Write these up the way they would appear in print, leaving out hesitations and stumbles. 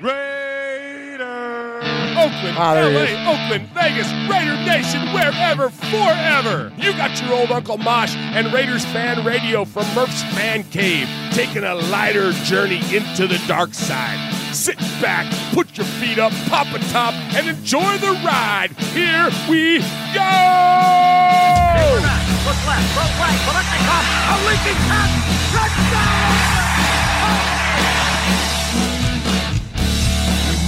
Raider! Oakland, L.A., Oakland, Vegas, Raider Nation, wherever, forever! You got your old Uncle Mosh and Raiders Fan Radio from Murph's Fan Cave, taking a lighter journey into the dark side. Sit back, put your feet up, pop a top, and enjoy the ride. Here we go! Look left, look right, Biletnikoff, a leaping top, touchdown! We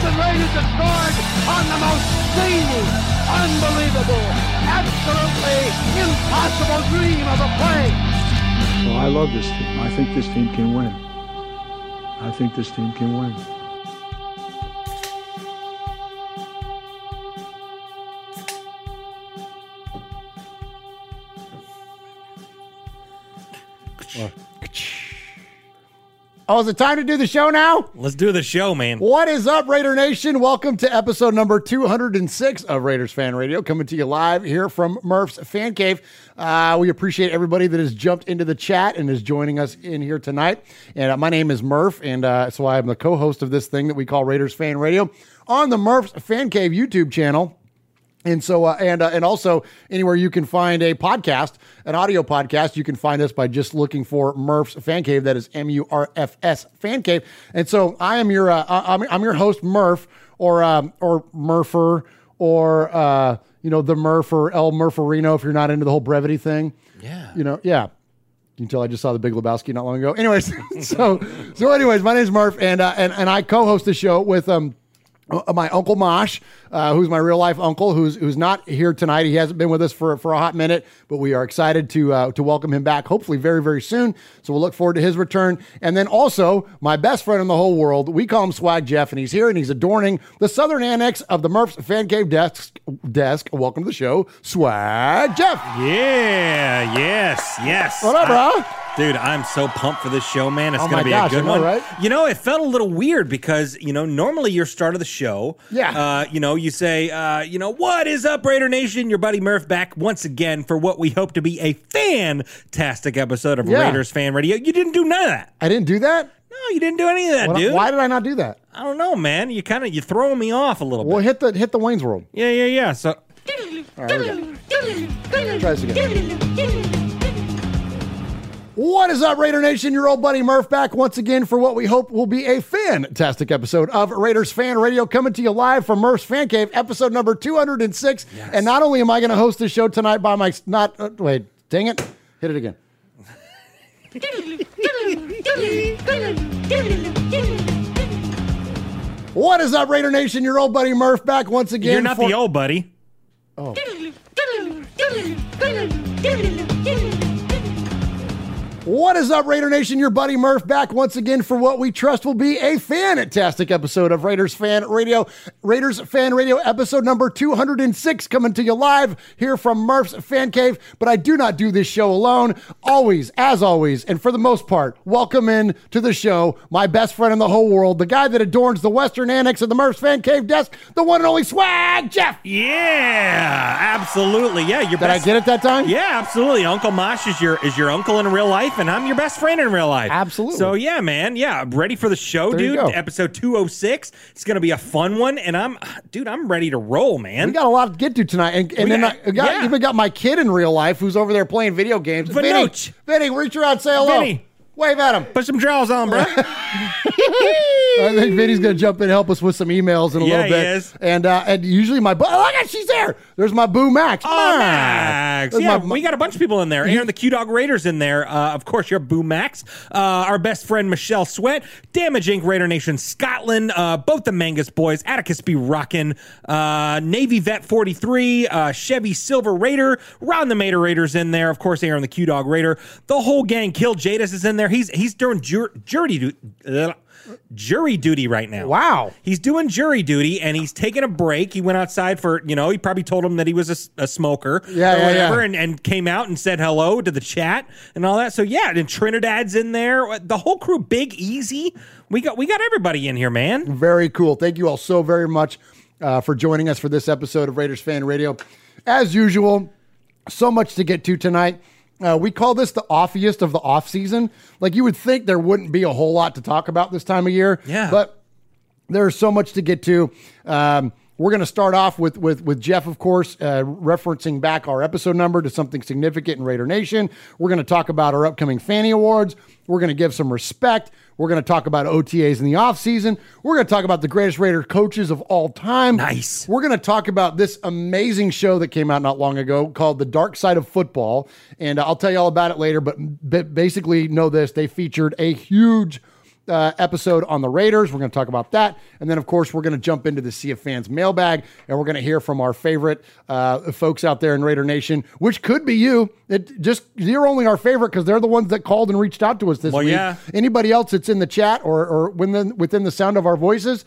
The Raiders have scored on the most seamless, unbelievable, absolutely impossible dream of a play. Well, I love this team. I think this team can win. I think this team can win. What? Oh, is it time to do the show now? Let's do the show, man. What is up, Raider Nation? Welcome to episode number 206 of Raiders Fan Radio, coming to you live here from Murph's Fan Cave. We appreciate everybody that has jumped into the chat and is joining us in here tonight. And my name is Murph, and so I am the co-host of this thing that we call Raiders Fan Radio on the Murph's Fan Cave YouTube channel. And so, and also anywhere you can find a podcast, an audio podcast, you can find us by just looking for Murph's Fan Cave. That is M-U-R-F-S Fan Cave. And so I am your, I'm your host Murph, or Murpher, or, you know, the Murph or El Murferino, if you're not into the whole brevity thing. Yeah. You know? Yeah. Until I just saw The Big Lebowski not long ago. Anyways. So anyways, my name is Murph, and I co-host the show with, my Uncle Mosh, who's my real life uncle, who's not here tonight. He hasn't been with us for a hot minute, but we are excited to welcome him back, hopefully very, very soon. So we'll look forward to his return. And then also my best friend in the whole world, we call him Swag Jeff, and he's here and he's adorning the southern annex of the Murph's Fan Cave desk. Welcome to the show, Swag Jeff. Yeah, yes. What up, bro? Dude, I'm so pumped for this show, man. It's going to be a good one. Right? You know, it felt a little weird because, you know, normally your start of the show, you know, you say, what is up, Raider Nation? Your buddy Murph back once again for what we hope to be a fantastic episode of Raiders Fan Radio. You didn't do none of that. I didn't do that? No, you didn't do any of that, dude. Why did I not do that? I don't know, man. You kind of, you're throwing me off a little bit. Well, hit the Wayne's World. Yeah. So. All right, here we go. Try this again. What is up, Raider Nation? Your old buddy Murph back once again for what we hope will be a fantastic episode of Raiders Fan Radio, coming to you live from Murph's Fan Cave, episode number 206. Yes. And not only am I going to host this show tonight by my... wait, dang it. Hit it again. What is up, Raider Nation? Your old buddy Murph back once again. You're not the old buddy. Oh. What is up, Raider Nation? Your buddy Murph back once again for what we trust will be a fantastic episode of Raiders Fan Radio. Raiders Fan Radio episode number 206 coming to you live here from Murph's Fan Cave. But I do not do this show alone. Always, as always, and for the most part, welcome in to the show my best friend in the whole world, the guy that adorns the Western Annex of the Murph's Fan Cave desk, the one and only Swag Jeff. Yeah, absolutely. Yeah, your best. Did I get it that time? Yeah, absolutely. Uncle Mosh is your uncle in real life. And I'm your best friend in real life. Absolutely. So, yeah, man. Yeah, I'm ready for the show, dude. Episode 206. It's going to be a fun one. And I'm ready to roll, man. We got a lot to get to tonight. And I even got my kid in real life who's over there playing video games. Vinny, reach around, say hello. Vinny. Wave at him. Put some jaws on, bro. I think Vinny's going to jump in and help us with some emails in a little bit. He is. And usually my... Oh, God, she's there. There's my boo, Max. Oh, Max. Yeah, we got a bunch of people in there. Aaron the Q-Dog Raiders in there. Of course, your boo, Max. Our best friend, Michelle Sweat. Damage Inc. Raider Nation Scotland. Both the Mangus Boys. Atticus B. Rockin'. Navy Vet 43. Chevy Silver Raider. Ron the Mater Raiders in there. Of course, Aaron the Q-Dog Raider. The whole gang. Kill Jadis is in there. He's doing jury duty right now. Wow. He's doing jury duty, and he's taking a break. He went outside for, he probably told him that he was a smoker or whatever, yeah. And came out and said hello to the chat and all that. So, yeah, and Trinidad's in there. The whole crew, Big Easy. We got everybody in here, man. Very cool. Thank you all so very much for joining us for this episode of Raiders Fan Radio. As usual, so much to get to tonight. We call this the offiest of the off season. Like, you would think there wouldn't be a whole lot to talk about this time of year. Yeah. But there's so much to get to. We're going to start off with Jeff, of course, referencing back our episode number to something significant in Raider Nation. We're going to talk about our upcoming Fannie Awards. We're going to give some respect. We're going to talk about OTAs in the offseason. We're going to talk about the greatest Raider coaches of all time. Nice. We're going to talk about this amazing show that came out not long ago called The Dark Side of Football. And I'll tell you all about it later, but basically know this. They featured a huge episode on the Raiders. We're going to talk about that. And then, of course, we're going to jump into the Sea of Fans mailbag, and we're going to hear from our favorite folks out there in Raider Nation, which could be you. You're only our favorite because they're the ones that called and reached out to us this week. Yeah. Anybody else that's in the chat or within the sound of our voices,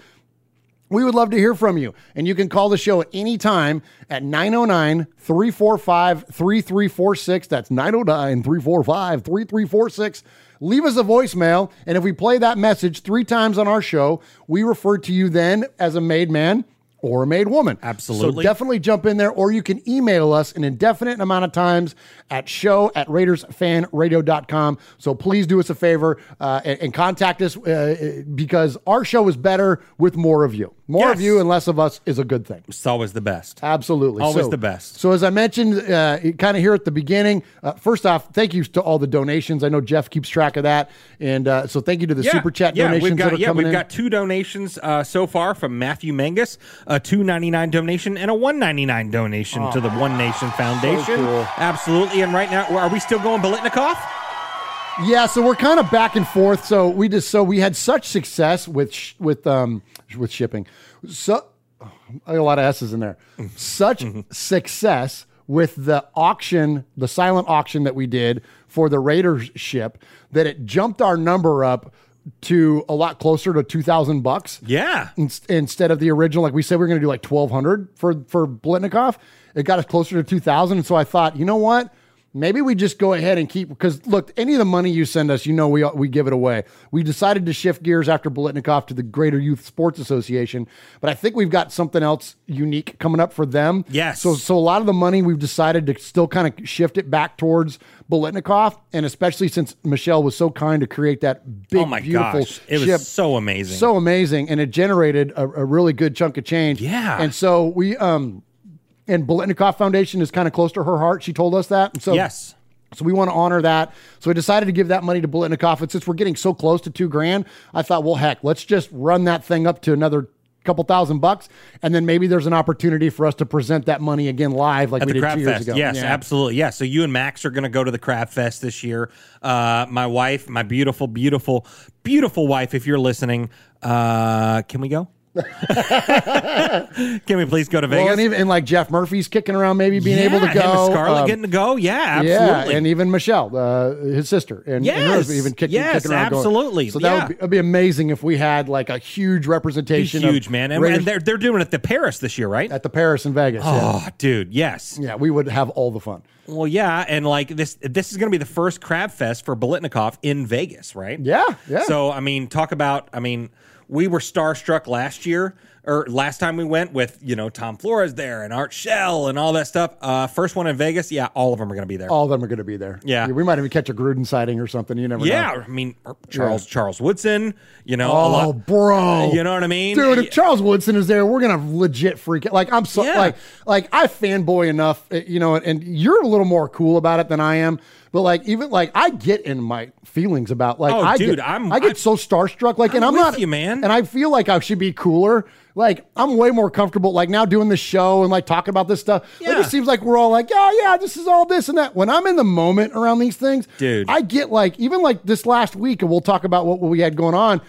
we would love to hear from you. And you can call the show at any time at 909-345-3346. That's 909-345-3346. Leave us a voicemail. And if we play that message 3 times on our show, we refer to you then as a made man or a made woman. Absolutely. So definitely jump in there, or you can email us an indefinite amount of times at show@RaidersFanRadio.com. So please do us a favor and contact us because our show is better with more of you. More of you and less of us is a good thing. It's always the best. Absolutely. Always the best. So as I mentioned kind of here at the beginning, first off, thank you to all the donations. I know Jeff keeps track of that. And so thank you to the Super Chat donations that are coming in. We've got 2 donations so far from Matthew Mangus. A $2.99 donation and a $1.99 donation to the One Nation Foundation. So cool. Absolutely. And right now, are we still going Biletnikoff? Yeah, so we're kind of back and forth. So we had such success with shipping. So a lot of S's in there. Such success with the auction, the silent auction that we did for the Raiders ship, that it jumped our number up to a lot closer to $2,000. Yeah. Instead of the original, like we said, we were going to do like 1,200 for Biletnikoff. It got us closer to 2,000. And so I thought, you know what? Maybe we just go ahead and keep, because look, any of the money you send us, we give it away. We decided to shift gears after Biletnikoff to the Greater Youth Sports Association, but I think we've got something else unique coming up for them. Yes. So a lot of the money we've decided to still kind of shift it back towards Biletnikoff, and especially since Michelle was so kind to create that big, beautiful ship. It was so amazing. So amazing, and it generated a really good chunk of change. Yeah. And so we... And Biletnikoff Foundation is kind of close to her heart. She told us that. And so, yes. So we want to honor that. So we decided to give that money to Biletnikoff. And since we're getting so close to $2,000, I thought, well, heck, let's just run that thing up to another couple $1,000, and then maybe there's an opportunity for us to present that money again live, like we did 2 years ago. Yes, absolutely. Yeah, so you and Max are going to go to the Crab Fest this year. My wife, my beautiful, beautiful, beautiful wife, if you're listening, can we go? Can we please go to Vegas? Well, and, even, and like Jeff Murphy's kicking around, maybe being able to go. Yeah, Scarlett getting to go. Yeah, absolutely. Yeah, and even Michelle, his sister, and, and hers even kicking around. Absolutely. Going. So that would be amazing if we had like a huge representation. Be huge, man, and they're doing it at the Paris this year, right? At the Paris in Vegas. Oh, dude, yes. Yeah, we would have all the fun. Well, yeah, and like this is going to be the first Crab Fest for Biletnikoff in Vegas, right? Yeah, yeah. So I mean, talk about we were starstruck last year, or last time we went with, Tom Flores there and Art Shell and all that stuff. First one in Vegas. Yeah, all of them are going to be there. All of them are going to be there. Yeah. We might even catch a Gruden sighting or something. You never know. Yeah. I mean, Charles Woodson, Oh, a lot, bro. You know what I mean? Dude, if Charles Woodson is there, we're going to legit freak out. Like, I'm so, like I fanboy enough, and you're a little more cool about it than I am. But I get in my feelings about I get so starstruck. Like, and I'm not with you, man. And I feel like I should be cooler. Like, I'm way more comfortable. Like now doing the show and like talking about this stuff. Yeah. It just seems like we're all like, oh yeah, this is all this and that. When I'm in the moment around these things, dude, I get even this last week, and we'll talk about what we had going on.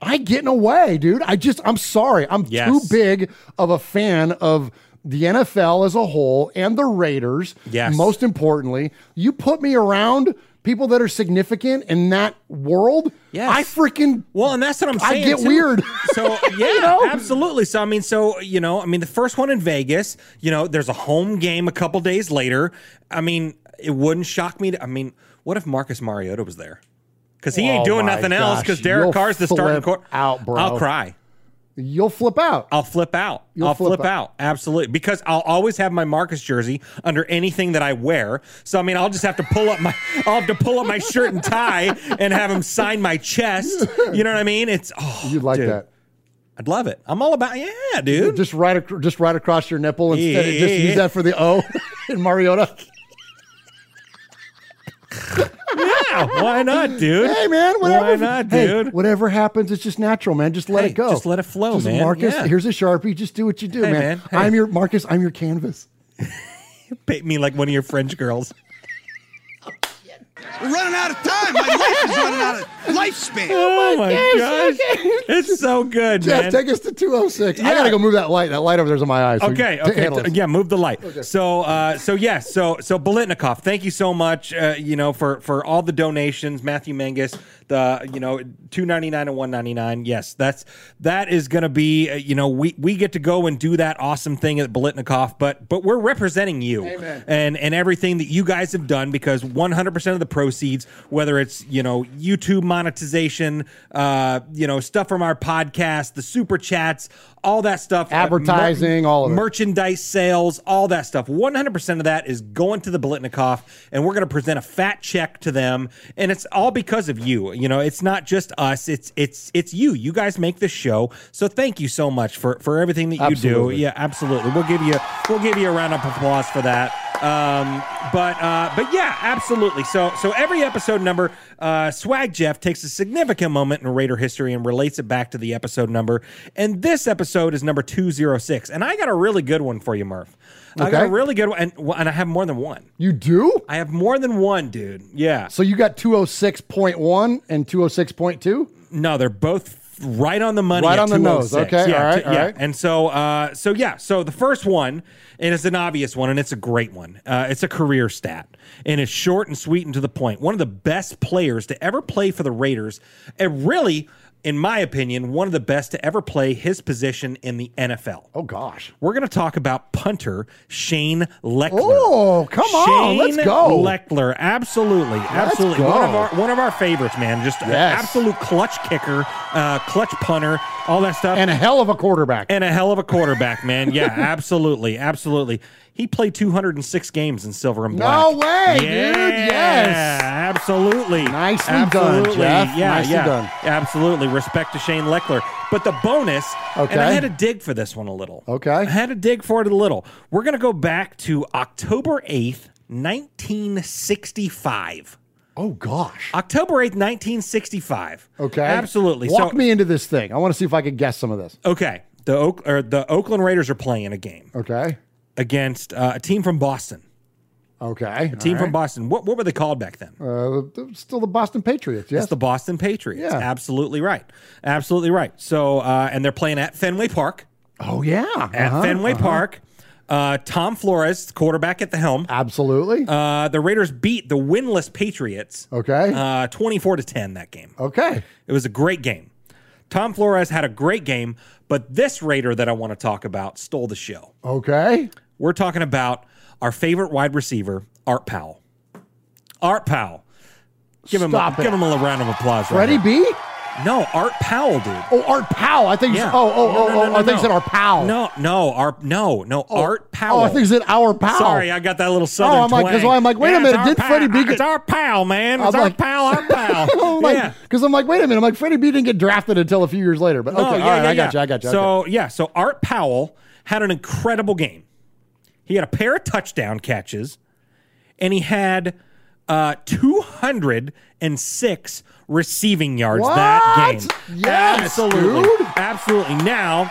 I get in a way, dude. I'm sorry, I'm too big of a fan of the NFL as a whole and the Raiders, most importantly. You put me around people that are significant in that world, I freaking... Well, and that's what I'm saying. I get weird. So, yeah, absolutely. So, the first one in Vegas, there's a home game a couple days later. It wouldn't shock me to... what if Marcus Mariota was there? Because he ain't doing nothing else because Derek Carr's the starting quarterback. Out, bro. I'll cry. You'll flip out. I'll flip out. I'll flip out. Absolutely. Because I'll always have my Marcus jersey under anything that I wear. So, I'll just have to pull up my shirt and tie and have him sign my chest. You know what I mean? You'd like that. I'd love it. I'm all about, dude. Just right across your nipple instead. Yeah. Just use that for the O in Mariota. Yeah, why not, dude? Hey, man, whatever. Why not, dude? Hey, whatever happens, it's just natural, man. Just let it go. Just let it flow, man. Marcus, here's a Sharpie. Just do what you do, man. Hey. I'm your canvas. Paint me like one of your French girls. We're running out of time. My life is running out of lifespan. Oh, my gosh. It's so good, Jeff, man. Take us to 206. Yeah. I got to go move that light. That light over there's in my eyes. So okay. Yeah, move the light. Okay. So Biletnikoff, thank you so much, for all the donations. Matthew Mangus, $2.99 and $1.99. Yes, that is going to be, we get to go and do that awesome thing at Biletnikoff, but we're representing you. Amen. And everything that you guys have done, because 100% of the proceeds, whether it's YouTube monetization, stuff from our podcast, the super chats, all that stuff, advertising, all of it, merchandise sales, all that stuff, 100% of that is going to the Biletnikoff, and we're going to present a fat check to them, and it's all because of you. It's not just us, it's you. You guys make this show, so thank you so much for everything that you do. Yeah, absolutely. We'll give you a round of applause for that. But yeah, absolutely. So every episode number, Swag Jeff takes a significant moment in Raider history and relates it back to the episode number. And this episode is number 206. And I got a really good one for you, Murph. Okay. I got a really good one, and I have more than one. You do? I have more than one, dude. Yeah. So you got 206.1 and 206.2? No, they're both right on the money. Right on the nose. Okay. Yeah, all right. And so the first one, and it's an obvious one, and it's a great one. It's a career stat, and it's short and sweet and to the point. One of the best players to ever play for the Raiders, and really, in my opinion, one of the best to ever play his position in the NFL. Oh, gosh. We're going to talk about punter Shane Leckler. Oh, come on. Let's go. Leckler. Absolutely. Absolutely. One of our favorites, man. Just an absolute clutch kicker, clutch punter, all that stuff. And a hell of a quarterback. man. Yeah, absolutely. Absolutely. He played 206 games in silver and black. No way, dude. Yes. Absolutely. Nicely done, Jeff. Yeah, Nicely done. Absolutely. Respect to Shane Leckler. But the bonus, and I had to dig for this one a little. Okay. We're going to go back to October 8th, 1965. Oh, gosh. October 8th, 1965. Okay. Absolutely. Walk me into this thing. I want to see if I can guess some of this. Okay. The Oakland Raiders are playing a game. Okay. Against a team from Boston. Okay. A team from Boston. What were they called back then? Still the Boston Patriots, yes. It's the Boston Patriots. Yeah. Absolutely right. Absolutely right. So, and they're playing at Fenway Park. Oh, yeah. At Fenway Park. Tom Flores, quarterback at the helm. Absolutely. The Raiders beat the winless Patriots. Okay. 24-10 that game. Okay. It was a great game. Tom Flores had a great game, but this Raider that I want to talk about stole the show. Okay. We're talking about our favorite wide receiver, Art Powell. Art Powell. Give him a round of applause. Freddie B? No, Art Powell, dude. Oh, Art Powell. I think. Yeah. I think it's our Powell. Art Powell. Oh, I think it's our Powell. Sorry, I got that little Southern twang. Wait a minute. Did Freddie B? It's our Powell, man. It's our Powell. Because I'm like, wait a minute. I'm like, Freddie B didn't get drafted until a few years later. But okay, I got you. So so Art Powell had an incredible game. He had a pair of touchdown catches, and he had 206 receiving yards that game. Yes, absolutely. Dude. Absolutely. Now,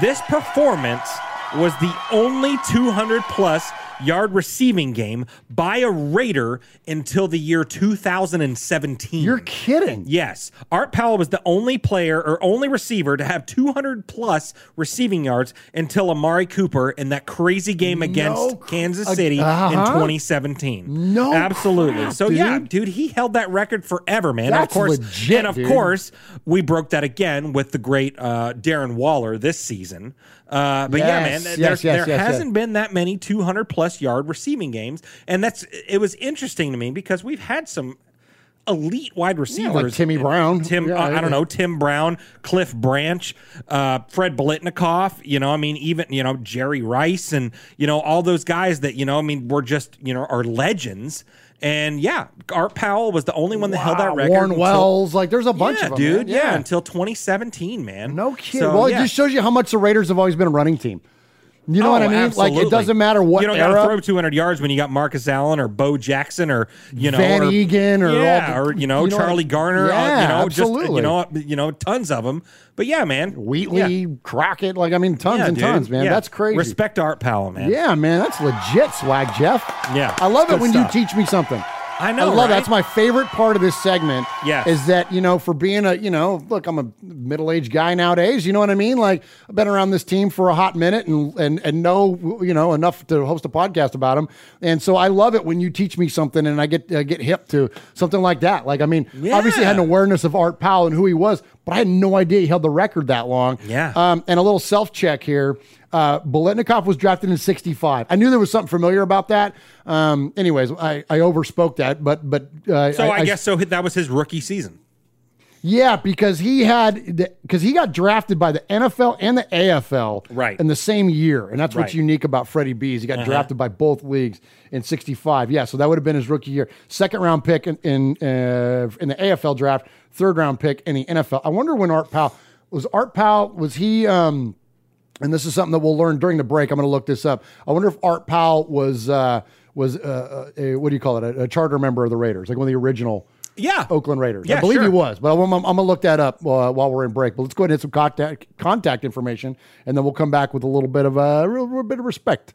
this performance was the only 200-plus yard receiving game by a Raider until the year 2017. You're kidding. Yes. Art Powell was the only player or only receiver to have 200-plus receiving yards until Amari Cooper in that crazy game against Kansas City in 2017. No. Absolutely. Crap, so, dude, he held that record forever, man. That's legit, and, of course, we broke that again with the great Darren Waller this season. But, there hasn't been that many 200-plus yard receiving games, and it was interesting to me because we've had some elite wide receivers, like Timmy Brown, Tim Brown, Cliff Branch, Fred Biletnikoff, Jerry Rice, and all those guys that were just are legends. And Art Powell was the only one that held that record. Warren Wells, there's a bunch of them, dude. Yeah, until 2017, man. No kidding. So, it just shows you how much the Raiders have always been a running team. You know what I mean? Absolutely. It doesn't matter what era. You don't got to throw 200 yards when you got Marcus Allen or Bo Jackson or, Van Egan or Charlie Garner. Yeah, absolutely. Just, tons of them. But, man. Wheatley, Crockett. Tons and tons, man. Yeah. That's crazy. Respect Art Powell, man. Yeah, man. That's legit swag, Jeff. Yeah. I love it when you teach me something. I know. I love it. That's my favorite part of this segment. Yeah, is that for being look, I'm a middle-aged guy nowadays. You know what I mean? I've been around this team for a hot minute and know enough to host a podcast about them. And so I love it when you teach me something and I get hip to something like that. Obviously I had an awareness of Art Powell and who he was, but I had no idea he held the record that long. Yeah. And a little self-check here. Biletnikoff was drafted in 1965. I knew there was something familiar about that. Anyways, I overspoke that, but so I guess so. That was his rookie season. Yeah, because he got drafted by the NFL and the AFL in the same year, and that's what's unique about Freddie B. He got drafted by both leagues in 1965. Yeah, so that would have been his rookie year. Second round pick in the AFL draft. Third round pick in the NFL. I wonder when Art Powell was he? And this is something that we'll learn during the break. I'm going to look this up. I wonder if Art Powell was a charter member of the Raiders, like one of the original Oakland Raiders. Yeah, I believe he was, but I'm going to look that up while we're in break. But let's go ahead and hit some contact information, and then we'll come back with a little bit of a real bit of respect.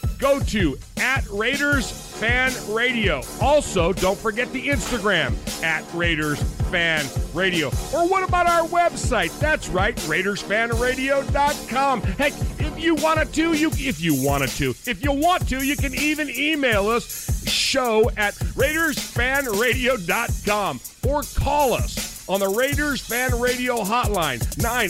Go to at Raiders Fan Radio. Also, don't forget the Instagram at Raiders Fan Radio. Or what about our website? That's right, RaidersFanRadio.com. Heck, if you want to, you can even email us, show at RaidersFanRadio.com, or call us on the Raiders Fan Radio hotline,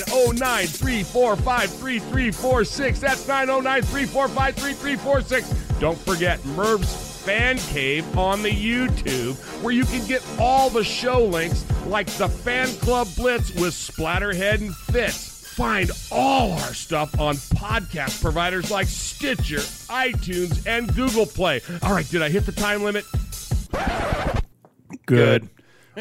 909-345-3346. That's 909-345-3346. Don't forget Murph's Fan Cave on the YouTube, where you can get all the show links, like the Fan Club Blitz with Splatterhead and Fitz. Find all our stuff on podcast providers like Stitcher, iTunes, and Google Play. All right, did I hit the time limit? Good.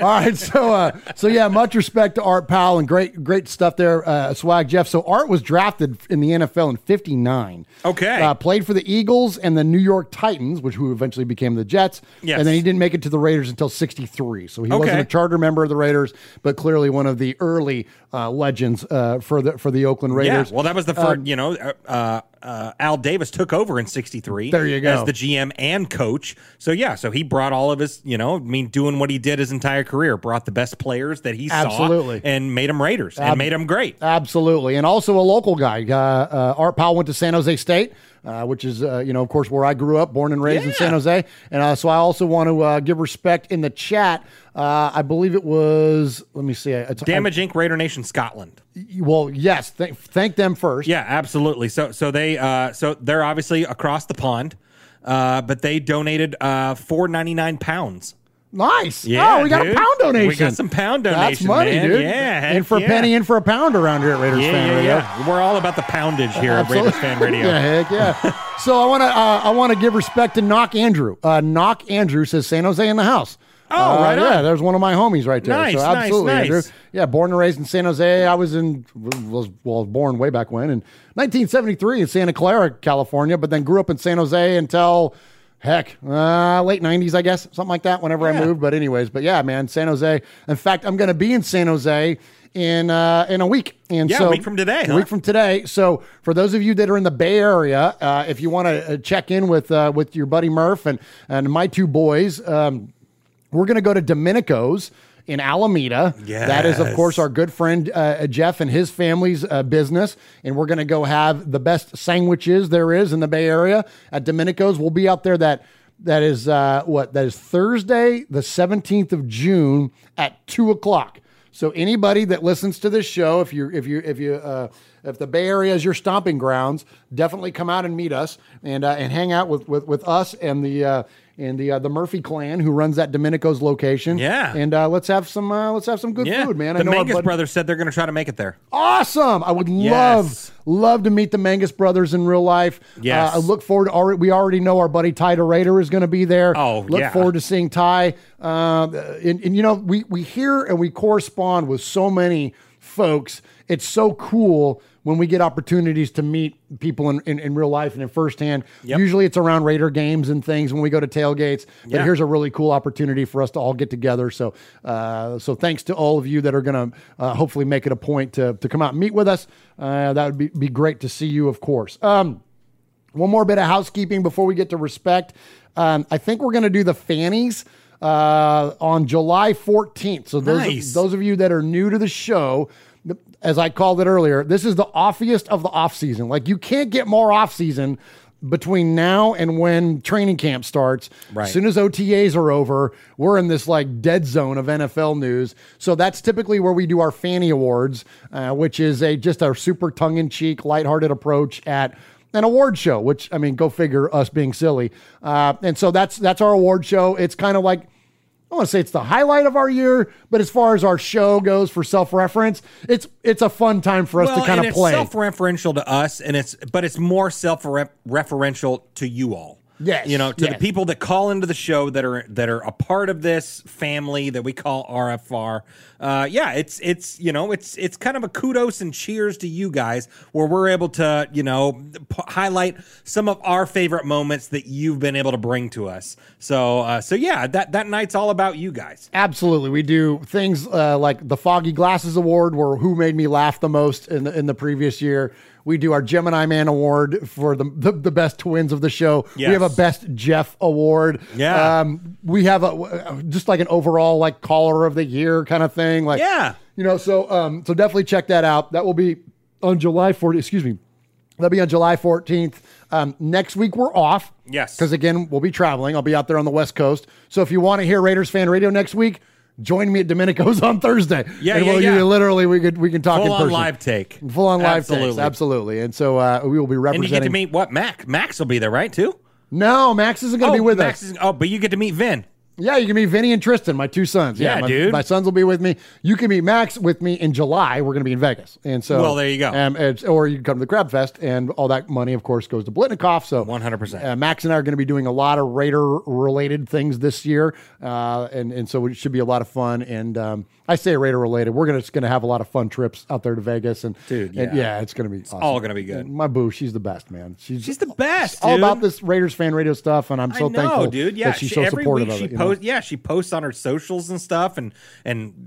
All right, so yeah, much respect to Art Powell and great stuff there, Swag Jeff. So Art was drafted in the NFL in '59. Okay, played for the Eagles and the New York Titans, who eventually became the Jets. Yes. And then he didn't make it to the Raiders until '63. So he wasn't a charter member of the Raiders, but clearly one of the early legends for the Oakland Raiders. Yeah, well, that was the first, Al Davis took over in '63. There you go. As the GM and coach. So, yeah, so he brought all of his, doing what he did his entire career, brought the best players that he saw and made them Raiders and made them great. Absolutely. And also a local guy. Art Powell went to San Jose State, which is, of course, where I grew up, born and raised in San Jose. And so I also want to give respect in the chat. I believe it was, let me see. Damage Inc., Raider Nation Scotland. Well, yes. Thank them first. Yeah, absolutely. So they, so they're obviously across the pond, but they donated £4.99. Nice. Yeah, we got a pound donation. We got some pound donations. That's money, dude. Yeah. In for a penny, in for a pound around here at Raiders Fan Radio. Yeah. We're all about the poundage here at Raiders Fan Radio. Yeah, heck yeah. So I want to give respect to Knock Andrew. Knock Andrew says San Jose in the house. Oh, right on. Yeah, there's one of my homies right there. Nice, so absolutely, nice, Andrew. Yeah, born and raised in San Jose. I was born way back when in 1973 in Santa Clara, California, but then grew up in San Jose until late 90s, I guess, something like that, whenever I moved. But anyways, man, San Jose. In fact, I'm going to be in San Jose in a week. And so, a week from today. A week from today. So for those of you that are in the Bay Area, if you want to check in with your buddy Murph and my two boys, we're going to go to Domenico's in Alameda. Yes. That is, of course, our good friend Jeff and his family's business. And we're going to go have the best sandwiches there is in the Bay Area at Domenico's. We'll be out there. That is Thursday, the 17th of June at 2:00. So anybody that listens to this show, if the Bay Area is your stomping grounds, definitely come out and meet us and hang out with us and the Murphy clan who runs that Domenico's location. Yeah. And let's have some good food, man. The Mangus brothers said they're going to try to make it there. Awesome. I would love to meet the Mangus brothers in real life. Yes. I look forward to we already know our buddy Ty DeRader is going to be there. Oh, Look forward to seeing Ty. We hear and we correspond with so many folks. It's so cool when we get opportunities to meet people in real life and in firsthand. Yep. Usually it's around Raider games and things when we go to tailgates, but here's a really cool opportunity for us to all get together. So so thanks to all of you that are going to hopefully make it a point to come out and meet with us. That would be great to see you, of course. One more bit of housekeeping before we get to respect. I think we're going to do the fannies on July 14th. So those of you that are new to the show, as I called it earlier, this is the offiest of the off season. Like, you can't get more off season between now and when training camp starts. Right. As soon as OTAs are over, we're in this dead zone of NFL news. So that's typically where we do our Fanny Awards, which is just a super tongue in cheek, lighthearted approach at an award show. Which, I mean, go figure, us being silly. And so that's our award show. It's kind of like, I want to say it's the highlight of our year, but as far as our show goes for self-reference, it's a fun time for us to kind of play. It's self-referential to us, but it's more self-referential to you all. Yes, to the people that call into the show that are a part of this family that we call RFR. It's kind of a kudos and cheers to you guys, where we're able to highlight some of our favorite moments that you've been able to bring to us. So that night's all about you guys. Absolutely, we do things like the Foggy Glasses Award, where who made me laugh the most in the previous year. We do our Gemini Man Award for the best twins of the show. Yes. We have a Best Jeff Award. Yeah. We have just an overall caller of the year kind of thing. So definitely check that out. That will be on July 14th. Excuse me. That'll be on July 14th. Next week we're off. Yes. Because again, we'll be traveling. I'll be out there on the West Coast. So if you want to hear Raiders Fan Radio next week, join me at Domenico's on Thursday. Yeah, and literally, we can talk in person. Full on live takes, absolutely. And so we will be representing. And you get to meet Max? Max will be there, right? Too? No, Max isn't going to be with us. But you get to meet Vin. Yeah, you can meet Vinny and Tristan, my two sons. Yeah, dude. My sons will be with me. You can meet Max with me in July. We're going to be in Vegas. And so, well, there you go. Or you can come to the Crab Fest, and all that money, of course, goes to Biletnikoff. So 100%. Max and I are going to be doing a lot of Raider-related things this year, and so it should be a lot of fun. And I say Raider-related. We're just going to have a lot of fun trips out there to Vegas. And, dude, yeah. And, yeah, it's going to be awesome. It's all going to be good. And my boo, she's the best, man. She's the best, she's all about this Raiders fan radio stuff, and I'm so thankful that she's so supportive of it. Yeah, she posts on her socials and stuff, and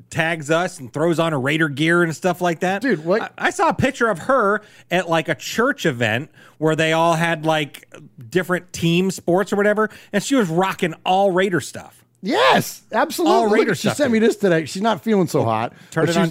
tags us and throws on her Raider gear and stuff like that. Dude, what? I saw a picture of her at like a church event where they all had like different team sports or whatever, and she was rocking all Raider stuff. Yes, absolutely. All Raider stuff. She sent me this today. She's not feeling so hot.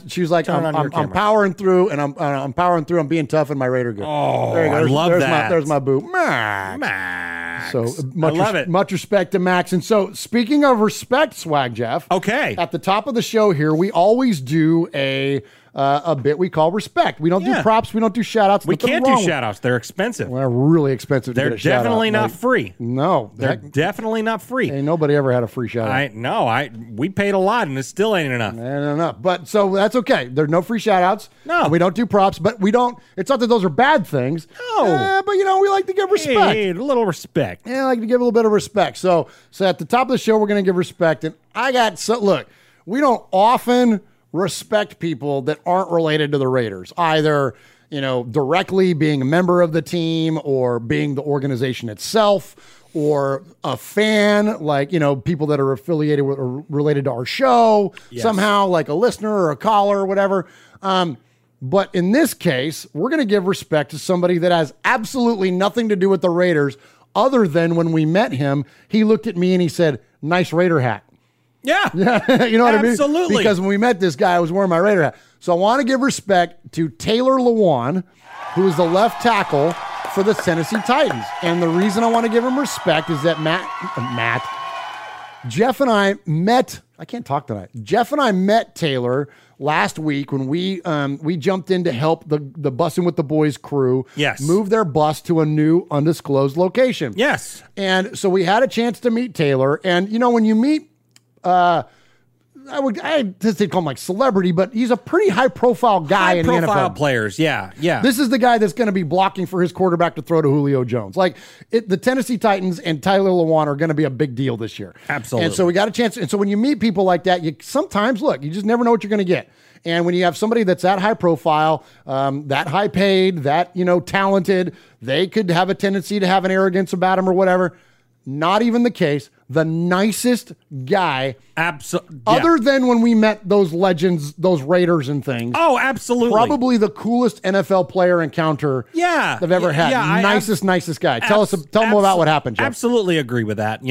She was like, I'm powering through, and I'm powering through. I'm being tough in my Raider gear. Oh, there you go. I love that. There's my boo. Max. So much, I love it. Much respect to Max. And so, speaking of respect, Swag Jeff. Okay. At the top of the show here, we always do a bit we call respect. We don't do props. We don't do shout-outs. We can't do shout-outs. They're expensive. They're really expensive. They're definitely not free. No. They're definitely not free. Ain't nobody ever had a free shout-out. We paid a lot, and it still ain't enough. But so that's okay. There are no free shout-outs. No. We don't do props, but we don't. It's not that those are bad things. No. But, we like to give respect. Hey, a little respect. Yeah, I like to give a little bit of respect. So at the top of the show, we're going to give respect. And look, we don't often respect people that aren't related to the Raiders, either, directly being a member of the team or being the organization itself or a fan, people that are affiliated with or related to our show somehow, like a listener or a caller or whatever. But in this case, we're going to give respect to somebody that has absolutely nothing to do with the Raiders other than when we met him, he looked at me and he said, "Nice Raider hat." Yeah. You know what I mean? Absolutely. Because when we met this guy, I was wearing my Raider hat. So I want to give respect to Taylor Lewan, who is the left tackle for the Tennessee Titans. And the reason I want to give him respect is that Jeff and I met, I can't talk tonight. Jeff and I met Taylor last week when we jumped in to help the Bussin' with the Boys crew move their bus to a new undisclosed location. Yes. And so we had a chance to meet Taylor. And, when you meet I just call him like celebrity, but he's a pretty high-profile guy in the NFL. High-profile players, yeah. This is the guy that's going to be blocking for his quarterback to throw to Julio Jones. The Tennessee Titans and Taylor Lewan are going to be a big deal this year. Absolutely. And so we got a chance. And so when you meet people like that, you sometimes, you just never know what you're going to get. And when you have somebody that's that high profile, that high paid, that, talented, they could have a tendency to have an arrogance about him or whatever. Not even the case. The nicest guy, other than when we met those legends, those Raiders and things. Oh, absolutely. Probably the coolest NFL player encounter they've ever had. Yeah, nicest guy. Tell them about what happened, Jeff. Absolutely agree with that.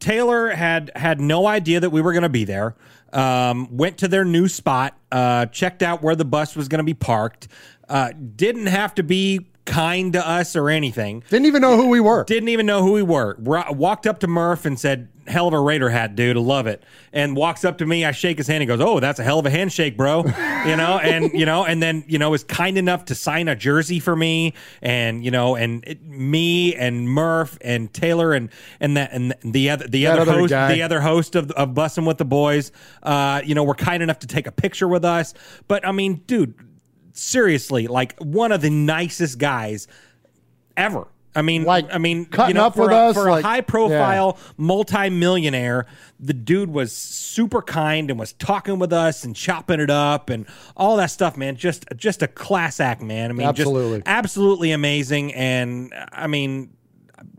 Taylor had no idea that we were going to be there. Went to their new spot, checked out where the bus was going to be parked, didn't have to be kind to us or anything. Didn't even know who we were. Walked up to Murph and said, "Hell of a Raider hat, dude. I love it." And walks up to me. I shake his hand. He goes, "Oh, that's a hell of a handshake, bro." And then was kind enough to sign a jersey for me. And me and Murph and Taylor and the other host of Bussin' with the Boys, were kind enough to take a picture with us. But I mean, dude. Seriously, one of the nicest guys ever. Cutting up with us for a high-profile multi-millionaire. The dude was super kind and was talking with us and chopping it up and all that stuff, man. Just a class act, man. Absolutely, just absolutely amazing. And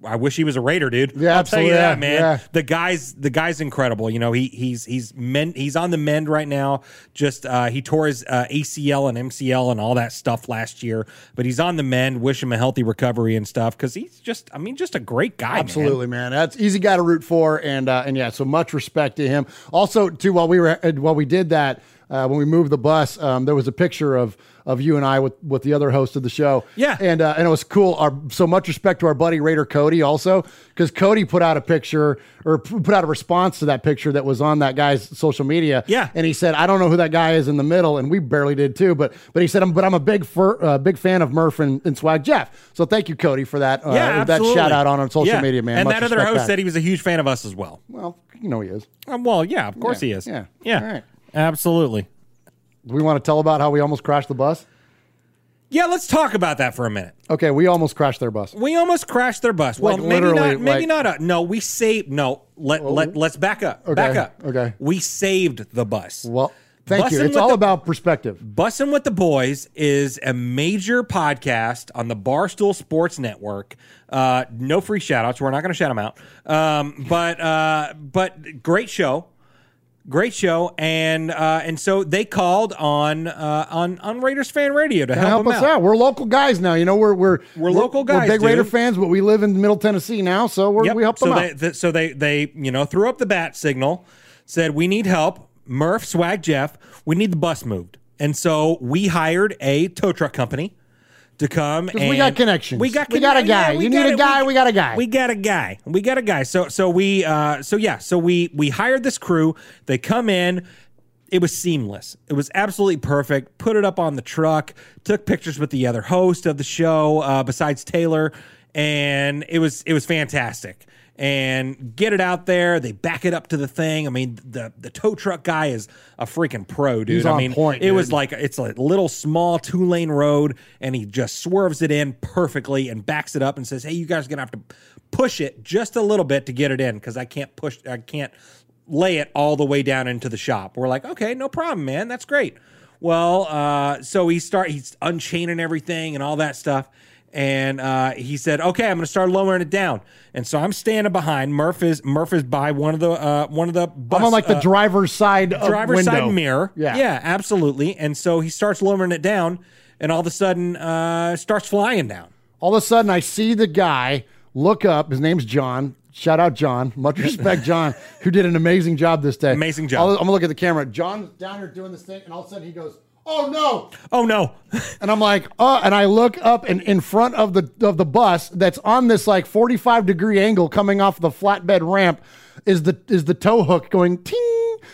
I wish he was a Raider, dude. Yeah, absolutely. I'll tell you that, man. Yeah. The guy's incredible. He's on the mend right now. Just he tore his ACL and MCL and all that stuff last year, but he's on the mend. Wish him a healthy recovery and stuff because he's just a great guy. Absolutely, man. That's easy guy to root for, and so much respect to him. Also, too, while we did that. when we moved the bus, there was a picture of you and I with the other host of the show. Yeah. And it was cool. So much respect to our buddy Raider Cody also, because Cody put out a picture or put out a response to that picture that was on that guy's social media. Yeah. And he said, I don't know who that guy is in the middle. And we barely did too. But he said, I'm a big fan of Murph and Swag Jeff. So thank you, Cody, for that. That shout out on social media, man. And much that other host said he was a huge fan of us as well. Well, you know he is. Yeah, of course he is. Yeah. All right. Absolutely. Do we want to tell about how we almost crashed the bus? Yeah, let's talk about that for a minute. Okay, we almost crashed their bus. Well, like, maybe not. No, we saved. Let's back up. Okay, back up. Okay. We saved the bus. Well, thank you. It's all about perspective. Bussin' with the Boys is a major podcast on the Barstool Sports Network. No free shout-outs. We're not going to shout them out. But great show. And so they called on Raiders Fan Radio to help us out. We're local guys now, you know. We're local guys. We're big Raider fans, but we live in Middle Tennessee now, so we help them out. So they threw up the bat signal, said we need help. Murph, Swag Jeff, we need the bus moved, and so we hired a tow truck company to come. And we got connections. We got a guy. We got a guy. So we hired this crew. They come in. It was seamless. It was absolutely perfect. Put it up on the truck. Took pictures with the other host of the show, besides Taylor, and it was fantastic. And get it out there. They back it up to the thing. I mean, the tow truck guy is a freaking pro, dude. He's on point, dude. It was like it's a little small 2-lane road, and he just swerves it in perfectly and backs it up and says, "Hey, you guys are gonna have to push it just a little bit to get it in because I can't lay it all the way down into the shop." We're like, "Okay, no problem, man. That's great." Well, so he's unchaining everything and all that stuff. And he said, "Okay, I'm going to start lowering it down." And so I'm standing behind. Murph is by one of the bus. I'm on the driver's side window. Driver's side mirror. Yeah, absolutely. And so he starts lowering it down, and all of a sudden, starts flying down. All of a sudden, I see the guy look up. His name's John. Shout out John. Much respect, John, who did an amazing job this day. Amazing job. I'm going to look at the camera. John's down here doing this thing, and all of a sudden he goes, Oh no! And I'm like, and I look up, and in front of the bus that's on this like 45-degree angle coming off the flatbed ramp is the tow hook going ting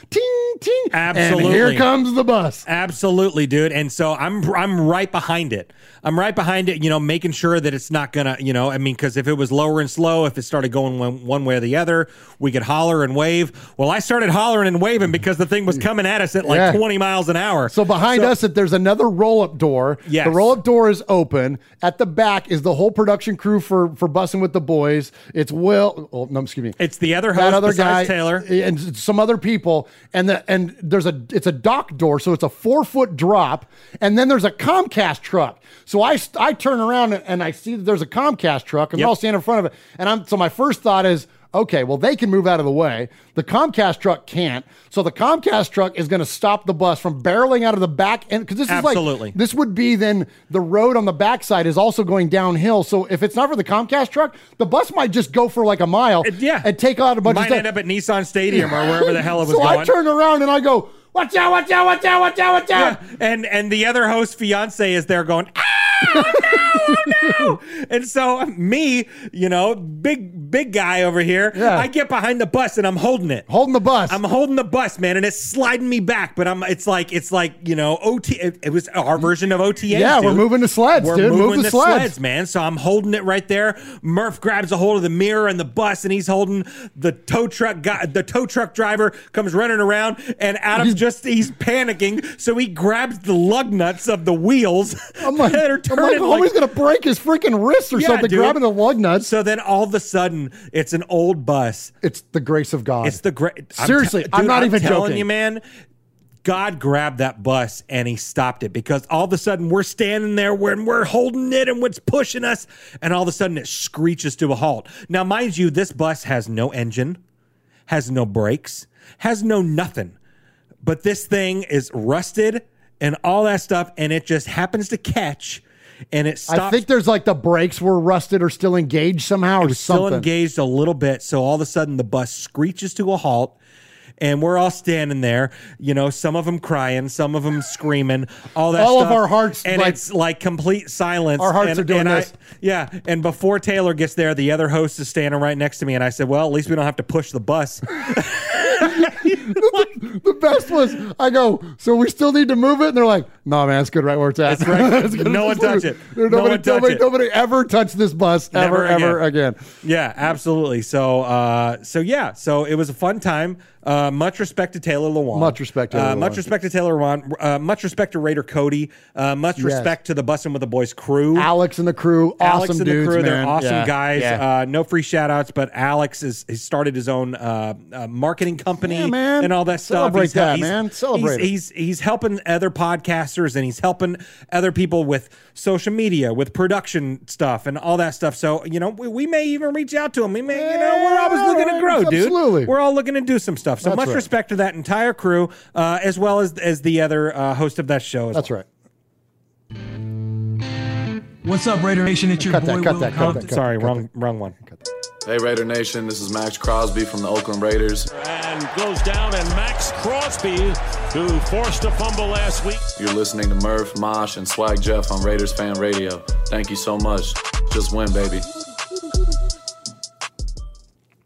ting ting. Absolutely, and here comes the bus. Absolutely, dude. And so I'm right behind it. Making sure that it's not gonna, because if it was lower and slow, if it started going one way or the other, we could holler and wave. Well, I started hollering and waving because the thing was coming at us at 20 miles an hour. So behind us, there's another roll-up door. Yes. The roll-up door is open. At the back is the whole production crew for Bussin' with the Boys. It's Will. Oh, no, excuse me. It's the other host, that other guy, Taylor, and some other people. And there's it's a dock door, so it's a 4-foot drop. And then there's a Comcast truck. So I turn around and I see that there's a Comcast truck, and they're all standing in front of it. And so my first thought is, okay, well, they can move out of the way. The Comcast truck can't. So the Comcast truck is going to stop the bus from barreling out of the back end. Because this is this would be then the road on the backside is also going downhill. So if it's not for the Comcast truck, the bus might just go for like a mile and take out a bunch of stuff. Might end up at Nissan Stadium or wherever the hell it was going. So I turn around and I go, "Watch out, watch out, watch out, watch out, watch out." Yeah. And the other host's fiance is there going, "Ah! Oh no!" And so me, big guy over here, I get behind the bus and I'm holding it. I'm holding the bus, man, and it's sliding me back, but it's like OT. It was our version of OTA. Yeah, dude. We're moving the sleds, Move the sleds, man. So I'm holding it right there. Murph grabs a hold of the mirror and the bus, and he's holding the tow truck guy. The tow truck driver comes running around, and Adam he's panicking, so he grabs the lug nuts of the wheels. I'm like, homie's going to break his freaking wrist or something, dude, grabbing the lug nuts. So then all of a sudden, it's an old bus. It's the grace of God. Seriously, I'm not even joking. I'm telling you, man, God grabbed that bus and he stopped it, because all of a sudden we're standing there and we're holding it and it's pushing us, and all of a sudden it screeches to a halt. Now, mind you, this bus has no engine, has no brakes, has no nothing, but this thing is rusted and all that stuff, and it just happens to catch, and it stops. I think there's like the brakes were rusted or still engaged somehow or something. Still engaged a little bit, so all of a sudden the bus screeches to a halt, and we're all standing there, you know, some of them crying, some of them screaming, all that stuff. All of our hearts. And like, it's like complete silence. Our hearts are doing this. Yeah, and before Taylor gets there, the other host is standing right next to me, and I said, well, at least we don't have to push the bus. The best was, I go, so we still need to move it? And they're like, no, man, it's good right where it's at. That's right. No one touch it. Nobody ever touched this bus ever again. Yeah, absolutely. So it was a fun time. Much respect to Taylor Lewan. Much respect to Taylor Lewan. Much respect to Taylor Lewan. Much respect to Raider Cody. Much respect to the Bussin' with the Boys crew. Alex and the crew. Awesome dudes, man. They're awesome guys. Yeah. No free shout-outs, but Alex has started his own marketing company and all that stuff. Celebrate that, man. He's helping other podcasters, and he's helping other people with social media, with production stuff, and all that stuff. So, you know, we may even reach out to him. We may, we're always looking to grow, dude. Absolutely. We're all looking to do some stuff. So that's much respect to that entire crew, as well as the other host of that show. That's right. What's up, Raider Nation? It's your boy, Will Compton. Sorry, wrong one. Hey, Raider Nation. This is Max Crosby from the Oakland Raiders. And goes down, and Max Crosby, who forced a fumble last week. You're listening to Murph, Mosh, and Swag Jeff on Raiders Fan Radio. Thank you so much. Just win, baby.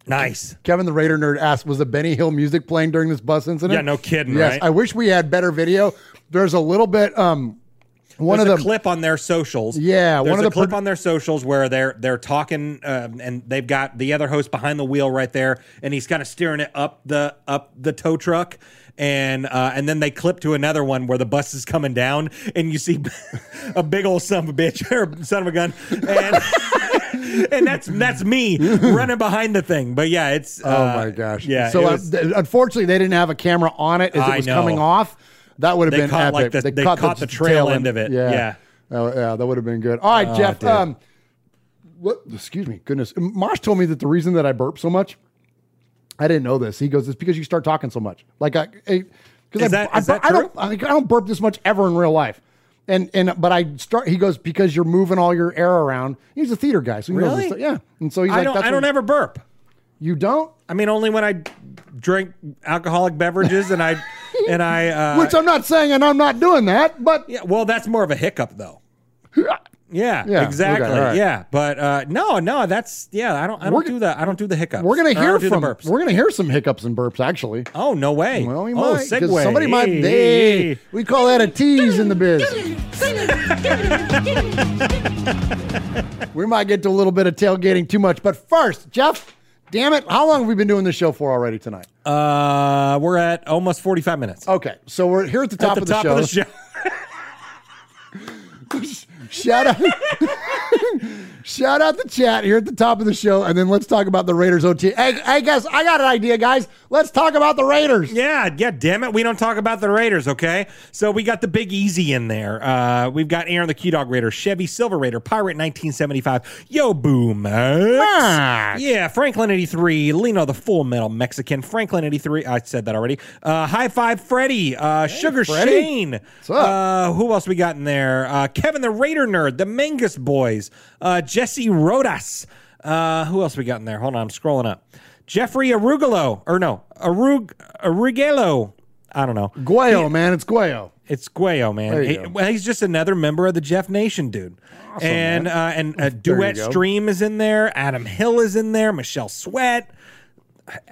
Nice. Kevin the Raider Nerd asked, was the Benny Hill music playing during this bus incident? Yeah, no kidding, right? I wish we had better video. There's a little bit... There's a clip on their socials. Yeah, there's a clip on their socials where they're talking, and they've got the other host behind the wheel right there, and he's kind of steering it up the tow truck, and then they clip to another one where the bus is coming down, and you see a big old son of a bitch or son of a gun, and and that's me running behind the thing. But yeah, it's oh my gosh. Yeah. So unfortunately, they didn't have a camera on it as it was coming off. That would have been epic. Like they caught the trail end of it. Yeah. Yeah, that would have been good. All right, Jeff. What? Excuse me. Goodness. Mosh told me that the reason that I burp so much, I didn't know this. He goes, it's because you start talking so much. Like I don't burp this much ever in real life. But I start. He goes, because you're moving all your air around. He's a theater guy, so he knows this stuff. Yeah. And so he's like, I don't ever burp. You don't? I mean, only when I drink alcoholic beverages and I. Which I'm not saying, and I'm not doing that, but... Yeah, well, that's more of a hiccup, though. Yeah, exactly. Okay, right. Yeah, but no, that's... Yeah, I don't do that. I don't do the hiccups. We're going to hear from... Burps. We're going to hear some hiccups and burps, actually. Oh, no way. Well, we might. Segue. Somebody might... Hey, we call that a tease in the biz. We might get to a little bit of tailgating too much, but first, Jeff... Damn it. How long have we been doing this show for already tonight? We're at almost 45 minutes. Okay. So we're here at the top of the show. Shout out the chat here at the top of the show, and then let's talk about the Raiders OT. Hey, guys, I got an idea, guys. Let's talk about the Raiders. Yeah, damn it. We don't talk about the Raiders, okay? So we got the Big Easy in there. We've got Aaron the Q-Dog Raider, Chevy Silver Raider, Pirate 1975, Yo Boom Max. Yeah, Franklin 83, Lino the Full Metal Mexican, Franklin 83. I said that already. High Five Freddy, Sugar Freddy. Shane. What's up? Who else we got in there? Kevin the Raider Nerd, the Mangus Boys, Jesse Rodas. Who else we got in there? Hold on, I'm scrolling up. Jeffrey Arugalo. Or no, Arugalo. I don't know. It's Guayo, man. He's just another member of the Jeff Nation, dude. Awesome, and Duet Stream is in there. Adam Hill is in there. Michelle Sweat.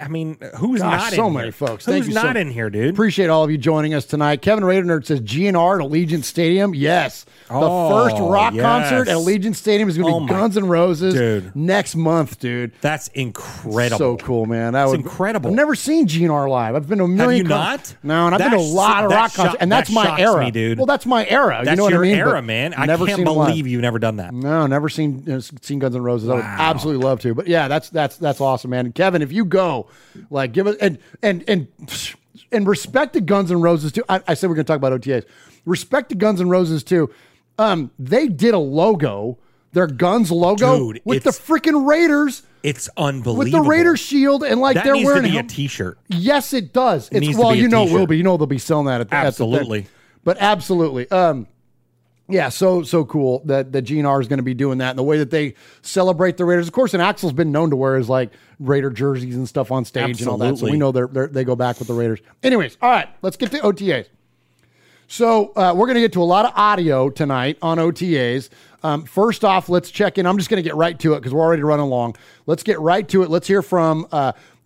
I mean, who's not in here? So many folks. Who's not in here, dude? Appreciate all of you joining us tonight. Kevin Raider Nerd says GNR at Allegiant Stadium. Yes. The first rock concert at Allegiant Stadium is going to be Guns N' Roses next month, dude. That's incredible. So cool, man. That's incredible. I've never seen GNR live. I've been to a million. Have you not? No, and I've been to a lot of rock concerts, and that's my era. Dude. Well, that's my era. That's your era, man. I can't believe you've never done that. No, never seen Guns N' Roses. I would absolutely love to. But yeah, that's awesome, man. And Kevin, if you go. Like, give us and respect to Guns N' Roses too. I said we're going to talk about OTAs. Respect to Guns N' Roses too. They did a logo, their Guns logo, dude, with the freaking Raiders. It's unbelievable with the Raiders shield and like that they're needs wearing to be a T-shirt. Yes, it does. It needs to be a T-shirt. It will be. You know they'll be selling that at the absolutely. At the thing. But absolutely. Yeah, so cool that Gene R is going to be doing that, and the way that they celebrate the Raiders. Of course, and Axel's been known to wear his like Raider jerseys and stuff on stage Absolutely. And all that. So we know they go back with the Raiders. Anyways, all right, let's get to OTAs. So we're going to get to a lot of audio tonight on OTAs. First off, let's check in. I'm just going to get right to it because we're already running long. Let's get right to it. Let's hear from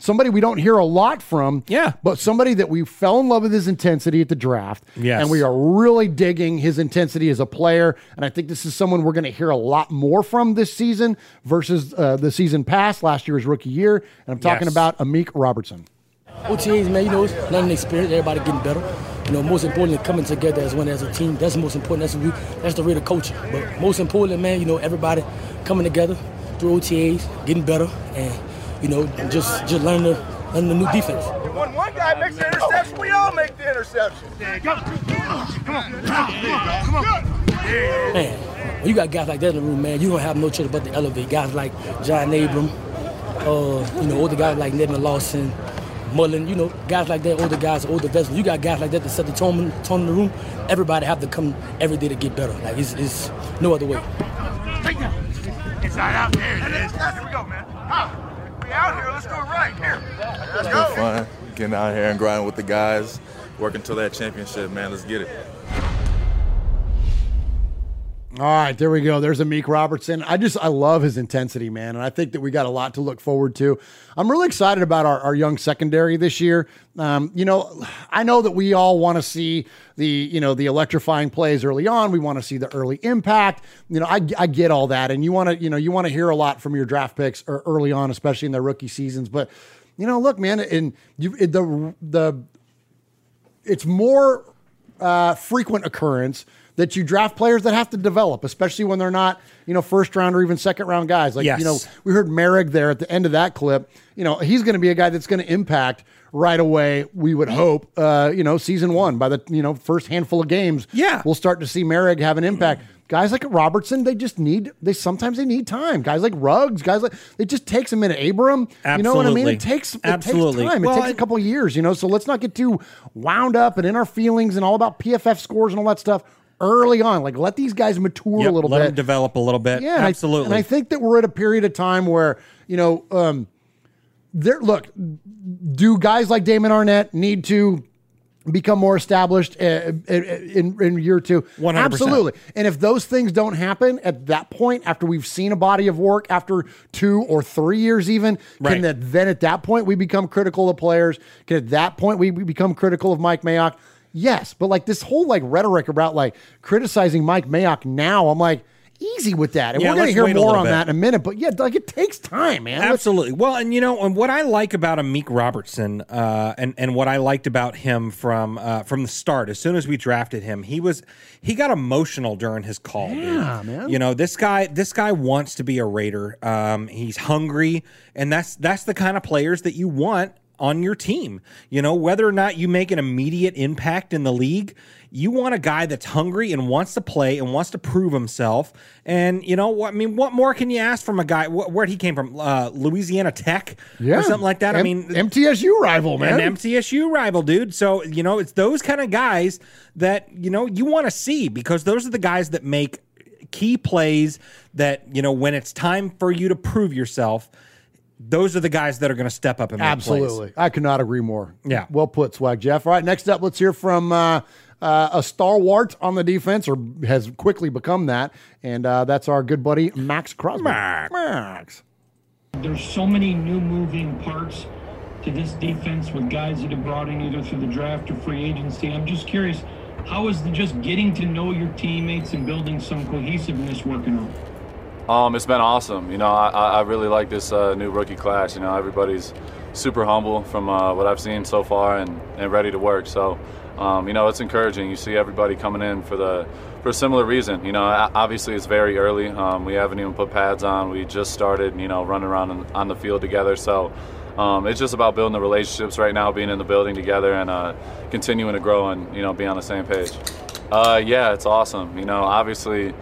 somebody we don't hear a lot from, but somebody that we fell in love with his intensity at the draft, and we are really digging his intensity as a player, and I think this is someone we're going to hear a lot more from this season versus the season past, last year's rookie year, and I'm talking about Amik Robertson. OTAs, man, you know, it's learning experience, everybody getting better. You know, most importantly, coming together as one, as a team. That's most important. That's the Raider culture. But most importantly, man, you know, everybody coming together through OTAs, getting better, and, you know, just learn the new defense. When one guy makes the interception, we all make the interception. Come on. Man, when you got guys like that in the room, man, you don't have no choice but to elevate. Guys like John Abram, you know, older guys like Nevin Lawson, Mullen, you know, guys like that, older guys, older vets. You got guys like that set the tone in the room. Everybody have to come every day to get better. Like, it's no other way. It's not out there. Here we go, man. We out here. Let's do it right. Here. Let's go. It's fun getting out here and grinding with the guys, working till that championship, man. Let's get it. All right, there we go. There's Amik Robertson. I love his intensity, man, and I think that we got a lot to look forward to. I'm really excited about our young secondary this year. You know, I know that we all want to see the electrifying plays early on. We want to see the early impact. You know, I get all that, and you want to hear a lot from your draft picks early on, especially in their rookie seasons. But you know, look, man, it's more frequent occurrence that you draft players that have to develop, especially when they're not, you know, first round or even second round guys. Like, you know, we heard Merrick there at the end of that clip. You know, he's going to be a guy that's going to impact right away, we would hope, you know, season one. By the, you know, first handful of games, we'll start to see Merrick have an impact. Guys like Robertson, they sometimes need time. Guys like Ruggs, it just takes a minute. Abram, you know what I mean? It takes time. Well, it takes a couple of years, you know, so let's not get too wound up and in our feelings and all about PFF scores and all that stuff. Early on, like, let these guys mature a little bit. Let them develop a little bit. Yeah, absolutely. And I think that we're at a period of time where, you know, do guys like Damon Arnette need to become more established in year two? 100%. Absolutely. And if those things don't happen at that point, after we've seen a body of work, after 2 or 3 years even, then at that point we become critical of players? Can at that point we become critical of Mike Mayock? Yes, but like this whole like rhetoric about like criticizing Mike Mayock now, I'm like, easy with that. And we're going to hear more on that in a minute, but it takes time, man. Absolutely. Well, and you know, and what I like about Amik Robertson and what I liked about him from the start, as soon as we drafted him, he got emotional during his call. Yeah, dude. Man. You know, this guy wants to be a Raider. He's hungry, and that's the kind of players that you want on your team. You know, whether or not you make an immediate impact in the league, you want a guy that's hungry and wants to play and wants to prove himself. And, you know, what more can you ask from a guy? Where'd he came from? Louisiana Tech or something like that? I mean, MTSU rival, man. An MTSU rival, dude. So, you know, it's those kind of guys that, you know, you want to see, because those are the guys that make key plays that, you know, when it's time for you to prove yourself, those are the guys that are going to step up and make plays. Absolutely. I could not agree more. Yeah. Well put, Swag Jeff. All right, next up, let's hear from a stalwart on the defense, or has quickly become that, and that's our good buddy, Max Crosby. Max. There's so many new moving parts to this defense with guys that are brought in either through the draft or free agency. I'm just curious, how is just getting to know your teammates and building some cohesiveness working on? It's been awesome. You know, I really like this new rookie class. You know, everybody's super humble from what I've seen so far and ready to work. So, you know, it's encouraging. You see everybody coming in for a similar reason. You know, obviously it's very early. We haven't even put pads on. We just started, you know, running around on the field together. So it's just about building the relationships right now, being in the building together and continuing to grow and, you know, be on the same page. Yeah, it's awesome. You know, obviously,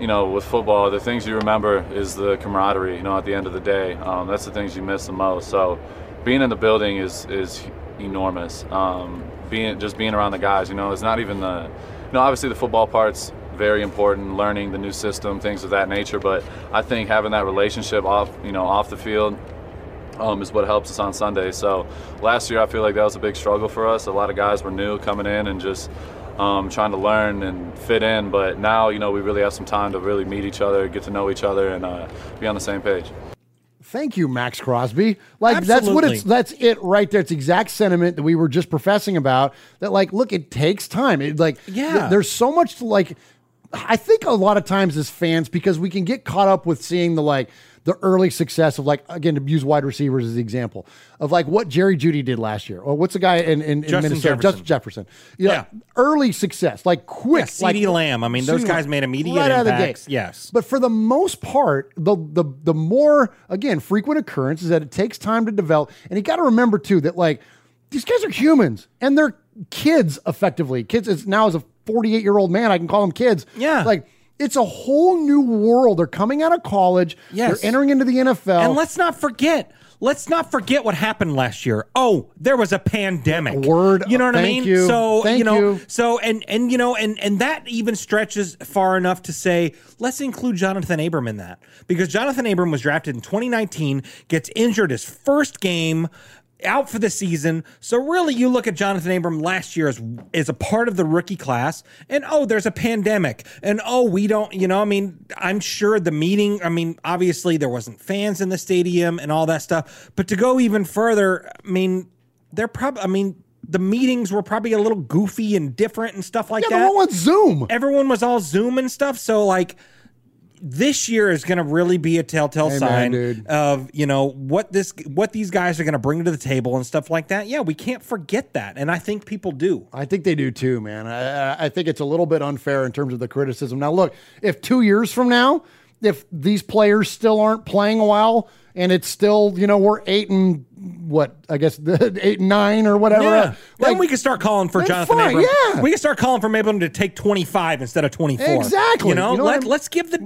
you know, with football, the things you remember is the camaraderie, you know, at the end of the day. That's the things you miss the most. So being in the building is enormous. Being around the guys, you know, it's not even the, you know, obviously the football part's very important, learning the new system, things of that nature. But I think having that relationship off the field is what helps us on Sunday. So last year I feel like that was a big struggle for us. A lot of guys were new coming in and just trying to learn and fit in. But now, we really have some time to really meet each other, get to know each other, and be on the same page. Thank you, Max Crosby. Absolutely. That's it right there. It's exact sentiment that we were just professing about that. Look, it takes time. There's so much to I think a lot of times as fans, because we can get caught up with seeing the early success of again, to use wide receivers as the example of what Jerry Jeudy did last year, or what's the guy in Minnesota, Justin Jefferson. Yeah, early success, quick. Yeah, CeeDee Lamb. I mean, those guys made immediate right impacts. Out of the gate. Yes, but for the most part, the more again frequent occurrence is that it takes time to develop, and you got to remember too that these guys are humans and they're kids effectively. Kids is now as a 48-year-old man, I can call them kids. Yeah, it's a whole new world. They're coming out of college. Yes. They're entering into the NFL. And let's not forget what happened last year. Oh, there was a pandemic. Word. You know what I mean? You. So, thank you know, you. So, and you know, and that even stretches far enough to say, let's include Jonathan Abram in that, because Jonathan Abram was drafted in 2019, gets injured his first game, out for the season. So really, you look at Jonathan Abram last year as a part of the rookie class, and there's a pandemic, and we don't, I'm sure the meeting, obviously there wasn't fans in the stadium and all that stuff, but to go even further, the meetings were probably a little goofy and different and stuff like that. Yeah, everyone was Zoom. Everyone was all Zoom and stuff, so this year is going to really be a telltale sign, man, of what these guys are going to bring to the table and stuff like that. Yeah, we can't forget that, and I think people do. I think they do too, man. I think it's a little bit unfair in terms of the criticism. Now, look, if 2 years from now, if these players still aren't playing well, and it's still we're 8-9 or whatever. Yeah. Then we can start calling for Jonathan Abram. Yeah. We can start calling for Abram to take 25 instead of 24. Exactly. Let's give the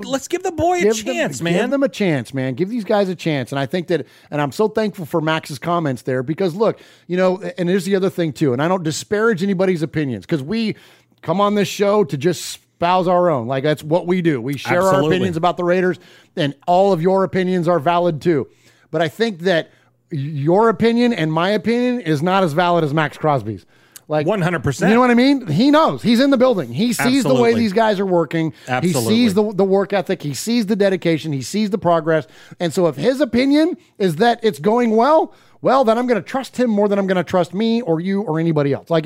boy a chance, man. Give them a chance, man. Give these guys a chance. And I think that, and I'm so thankful for Max's comments there, because look, and here's the other thing too, and I don't disparage anybody's opinions, because we come on this show to just spouse our own. That's what we do. We share our opinions about the Raiders, and all of your opinions are valid too. But I think that your opinion and my opinion is not as valid as Max Crosby's. 100%. You know what I mean? He knows. He's in the building. He sees the way these guys are working. Absolutely. He sees the work ethic. He sees the dedication. He sees the progress. And so if his opinion is that it's going well, then I'm going to trust him more than I'm going to trust me or you or anybody else. I'm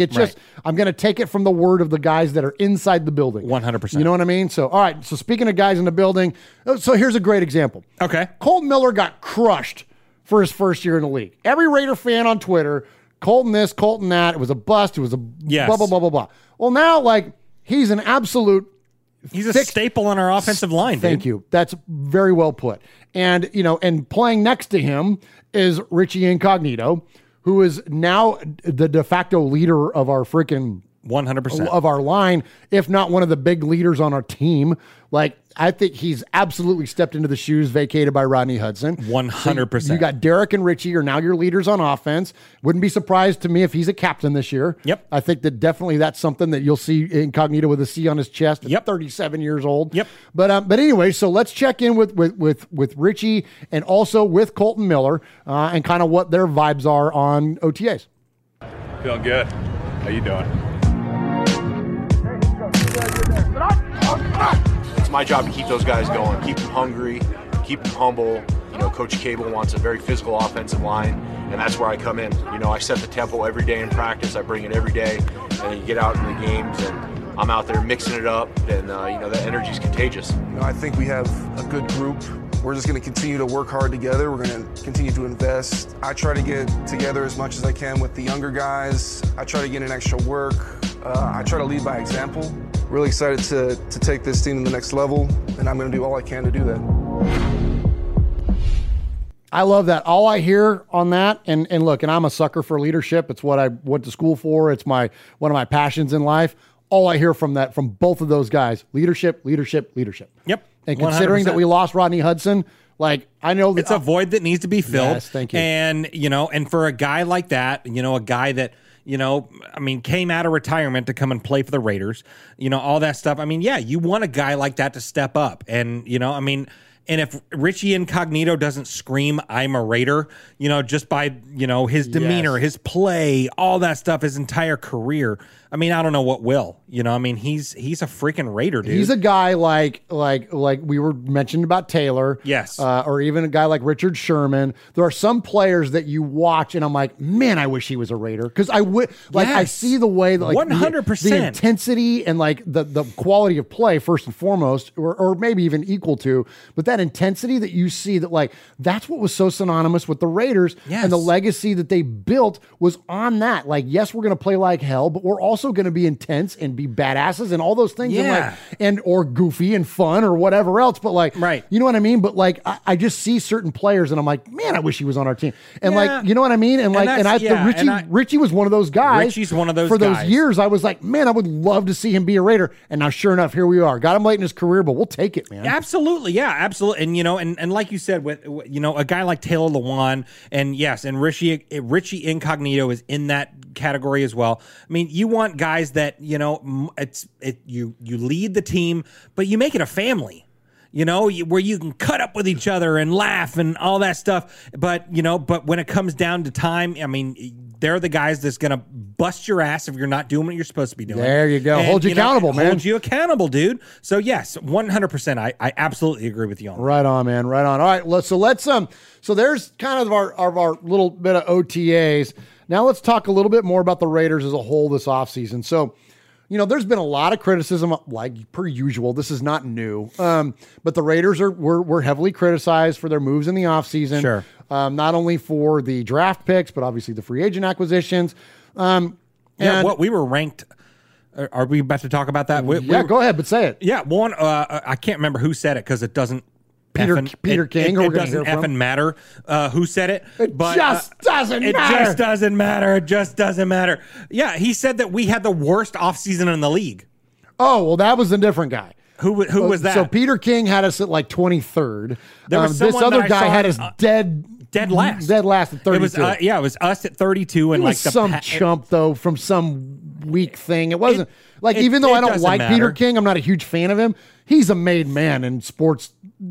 going to take it from the word of the guys that are inside the building. 100%. You know what I mean? So, all right. So speaking of guys in the building, so here's a great example. Okay. Colton Miller got crushed for his first year in the league. Every Raider fan on Twitter, Colton this, Colton that. It was a bust. It was a blah, blah, blah, blah, blah. Well, now, he's an absolute... He's a staple on our offensive line, dude. Thank you. That's very well put. And, and playing next to him is Richie Incognito, who is now the de facto leader of our 100% of our line, if not one of the big leaders on our team. I think he's absolutely stepped into the shoes vacated by Rodney Hudson. 100%. So you got Derek and Richie are now your leaders on offense. Wouldn't be surprised to me if he's a captain this year. Yep. I think that definitely that's something that you'll see Incognito with a C on his chest at 37 years old. Yep. But anyway, so let's check in with Richie and also with Colton Miller and kind of what their vibes are on OTAs. Feeling good. How you doing? My job to keep those guys going, keep them hungry, keep them humble. Coach Cable wants a very physical offensive line, and that's where I come in. I set the tempo every day in practice. I bring it every day, and then you get out in the games, and I'm out there mixing it up, and that energy's contagious. I think we have a good group. We're just going to continue to work hard together. We're going to continue to invest. I try to get together as much as I can with the younger guys. I try to get in extra work. I try to lead by example. Really excited to take this team to the next level, and I'm going to do all I can to do that. I love that. All I hear on that, and look, and I'm a sucker for leadership. It's what I went to school for. It's one of my passions in life. All I hear from that, from both of those guys, leadership, leadership, leadership. Yep. And considering 100%. That we lost Rodney Hudson, I know that it's a void that needs to be filled. Yes, thank you. And for a guy like that, a guy that you know, I mean, came out of retirement to come and play for the Raiders, you know, all that stuff. I mean, yeah, you want a guy like that to step up. And, you know, I mean, and if Richie Incognito doesn't scream, I'm a Raider, you know, just by, you know, his demeanor, his play, all that stuff, his entire career. I mean, I don't know what will, you know, I mean, he's a freaking Raider, dude. He's a guy like we were mentioned about Taylor. Yes. Or even a guy like Richard Sherman. There are some players that you watch and I'm like, man, I wish he was a Raider. Cause I would like, I see the way that like 100% the intensity and like the quality of play first and foremost, or maybe even equal to, but that intensity that you see that like, that's what was so synonymous with the Raiders and the legacy that they built was on that. Like, yes, we're going to play like hell, but we're also going to be intense and be badasses and all those things. And or goofy and fun or whatever else. But like, you know what I mean? But like, I just see certain players and I'm like, man, I wish he was on our team. And like, you know what I mean? And like, Richie was one of those guys. Richie's one of those guys. Those years. I was like, man, I would love to see him be a Raider. And now sure enough, here we are. Got him late in his career, but we'll take it, man. Absolutely. Yeah, absolutely. And, you know, and like you said, with, you know, a guy like Taylor Lewan and Richie Incognito is in that category as well. I mean, you want guys that, you know, you lead the team, but you make it a family, you know, where you can cut up with each other and laugh and all that stuff. But, you know, but when it comes down to time, I mean, they're the guys that's going to bust your ass if you're not doing what you're supposed to be doing. There you go. And, hold you, you accountable, know, man. Hold you accountable, dude. So, yes, 100%. I absolutely agree with you on that. Right on, man. Right on. All right. So there's kind of our little bit of OTAs. Now let's talk a little bit more about the Raiders as a whole this offseason. So, you know, there's been a lot of criticism, like per usual. This is not new. But the Raiders were heavily criticized for their moves in the offseason. Sure. Not only for the draft picks, but obviously the free agent acquisitions. What we were ranked. Are we about to talk about that? Go ahead, but say it. Yeah, one. I can't remember who said it because it doesn't. Peter King. It doesn't effing matter who said it. It just doesn't matter. It just doesn't matter. Yeah, he said that we had the worst offseason in the league. Oh well, that was a different guy. Who was that? So Peter King had us at like 23rd. This other guy had us dead last at 32. It was us at 32, and it was like some chump though from some weak thing. It wasn't even though I don't like Peter King, I'm not a huge fan of him. He's a made man in sports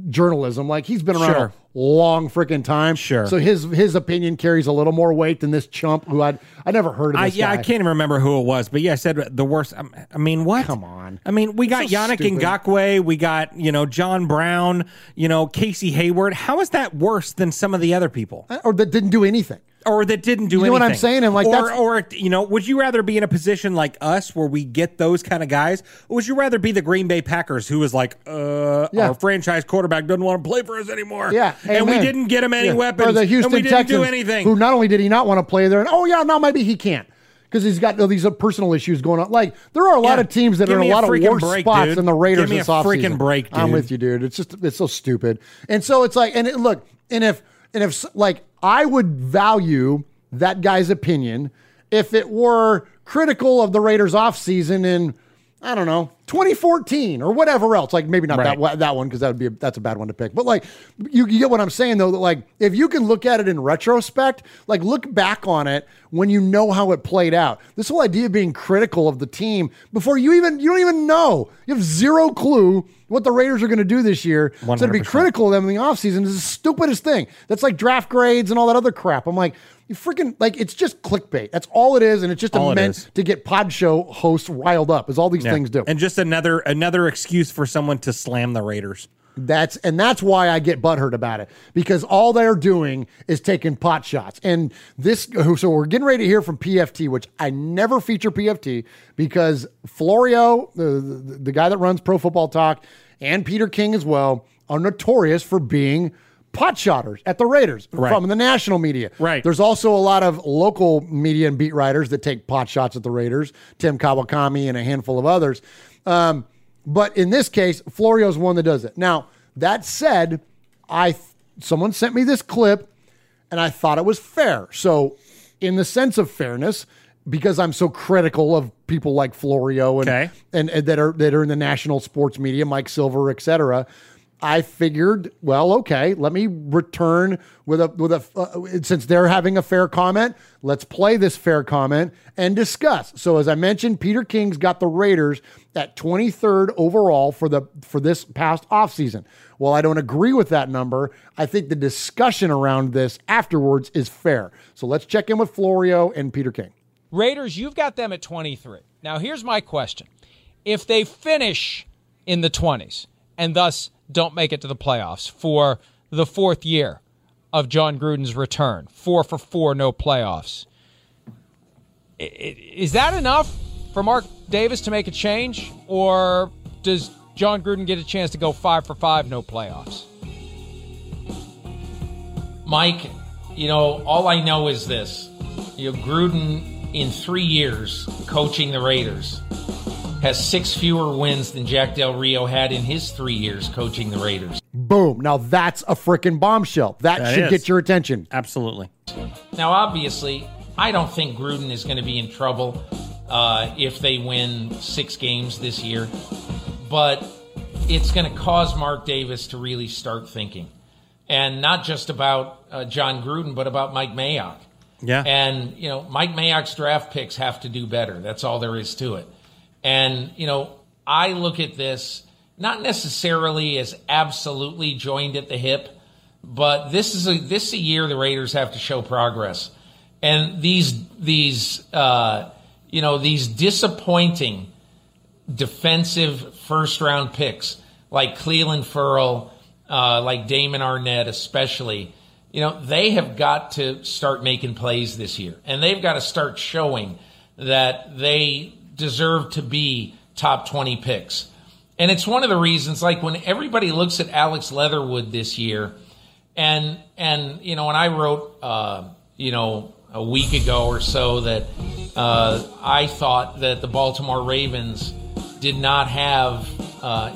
journalism. Like he's been around a long freaking time. Sure. So his opinion carries a little more weight than this chump who I never heard of. This guy. I can't even remember who it was, but yeah, I said the worst. I mean, what? Come on. I mean, we got Yannick Ngakoue. We got, you know, John Brown, you know, Casey Hayward. How is that worse than some of the other people? Or that didn't do anything. Or that didn't do anything. You know what I'm saying? And like, you know, would you rather be in a position like us where we get those kind of guys? Or would you rather be the Green Bay Packers who was like, our franchise quarterback doesn't want to play for us anymore. Yeah. And we didn't get him any weapons. Or the Houston Texans, do anything. Who not only did he not want to play there, and maybe he can't. Because he's got these personal issues going on. Like, there are a lot of teams that are in a lot of worse spots than the Raiders this offseason. Give me a freaking break, dude. I'm with you, dude. It's just, it's so stupid. And so it's like, and if I would value that guy's opinion if it were critical of the Raiders offseason in, I don't know, 2014 or whatever else. Like maybe not that one because that's a bad one to pick. But like you get what I'm saying though. That like if you can look at it in retrospect, like look back on it when you know how it played out. This whole idea of being critical of the team before you don't even know. You have zero clue what the Raiders are going to do this year. 100%. So to be critical of them in the offseason is the stupidest thing. That's like draft grades and all that other crap. I'm like, you freaking, like, it's just clickbait. That's all it is, and it's just meant to get pod show hosts riled up, is all these things do. And just another excuse for someone to slam the Raiders. That's why I get butthurt about it, because all they're doing is taking pot shots. And so we're getting ready to hear from PFT, which I never feature PFT because Florio, the guy that runs Pro Football Talk, and Peter King as well, are notorious for being pot shotters at the Raiders from the national media. Right. There's also a lot of local media and beat writers that take pot shots at the Raiders, Tim Kawakami and a handful of others. But in this case, Florio's one that does it. Now, that said, someone sent me this clip, and I thought it was fair. So, in the sense of fairness, because I'm so critical of people like Florio and that are in the national sports media, Mike Silver, et cetera, I figured, well, okay, let me return with a since they're having a fair comment, let's play this fair comment and discuss. So as I mentioned, Peter King's got the Raiders at 23rd overall for this past offseason. While I don't agree with that number, I think the discussion around this afterwards is fair. So let's check in with Florio and Peter King. Raiders, you've got them at 23. Now here's my question. If they finish in the 20s and thus don't make it to the playoffs for the fourth year of John Gruden's return, 4 for 4, no playoffs. Is that enough for Mark Davis to make a change, or does John Gruden get a chance to go 5 for 5, no playoffs? Mike, you know, all I know is this. You know, Gruden, in 3 years coaching the Raiders, has 6 fewer wins than Jack Del Rio had in his 3 years coaching the Raiders. Boom. Now that's a freaking bombshell. That should get your attention. Absolutely. Now, obviously, I don't think Gruden is going to be in trouble if they win 6 games this year. But it's going to cause Mark Davis to really start thinking. And not just about John Gruden, but about Mike Mayock. Yeah. And, you know, Mike Mayock's draft picks have to do better. That's all there is to it. And, you know, I look at this not necessarily as absolutely joined at the hip, but this is a year the Raiders have to show progress. And these disappointing defensive first-round picks like Cleveland Ferrell, like Damon Arnett especially, you know, they have got to start making plays this year. And they've got to start showing that they deserve to be top 20 picks. And it's one of the reasons, like, when everybody looks at Alex Leatherwood this year, and you know, when I wrote, you know, a week ago or so that I thought that the Baltimore Ravens did not have,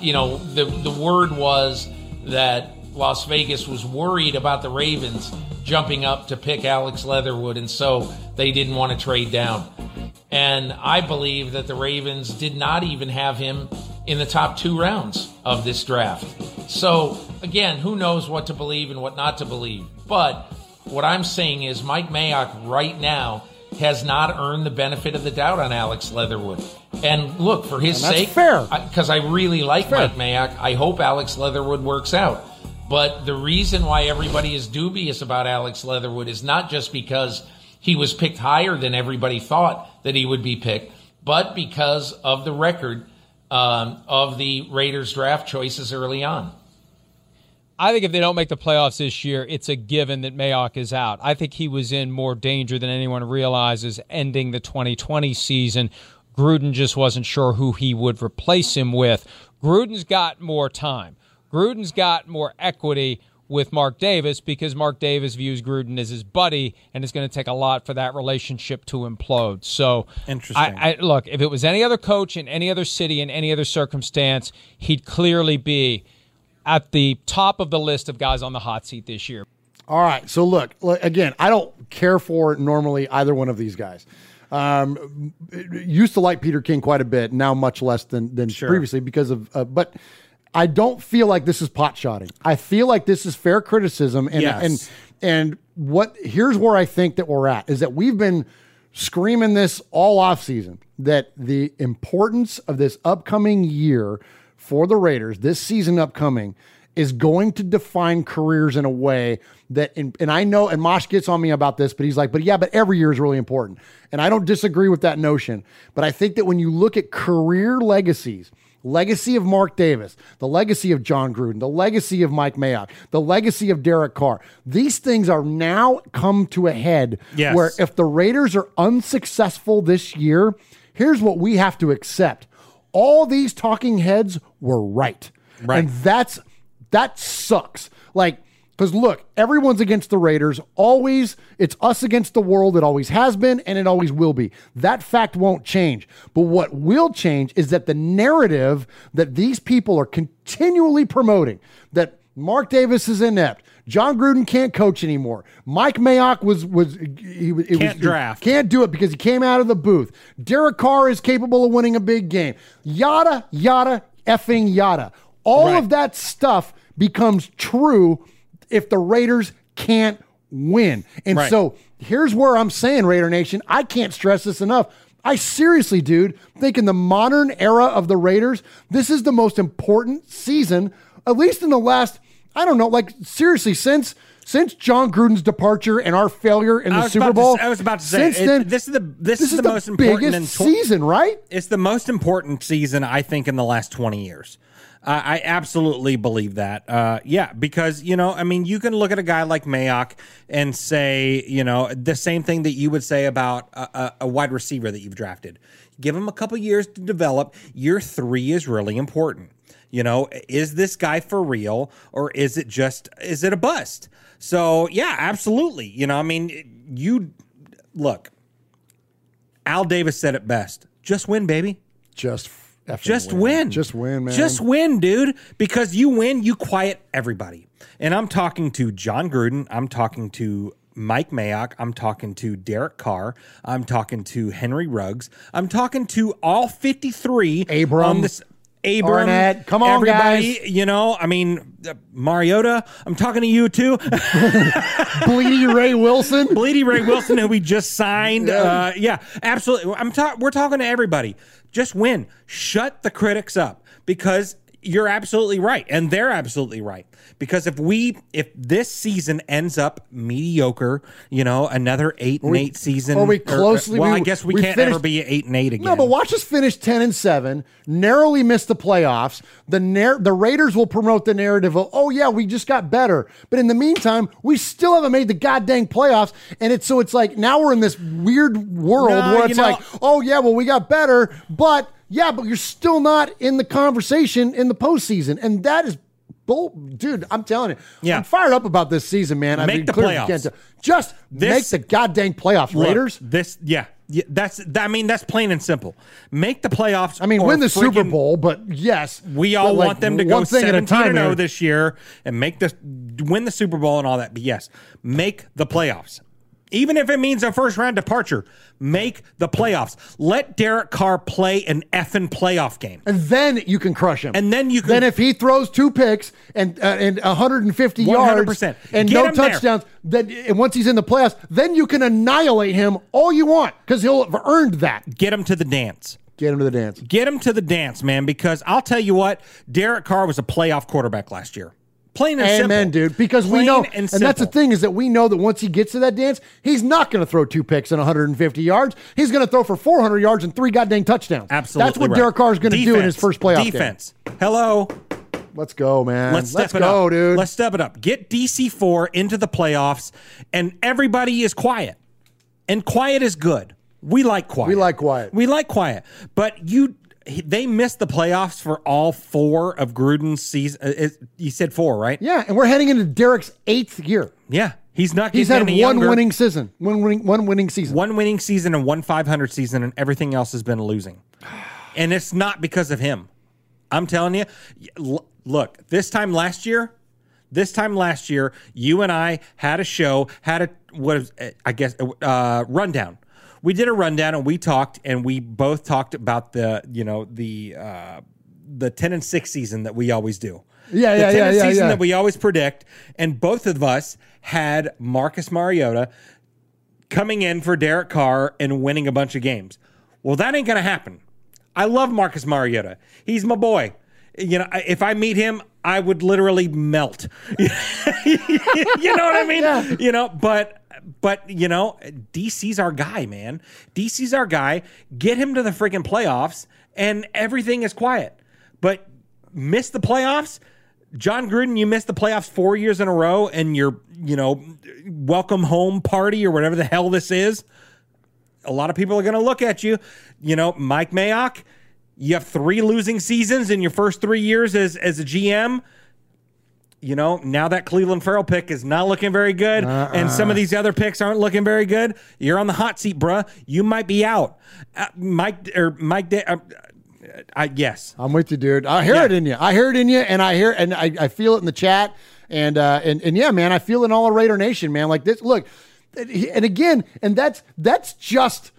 you know, the word was that Las Vegas was worried about the Ravens jumping up to pick Alex Leatherwood, and so they didn't want to trade down. And I believe that the Ravens did not even have him in the top 2 rounds of this draft. So, again, who knows what to believe and what not to believe. But what I'm saying is Mike Mayock right now has not earned the benefit of the doubt on Alex Leatherwood. And look, for his sake, because I really like Mike Mayock, I hope Alex Leatherwood works out. But the reason why everybody is dubious about Alex Leatherwood is not just because he was picked higher than everybody thought that he would be picked, but because of the record of the Raiders draft choices early on. I think if they don't make the playoffs this year, it's a given that Mayock is out. I think he was in more danger than anyone realizes ending the 2020 season. Gruden just wasn't sure who he would replace him with. Gruden's got more time. Gruden's got more equity with Mark Davis, because Mark Davis views Gruden as his buddy, and it's going to take a lot for that relationship to implode. So, interesting. I look, if it was any other coach in any other city in any other circumstance, he'd clearly be at the top of the list of guys on the hot seat this year. All right, so look again, I don't care for normally either one of these guys. Used to like Peter King quite a bit, now much less than previously because of but I don't feel like this is pot-shotting. I feel like this is fair criticism. And, and what here's where I think that we're at, is that we've been screaming this all offseason, that the importance of this upcoming year for the Raiders, this season upcoming, is going to define careers in a way that, and I know, and Mosh gets on me about this, but he's like, but every year is really important. And I don't disagree with that notion. But I think that when you look at career legacies, legacy of Mark Davis, the legacy of John Gruden, the legacy of Mike Mayock, the legacy of Derek Carr. These things are now come to a head where if the Raiders are unsuccessful this year, here's what we have to accept. All these talking heads were right. And that sucks. Like, because look, everyone's against the Raiders. Always, it's us against the world. It always has been, and it always will be. That fact won't change. But what will change is that the narrative that these people are continually promoting, that Mark Davis is inept, John Gruden can't coach anymore, Mike Mayock can't do it because he came out of the booth, Derek Carr is capable of winning a big game, yada, yada, effing yada. All of that stuff becomes true if the Raiders can't win. And so here's where I'm saying, Raider Nation, I can't stress this enough. I seriously, dude, think in the modern era of the Raiders, this is the most important season, at least in the last, I don't know, like seriously, since John Gruden's departure and our failure in the Super Bowl. I was about to say, this is the most important season, right? It's the most important season, I think, in the last 20 years. I absolutely believe that. Yeah, because, you know, I mean, you can look at a guy like Mayock and say, you know, the same thing that you would say about a wide receiver that you've drafted. Give him a couple years to develop. Year three is really important. You know, is this guy for real or is it a bust? So, yeah, absolutely. You know, I mean, you look, Al Davis said it best. Just win, baby. Just win. Just win, man. Just win, dude. Because you win, you quiet everybody. And I'm talking to John Gruden. I'm talking to Mike Mayock. I'm talking to Derek Carr. I'm talking to Henry Ruggs. I'm talking to all 53. Abram. Arnett. Come on, everybody, guys. You know, I mean, Mariota, I'm talking to you too. Bleedy Ray Wilson, who we just signed. Yeah, absolutely. We're talking to everybody. Just win. Shut the critics up because you're absolutely right. And they're absolutely right. Because if this season ends up mediocre, you know, another 8-8 season. I guess we can't ever be 8-8 again. No, but watch us finish 10-7, narrowly miss the playoffs. The Raiders will promote the narrative of, oh yeah, we just got better. But in the meantime, we still haven't made the goddamn playoffs. And it's like now we're in this weird world where it's like, oh yeah, well we got better, but you're still not in the conversation in the postseason. And that is dude, I'm telling you. Yeah. I'm fired up about this season, man. Make the playoffs. Just make the goddamn playoffs, Raiders. That's plain and simple. Make the playoffs. I mean, win the Super Bowl, but yes. We all want them to go 17-0 this year and win the Super Bowl and all that. But yes, make the playoffs. Even if it means a first-round departure, make the playoffs. Let Derek Carr play an effing playoff game. And then you can crush him. And then you can... Then if he throws two picks and 150 yards and no touchdowns, and once he's in the playoffs, then you can annihilate him all you want because he'll have earned that. Get him to the dance, man, because I'll tell you what, Derek Carr was a playoff quarterback last year. Plain and simple. Amen, dude. Because we know, and that's the thing, is that we know that once he gets to that dance, he's not going to throw two picks and 150 yards. He's going to throw for 400 yards and three goddamn touchdowns. Absolutely. That's what Derek Carr is going to do in his first playoff game. Hello. Let's go, man. Let's step it up, dude. Let's step it up. Get DC4 into the playoffs, and everybody is quiet. And quiet is good. We like quiet. But they missed the playoffs for all four of Gruden's season. You said four, right? Yeah, and we're heading into Derek's 8th year. Yeah, he's had one winning season and one 500 season, and everything else has been losing. And it's not because of him. I'm telling you. Look, this time last year, you and I had a show, rundown. We did a rundown and we talked, and we both talked about the 10-6 season that we always do. The 10 season that we always predict, and both of us had Marcus Mariota coming in for Derek Carr and winning a bunch of games. Well, that ain't gonna happen. I love Marcus Mariota. He's my boy. You know, if I meet him, I would literally melt. You know what I mean? Yeah. You know, but you know, DC's our guy, man. DC's our guy. Get him to the freaking playoffs, and everything is quiet. But miss the playoffs, John Gruden. You missed the playoffs 4 years in a row, and your welcome home party or whatever the hell this is. A lot of people are going to look at you. You know, Mike Mayock. You have 3 losing seasons in your first 3 years as a GM. You know, now that Cleveland Ferrell pick is not looking very good, and some of these other picks aren't looking very good. You're on the hot seat, bruh. You might be out. Yes. I'm with you, dude. I hear it in you, and I feel it in the chat, and yeah, man, I feel it in all of Raider Nation, man. Like this, look, and that's just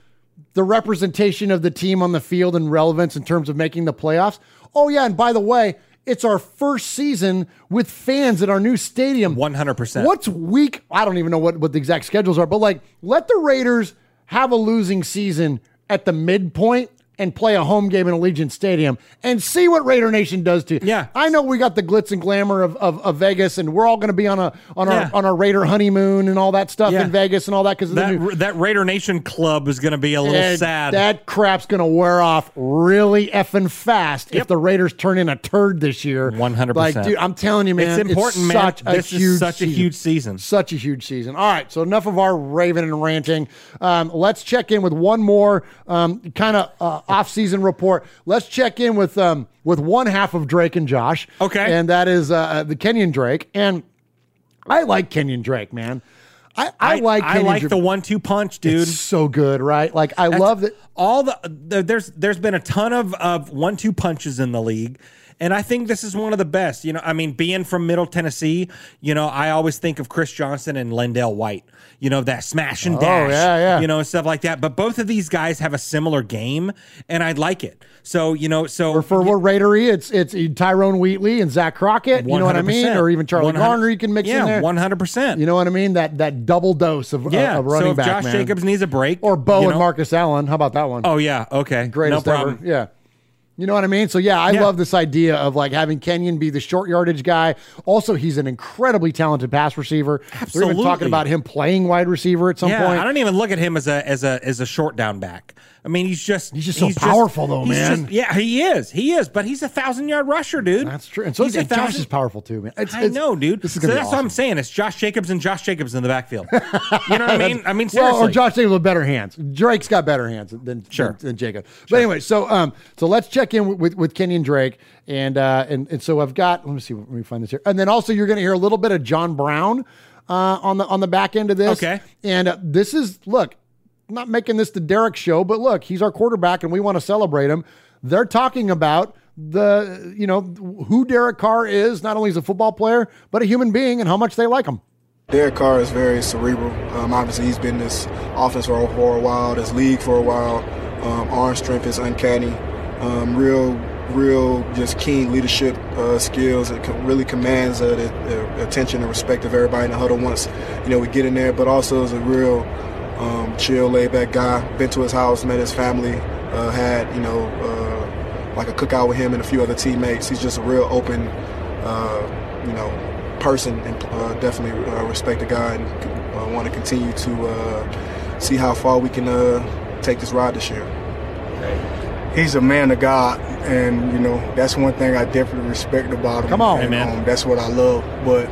the representation of the team on the field and relevance in terms of making the playoffs. Oh yeah, and by the way, It's our first season with fans at our new stadium. 100%. What's week? I don't even know what the exact schedules are, but like, let the Raiders have a losing season at the midpoint and play a home game in Allegiant Stadium and see what Raider Nation does to you. Yeah. I know we got the glitz and glamour of Vegas, and we're all going to be on our Raider honeymoon and all that stuff in Vegas and all that, because that Raider Nation club is going to be a little sad. That crap's going to wear off really effing fast if the Raiders turn in a turd this year. 100%. Like, dude, I'm telling you, man, it's important, man. Such a huge season. All right, so enough of our raving and ranting. Let's check in with one more kind of off-season report. Let's check in with one half of Drake and Josh. Okay. And that is the Kenyan Drake. And I like Kenyan Drake, man. I like the 1-2 punch, dude. It's so good, right? Like, love that. All there's been a ton of 1-2 punches in the league. And I think this is one of the best. You know, I mean, being from Middle Tennessee, you know, I always think of Chris Johnson and Lendell White, you know, that smash and dash, you know, stuff like that. But both of these guys have a similar game, and I like it. So, you know, for what Raidery, it's Tyrone Wheatley and Zach Crockett, you know what I mean? Or even Charlie Garner you can mix in there. Yeah, 100%. You know what I mean? That double dose of running back, Josh Jacobs needs a break. Or Bo and Marcus Allen. How about that one? Oh, yeah. Okay. Greatest ever. Yeah. You know what I mean? So, yeah, I love this idea of, like, having Kenyan be the short yardage guy. Also, he's an incredibly talented pass receiver. Absolutely. We're even talking about him playing wide receiver at some point. I don't even look at him as a short down back. I mean, he's just powerful, though, man. He is. But he's a 1,000-yard rusher, dude. That's true. And so Josh is powerful, too, man. I know, dude. This is so that's awesome. What I'm saying. It's Josh Jacobs in the backfield. You know what I mean? I mean, seriously. Well, or Josh Jacobs with better hands. Drake's got better hands than Jacob. Sure. But anyway, so let's check in with Kenyan Drake, and so I've got. Let me see. Let me find this here, and then also you're going to hear a little bit of John Brown on the back end of this. Okay, and this is not making this the Derek show, but look, he's our quarterback, and we want to celebrate him. They're talking about the who Derek Carr is, not only as a football player but a human being, and how much they like him. Derek Carr is very cerebral. Obviously, he's been in this offense for a while, this league for a while. Arm strength is uncanny. Real, just keen leadership skills. It really commands the attention and respect of everybody in the huddle once we get in there. But also is a real chill, laid-back guy. Been to his house, met his family, had like a cookout with him and a few other teammates. He's just a real open, person, and definitely respect the guy, and want to continue to see how far we can take this ride this year. Okay. He's a man of God, and, that's one thing I definitely respect about him. Come on, and, man. That's what I love. But,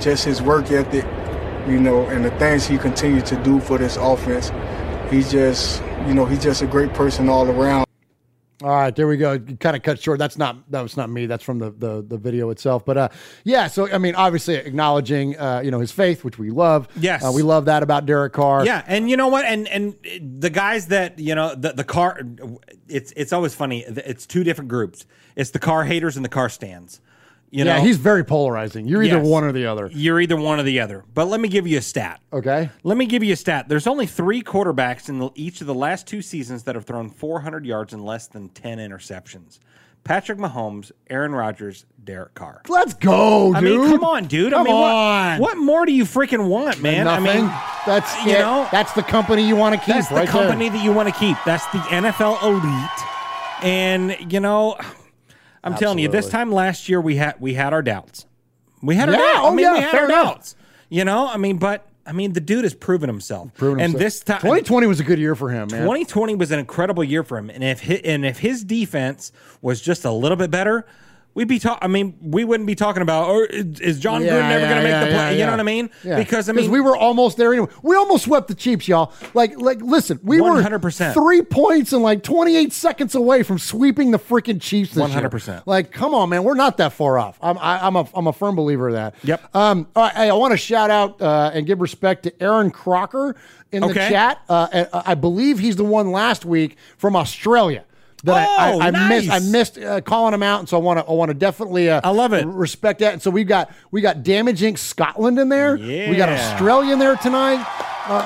just his work ethic, and the things he continues to do for this offense, he's just a great person all around. All right, there we go. Kind of cut short. That was not me. That's from the video itself. But so I mean, obviously acknowledging his faith, which we love. Yes, we love that about Derek Carr. Yeah, and you know what? And the guys that the Carr. It's always funny. It's two different groups. It's the Carr haters and the Carr stands. He's very polarizing. You're either one or the other. But let me give you a stat. Okay. There's only three quarterbacks in each of the last two seasons that have thrown 400 yards and less than 10 interceptions. Patrick Mahomes, Aaron Rodgers, Derek Carr. Let's go, dude. I mean, come on, dude. Come on. What more do you freaking want, man? Nothing. I mean, that's it. That's the company you want to keep. That's the company that you want to keep. That's the NFL elite. And, I'm telling you, this time last year we had our doubts. We had our doubts. But the dude has proven himself. This time, 2020 was a good year for him, man. 2020 was an incredible year for him. And if his defense was just a little bit better, we'd be we wouldn't be talking about, or is John Gruden ever going to make the play? You know what I mean? Yeah. Because we were almost there anyway. We almost swept the Chiefs, y'all. Like, listen, we 100%. Were 3 points and like 28 seconds away from sweeping the freaking Chiefs this 100%. Year. 100%. Like, come on, man, we're not that far off. I'm a firm believer of that. Yep. All right, I want to shout out and give respect to Aaron Crocker in the chat. I believe he's the one last week from Australia. I missed calling him out, and so I want to definitely I love it. Respect that. And so we got Damage Inc. Scotland in there. Yeah. We got Australia in there tonight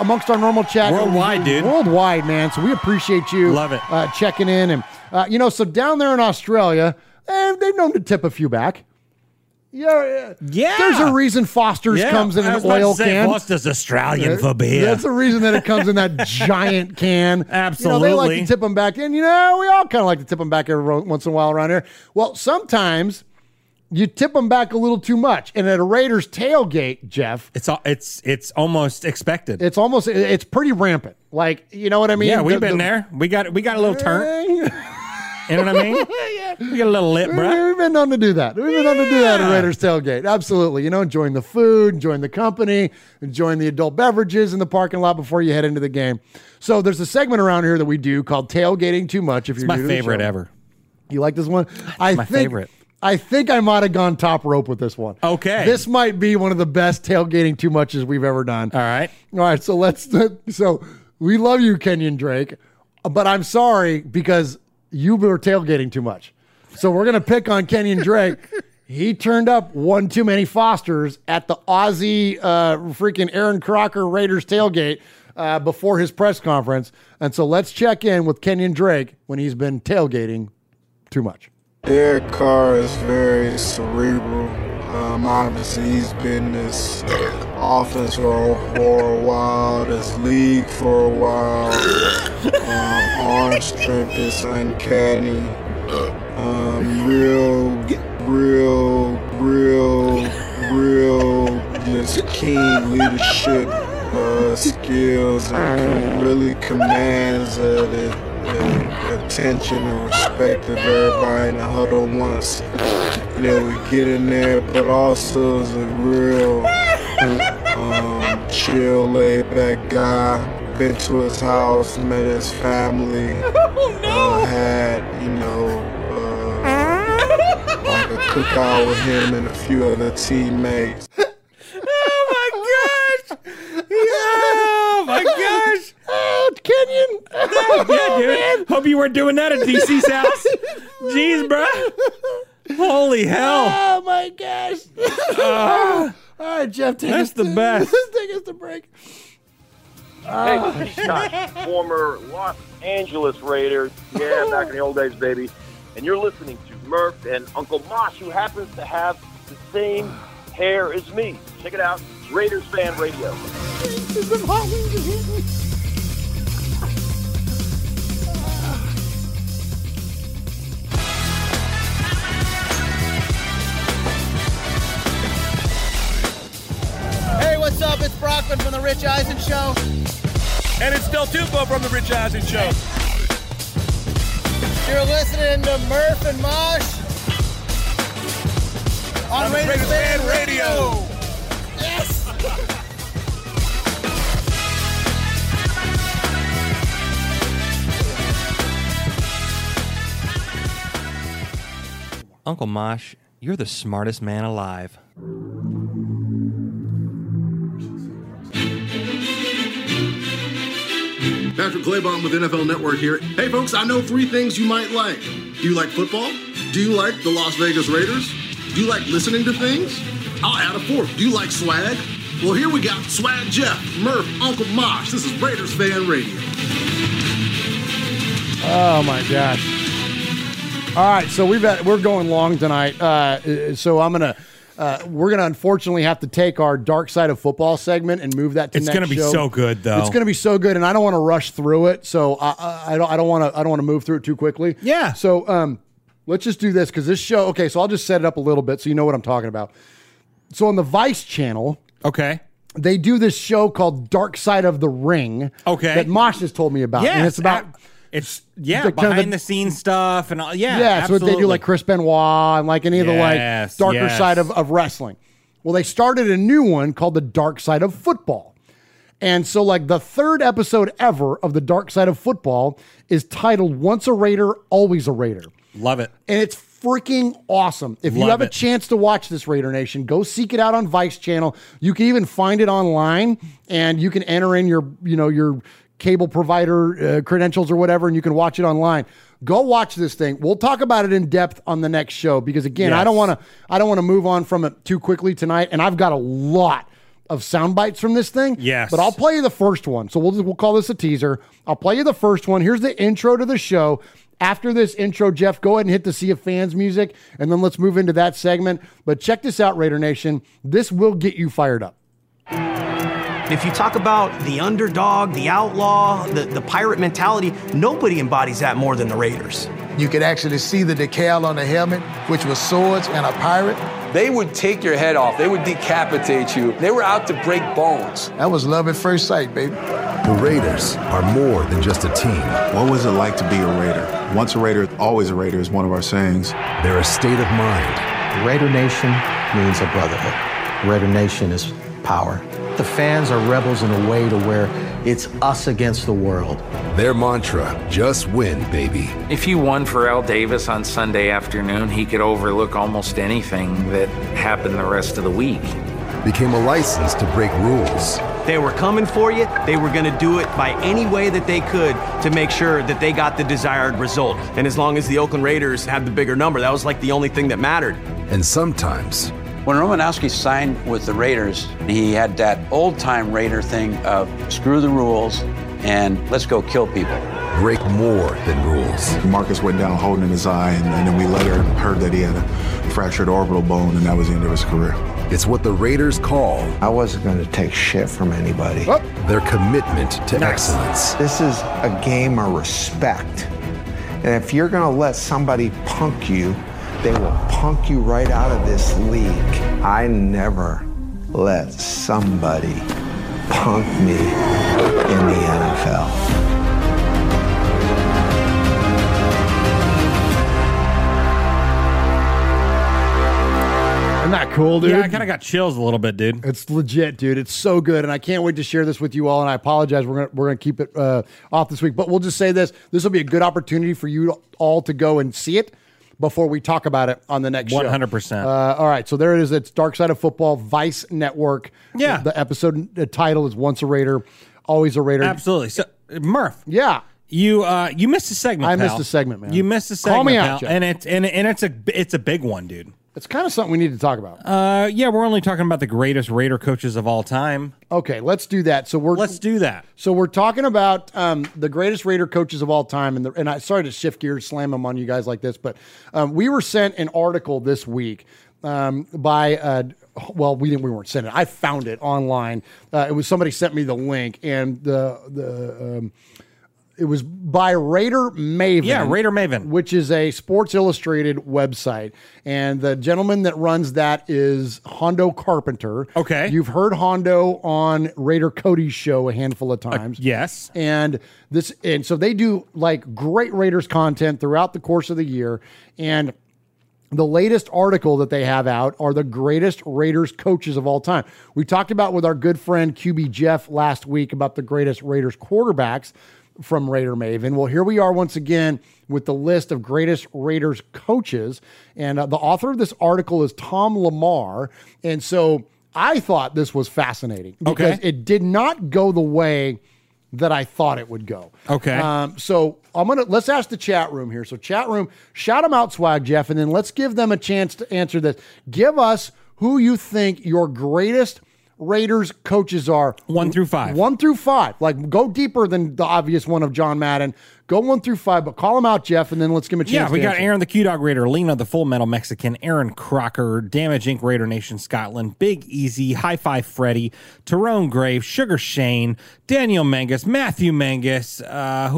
amongst our normal chat. Worldwide, dude. Worldwide, man. So we appreciate you. Love it. Checking in. And so down there in Australia, They've known to tip a few back. Yeah. There's a reason Foster's comes in an oil can. Foster's Australian for beer. That's the reason that it comes in that giant can. Absolutely. You know, they like to tip them back in. You know, we all kind of like to tip them back every once in a while around here. Well, sometimes you tip them back a little too much, and at a Raiders tailgate, Jeff, it's almost expected. It's pretty rampant. Like, you know what I mean? Yeah, we've been there. We got a little turn. You know what I mean? We got a little lit, bro. We've been known to do that. We've been known to do that at Raiders tailgate. Absolutely. You know, enjoying the food, enjoying the company, enjoying the adult beverages in the parking lot before you head into the game. So there's a segment around here that we do called Tailgating Too Much. If you're new to the show, my favorite ever. You like this one? It's my favorite. I think I might have gone top rope with this one. Okay. This might be one of the best tailgating too muches we've ever done. All right. So we love you, Kenyan Drake, but I'm sorry because you were tailgating too much. So we're going to pick on Kenyan Drake. He turned up one too many Fosters at the Aussie freaking Aaron Crocker Raiders tailgate before his press conference. And so let's check in with Kenyan Drake when he's been tailgating too much. Derek Carr is very cerebral. Obviously, he's been in this offense for a while, this league for a while. Arm strength is uncanny. Real, just keen leadership skills, and really commands the attention and respect of everybody in the huddle once we get in there, but also is a real chill, laid-back guy. Been to his house, met his family, had, like a cookout with him and a few other teammates. Oh, my gosh! Kenyan. Yeah, dude. Hope you weren't doing that at DC's house. Jeez, bro. Holy hell. Oh, my gosh. All right, Jeff, take us to break. Hey, Scott, former Los Angeles Raider. Yeah, back in the old days, baby. And you're listening to Murph and Uncle Mosh, who happens to have the same hair as me. Check it out. Raiders Fan Radio. Hey, what's up? It's Brockman from The Rich Eisen Show. And it's Del Tufo from The Rich Eisen Show. You're listening to Murph and Mosh on Raiders Fan Radio. Yes! Uncle Mosh, you're the smartest man alive. Patrick Claybaum with NFL Network here. Hey folks, I know three things you might like. Do you like football? Do you like the Las Vegas Raiders? Do you like listening to things? I'll add a fourth. Do you like swag? Well, here we got Swag Jeff, Murph, Uncle Mosh. This is Raiders Fan Radio. Oh, my gosh. All right, so we're going long tonight. So we're going to unfortunately have to take our Dark Side of Football segment and move that to next show. It's going to be so good, though. It's going to be so good, and I don't want to rush through it, so I don't want to move through it too quickly. Yeah. So let's just do this, because this show, okay, so I'll just set it up a little bit so you know what I'm talking about. So on the Vice channel, okay, they do this show called Dark Side of the Ring, okay, that Mosh has told me about. Yes, and it's about behind the scenes stuff and all. Yeah, yeah, absolutely. So they do like Chris Benoit and like any of the like darker side of wrestling. Well, they started a new one called the Dark Side of Football. And so like the third episode ever of the Dark Side of Football is titled Once a Raider, Always a Raider. Love it. And it's freaking awesome. If you have a chance to watch this, Raider Nation, go seek it out on Vice Channel. You can even find it online, and you can enter in your cable provider credentials or whatever, and you can watch it online. Go watch this thing. We'll talk about it in depth on the next show, because again, yes, I don't want to move on from it too quickly tonight, and I've got a lot of sound bites from this thing. Yes. But I'll play you the first one. So we'll call this a teaser. I'll play you the first one. Here's the intro to the show. After this intro, Jeff, go ahead and hit the Sea of Fans music, and then let's move into that segment. But check this out, Raider Nation. This will get you fired up. If you talk about the underdog, the outlaw, the pirate mentality, nobody embodies that more than the Raiders. You could actually see the decal on the helmet, which was swords and a pirate. They would take your head off. They would decapitate you. They were out to break bones. That was love at first sight, baby. The Raiders are more than just a team. What was it like to be a Raider? Once a Raider, always a Raider is one of our sayings. They're a state of mind. Raider Nation means a brotherhood. Raider Nation is power. The fans are rebels in a way to where it's us against the world. Their mantra, just win, baby. If you won Pharrell Davis on Sunday afternoon, he could overlook almost anything that happened the rest of the week. Became a license to break rules. They were coming for you. They were going to do it by any way that they could to make sure that they got the desired result. And as long as the Oakland Raiders had the bigger number, that was like the only thing that mattered. And sometimes... when Romanowski signed with the Raiders, he had that old-time Raider thing of screw the rules and let's go kill people. Break more than rules. Marcus went down holding his eye, and then we later heard that he had a fractured orbital bone, and that was the end of his career. It's what the Raiders call... I wasn't going to take shit from anybody. Oh. Their commitment to excellence. This is a game of respect. And if you're going to let somebody punk you, they will punk you right out of this league. I never let somebody punk me in the NFL. Isn't that cool, dude? Yeah, I kind of got chills a little bit, dude. It's legit, dude. It's so good, and I can't wait to share this with you all, and I apologize. We're gonna keep it off this week, but we'll just say this. This will be a good opportunity for you all to go and see it before we talk about it on the next 100%. Show. 100%. All right, so there it is. It's Dark Side of Football, Vice Network. Yeah. The episode, the title is Once a Raider, Always a Raider. Absolutely. So, Murph. Yeah. You missed a segment, I missed a segment, man. You missed a segment, Call me out, Jeff. And it's a big one, dude. It's kind of something we need to talk about. Yeah, we're only talking about the greatest Raider coaches of all time. Okay, let's do that. So we're talking about the greatest Raider coaches of all time, and I sorry to shift gears, slam them on you guys like this, but we were sent an article this week by. Well, we weren't sent it. I found it online. It was somebody sent me the link, and it was by Raider Maven. Yeah, Raider Maven. Which is a Sports Illustrated website. And the gentleman that runs that is Hondo Carpenter. Okay. You've heard Hondo on Raider Cody's show a handful of times. Yes. And so they do like great Raiders content throughout the course of the year. And the latest article that they have out are the greatest Raiders coaches of all time. We talked about with our good friend QB Jeff last week about the greatest Raiders quarterbacks from Raider Maven. Well, here we are once again with the list of greatest Raiders coaches. And the author of this article is Tom Lamar. And so I thought this was fascinating because it did not go the way that I thought it would go. Okay. So let's ask the chat room here. So chat room, shout them out, Swag Jeff, and then let's give them a chance to answer this. Give us who you think your greatest Raiders coaches are. 1 through 5. 1 through 5. Like, go deeper than the obvious one of John Madden. Go 1 through 5, but call them out, Jeff, and then let's give him a chance. Yeah, we got Aaron the Q-Dog Raider, Lena the Full Metal Mexican, Aaron Crocker, Damage Inc. Raider Nation Scotland, Big Easy, High Five Freddy, Tyrone Graves, Sugar Shane, Daniel Mangus, Matthew Mangus. Who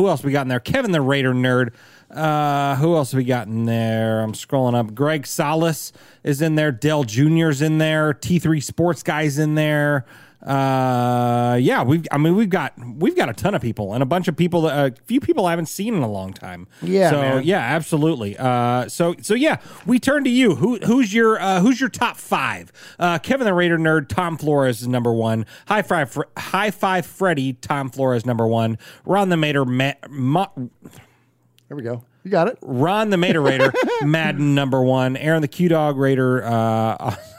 else we got in there? Kevin the Raider Nerd. Who else we got in there? I'm scrolling up. Greg Salas is in there. Dell Jr.'s in there. T3 Sports Guy's in there. We've got a ton of people and a bunch of people that a few people I haven't seen in a long time. Yeah. So man. Yeah, absolutely. So yeah, we turn to you. Who's your top 5? Kevin the Raider Nerd, Tom Flores is number 1. High Five Freddy, Tom Flores number 1. Ron the Mater there we go. You got it. Ron the Mater Raider, Madden number 1. Aaron the Q-Dog Raider,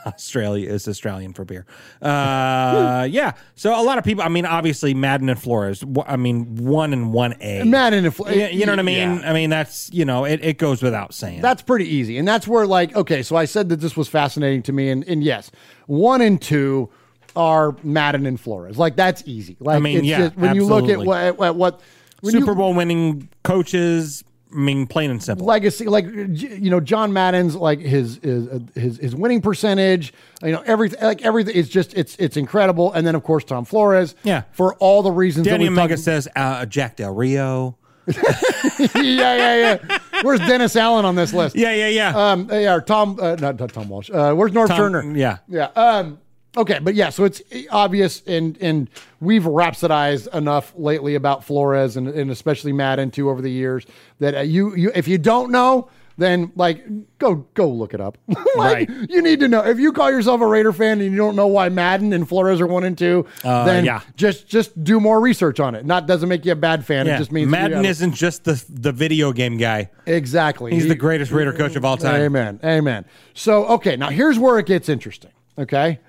Australia is Australian for beer. Yeah. So a lot of people, I mean, obviously Madden and Flores, I mean, 1 and 1A. Madden and Flores. You know what I mean? Yeah. I mean, that's, you know, it goes without saying. That's pretty easy. And that's where like, okay, so I said that this was fascinating to me. And yes, 1 and 2 are Madden and Flores. Like, that's easy. Like, I mean, it's just, when absolutely. You look at what Super Bowl winning coaches, I mean, plain and simple. Legacy, like, you know, John Madden's, like, his winning percentage, you know, everything, like, everything. It's just, it's incredible. And then, of course, Tom Flores. Yeah. For all the reasons Danny that we Omega says, Jack Del Rio. Yeah. Where's Dennis Allen on this list? Yeah. Or Tom, not Tom Walsh. Where's Norv Turner? Yeah. Okay, but yeah, so it's obvious, and we've rhapsodized enough lately about Flores and especially Madden too over the years that you if you don't know, then like go look it up. Like, right. You need to know. If you call yourself a Raider fan and you don't know why Madden and Flores are 1 and 2, then just do more research on it. Not doesn't make you a bad fan. Yeah. It just means Madden isn't just the video game guy. Exactly. He's the greatest Raider coach of all time. Amen. So okay, now here's where it gets interesting. Okay.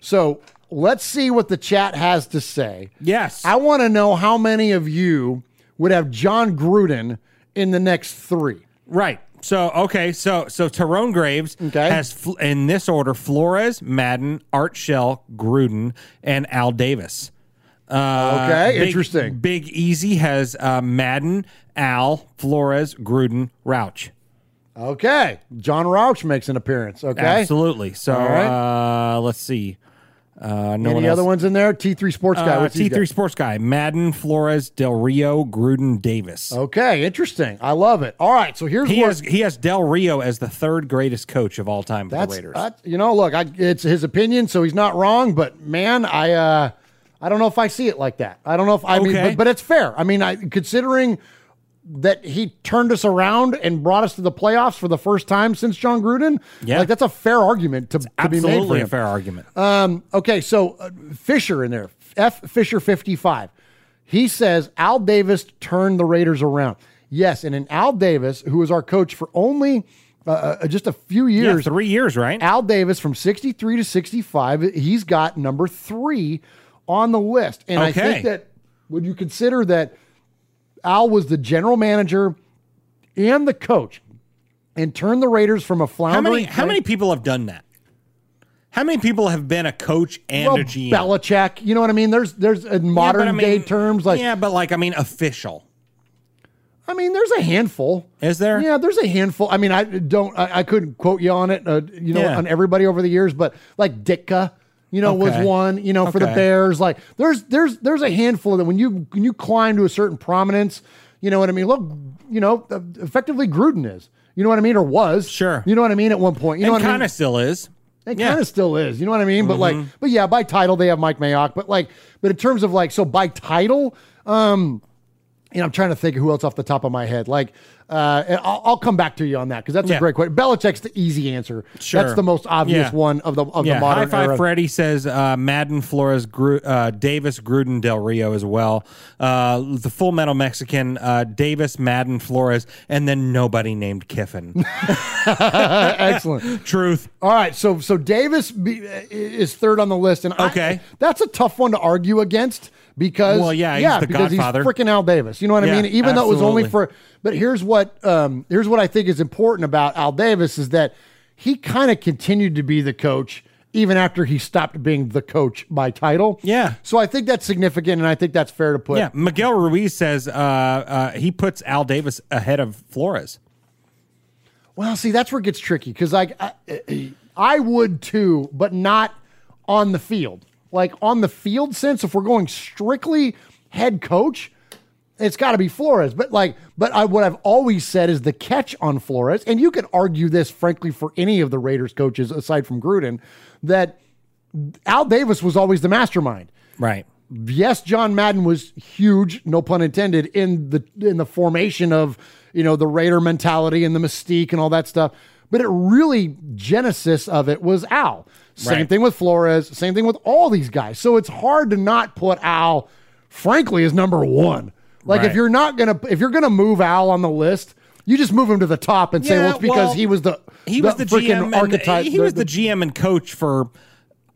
So let's see what the chat has to say. Yes. I want to know how many of you would have John Gruden in the next 3. Right. So, okay. So Tyrone Graves has, in this order, Flores, Madden, Art Shell, Gruden, and Al Davis. Interesting. Big Easy has Madden, Al, Flores, Gruden, Rauch. Okay. John Rauch makes an appearance. Okay. Absolutely. So, let's see. No Any one other ones in there? T3 Sports Guy. What's T3 Sports Guy. Madden, Flores, Del Rio, Gruden, Davis. Okay, interesting. I love it. All right, so here's he has Del Rio as the 3rd greatest coach of all time for the Raiders. It's his opinion, so he's not wrong. But man, I don't know if I see it like that. I don't know if I mean, but it's fair. I mean, considering that he turned us around and brought us to the playoffs for the first time since John Gruden. Yeah. Like, that's a fair argument to be made for him. Absolutely a fair argument. Okay, so Fisher in there, F. Fisher 55. He says, Al Davis turned the Raiders around. Yes, and in Al Davis, who was our coach for only just a few years. Yeah, 3 years, right? Al Davis from 63 to 65, he's got number 3 on the list. And I think that, would you consider that Al was the general manager and the coach and turned the Raiders from a floundering. How many people have done that? How many people have been a coach and a GM? Belichick, you know what I mean? There's in modern day terms. Official. I mean, there's a handful. Is there? Yeah, there's a handful. I mean, I couldn't quote you on it, on everybody over the years, but like Ditka, was one, for the Bears. Like there's a handful of them. When you climb to a certain prominence, you know what I mean? Look, effectively Gruden is, you know what I mean? Or was, sure. You know what I mean? At one point, still is. It kind of still is. You know what I mean? Mm-hmm. But by title, they have Mike Mayock, but in terms of so by title, I'm trying to think of who else off the top of my head. I'll come back to you on that because that's a great question. Belichick's the easy answer. Sure. That's the most obvious one of the modern era. High Five Freddy says Madden, Flores, Davis, Gruden, Del Rio as well. The Full Metal Mexican, Davis, Madden, Flores, and then nobody named Kiffin. Excellent. Truth. All right, so Davis is 3rd on the list, and that's a tough one to argue against. Because he's freaking Al Davis. You know what I mean? Even though it was only but here's what I think is important about Al Davis is that he kind of continued to be the coach even after he stopped being the coach by title. Yeah. So I think that's significant, and I think that's fair to put. Yeah. Miguel Ruiz says he puts Al Davis ahead of Flores. Well, see, that's where it gets tricky because I would too, but not on the field. Like on the field sense, if we're going strictly head coach, it's got to be Flores. But what I've always said is the catch on Flores, and you could argue this frankly for any of the Raiders coaches aside from Gruden, that Al Davis was always the mastermind. Right. Yes, John Madden was huge, no pun intended, in the formation of the Raider mentality and the mystique and all that stuff. But it really, genesis of it was Al. Same thing with Flores. Same thing with all these guys. So it's hard to not put Al, frankly, as number 1. Like if you're gonna move Al on the list, you just move him to the top and say, it's because he was the freaking archetype. He was the GM and coach for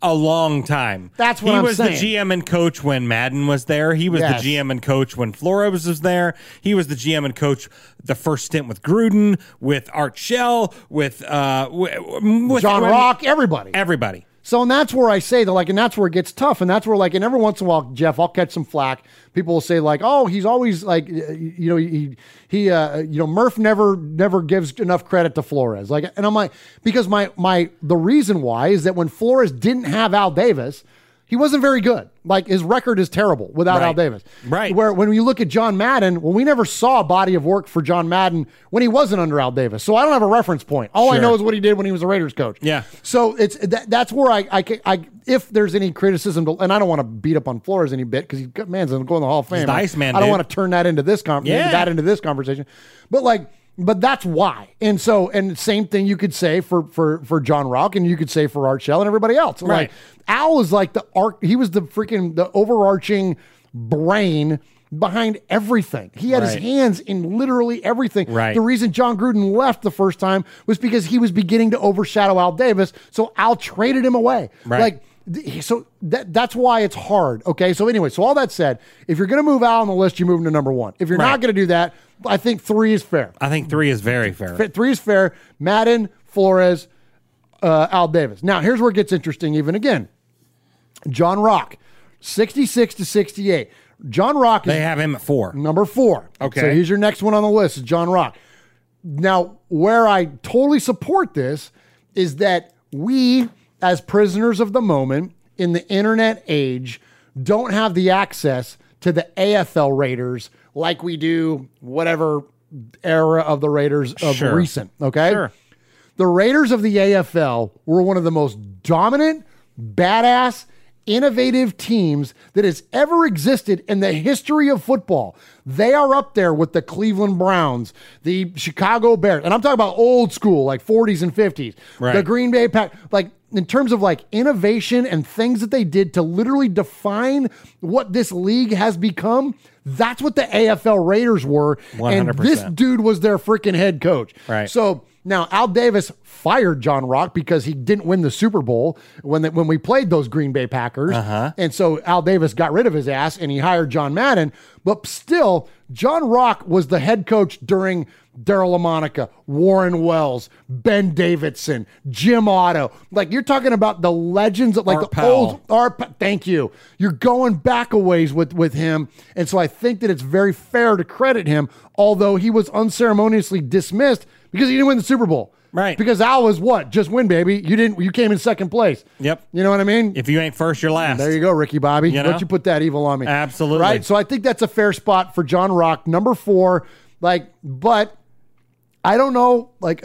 a long time. That's what I'm saying. He was the GM and coach when Madden was there. He was the GM and coach when Flores was there. He was the GM and coach the first stint with Gruden, with Art Shell, with John Rock, everybody. So, and that's where I say that, like, and that's where it gets tough. And that's where, like, and every once in a while, Jeff, I'll catch some flack. People will say, like, oh, he's always like, you know, he Murph never gives enough credit to Flores. Like, and I'm like, because the reason why is that when Flores didn't have Al Davis, he wasn't very good. Like, his record is terrible without Al Davis. Right. Where when you look at John Madden, well, we never saw a body of work for John Madden when he wasn't under Al Davis. So I don't have a reference point. All I know is what he did when he was a Raiders coach. Yeah. So it's that's where I if there's any criticism, and I don't want to beat up on Flores any bit because he's good, man's going to the Hall of Fame. He's the Iceman, I don't want to turn that into this conversation. But like. But that's why. And so, and same thing you could say for John Rock, and you could say for Art Shell and everybody else. Right. Like, Al is like he was the overarching brain behind everything. He had his hands in literally everything. Right. The reason John Gruden left the first time was because he was beginning to overshadow Al Davis. So Al traded him away. Right. Like, so that's why it's hard. Okay. So anyway, so all that said, if you're going to move Al on the list, you move him to number one. If you're not going to do that, I think three is fair. I think three is very fair. Three is fair. Madden, Flores, Al Davis. Now, here's where it gets interesting even again. John Rock, 66 to 68. John Rock is... They have him at 4. Number 4. Okay. So he's your next one on the list, is John Rock. Now, where I totally support this is that we, as prisoners of the moment in the internet age, don't have the access to the AFL Raiders like we do whatever era of the Raiders of recent, okay? Sure. The Raiders of the AFL were one of the most dominant, badass, innovative teams that has ever existed in the history of football. They are up there with the Cleveland Browns, the Chicago Bears, and I'm talking about old school, like 40s and 50s, the Green Bay Packers, like, in terms of like innovation and things that they did to literally define what this league has become, that's what the AFL Raiders were. 100%. And this dude was their freaking head coach. Right. So now Al Davis fired John Rock because he didn't win the Super Bowl when we played those Green Bay Packers. Uh-huh. And so Al Davis got rid of his ass and he hired John Madden. But still, John Rock was the head coach during Daryl LaMonica, Warren Wells, Ben Davidson, Jim Otto. Like, you're talking about the legends of like Art Powell. Thank you. You're going back a ways with him. And so I think that it's very fair to credit him, although he was unceremoniously dismissed because he didn't win the Super Bowl. Right. Because Al was what? Just win, baby. You came in second place. Yep. You know what I mean? If you ain't first, you're last. There you go, Ricky Bobby. You know? Don't you put that evil on me. Absolutely. Right? So I think that's a fair spot for John Rock, number 4. Like, but I don't know, like,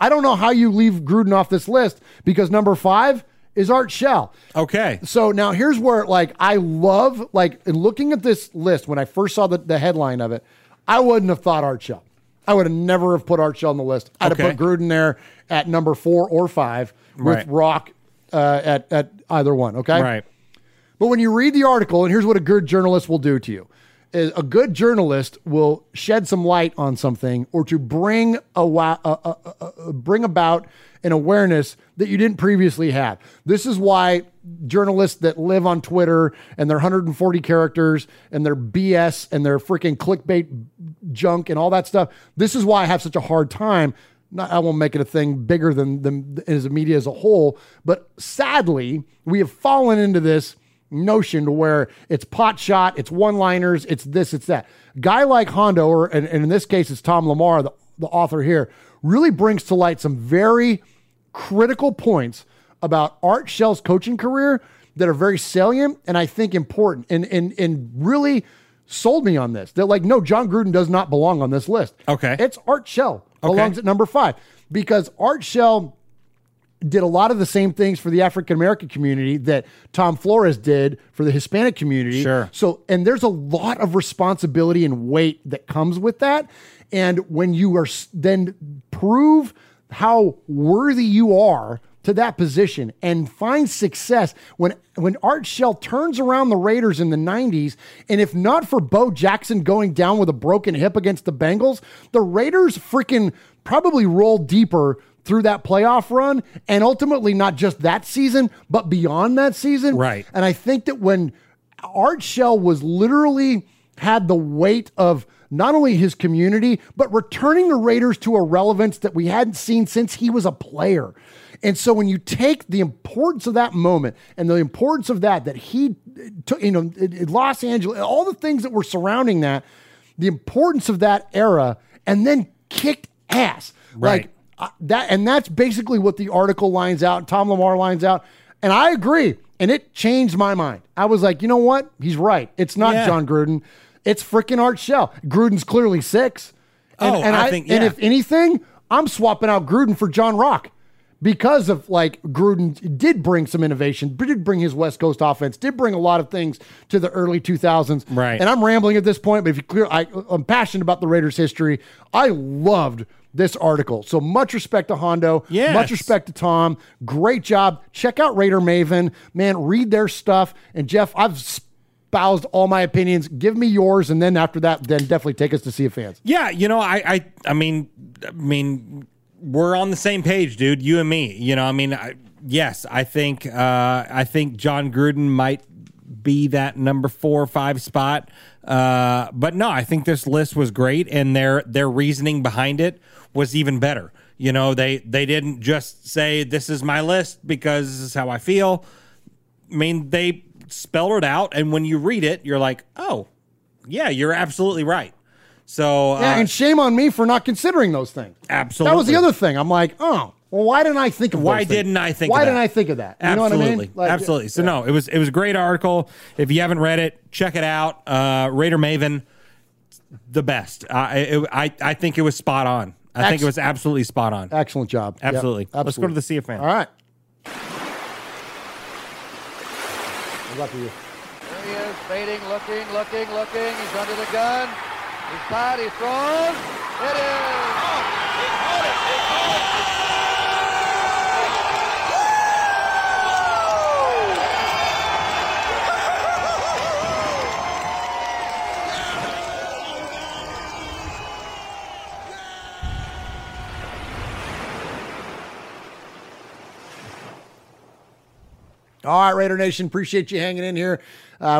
I don't know how you leave Gruden off this list because number 5 is Art Shell. Okay. So now here's where, like, I love, like, looking at this list, when I first saw the headline of it, I wouldn't have thought Art Shell. I would have never have put Art Shell on the list. I'd have put Gruden there at number 4 or 5 with Rock at either one, okay? Right. But when you read the article, and here's what a good journalist will do to you, is a good journalist will shed some light on something or to bring bring about an awareness that you didn't previously have. This is why journalists that live on Twitter and their 140 characters and their BS and their freaking clickbait junk and all that stuff, this is why I have such a hard time. I won't make it a thing bigger than as the media as a whole, but sadly, we have fallen into this notion to where it's pot shot, it's one-liners, it's this, it's that. Guy like Hondo, and in this case, it's Tom Lamar, the author here, really brings to light some very critical points about Art Shell's coaching career that are very salient and I think important and really sold me on this. They're like, no, John Gruden does not belong on this list. Okay. It's Art Shell belongs at number 5 because Art Shell did a lot of the same things for the African-American community that Tom Flores did for the Hispanic community. Sure. So, and there's a lot of responsibility and weight that comes with that. And when you are then prove how worthy you are to that position and find success when Art Shell turns around the Raiders in the 90s, and if not for Bo Jackson going down with a broken hip against the Bengals, the Raiders freaking probably rolled deeper through that playoff run and ultimately not just that season, but beyond that season. Right. And I think that when Art Shell was literally had the weight of not only his community, but returning the Raiders to a relevance that we hadn't seen since he was a player. And so when you take the importance of that moment and the importance of that he took, you know, Los Angeles, all the things that were surrounding that, the importance of that era, and then kicked ass. Right. Like, and that's basically what the article lines out, Tom Lamar lines out. And I agree. And it changed my mind. I was like, you know what? He's right. It's not John Gruden. It's freaking Art Shell. Gruden's clearly six. And I think, and if anything, I'm swapping out Gruden for John Rock because of, like, Gruden did bring some innovation, but did bring his West Coast offense, did bring a lot of things to the early 2000s. Right. And I'm rambling at this point, but I'm passionate about the Raiders' history. I loved this article. So much respect to Hondo. Yes. Much respect to Tom. Great job. Check out Raider Maven. Man, read their stuff. And Jeff, I've espoused all my opinions. Give me yours. And then after that, then definitely take us to see a fans. Yeah. You know, I mean, we're on the same page, dude, you and me, you know, I mean, I think John Gruden might be that number 4 or 5 spot. But no, I think this list was great, and their reasoning behind it was even better. You know, they didn't just say, this is my list because this is how I feel. I mean, they spelled it out, and when you read it, you're like, oh, yeah, you're absolutely right. So yeah, and shame on me for not considering those things. Absolutely. That was the other thing. I'm like, oh, well, why didn't I think of that? Absolutely. You know what I mean? Like, absolutely. So no, it was a great article. If you haven't read it, check it out. Raider Maven, the best. I think it was spot on. I think it was absolutely spot on. Excellent job. Absolutely. Yep, absolutely. Let's go to the Sea of Fans. All right. Good luck to you. There he is, fading, looking. He's under the gun. He's tied. He throws. It is. Oh, he caught it. All right, Raider Nation, appreciate you hanging in here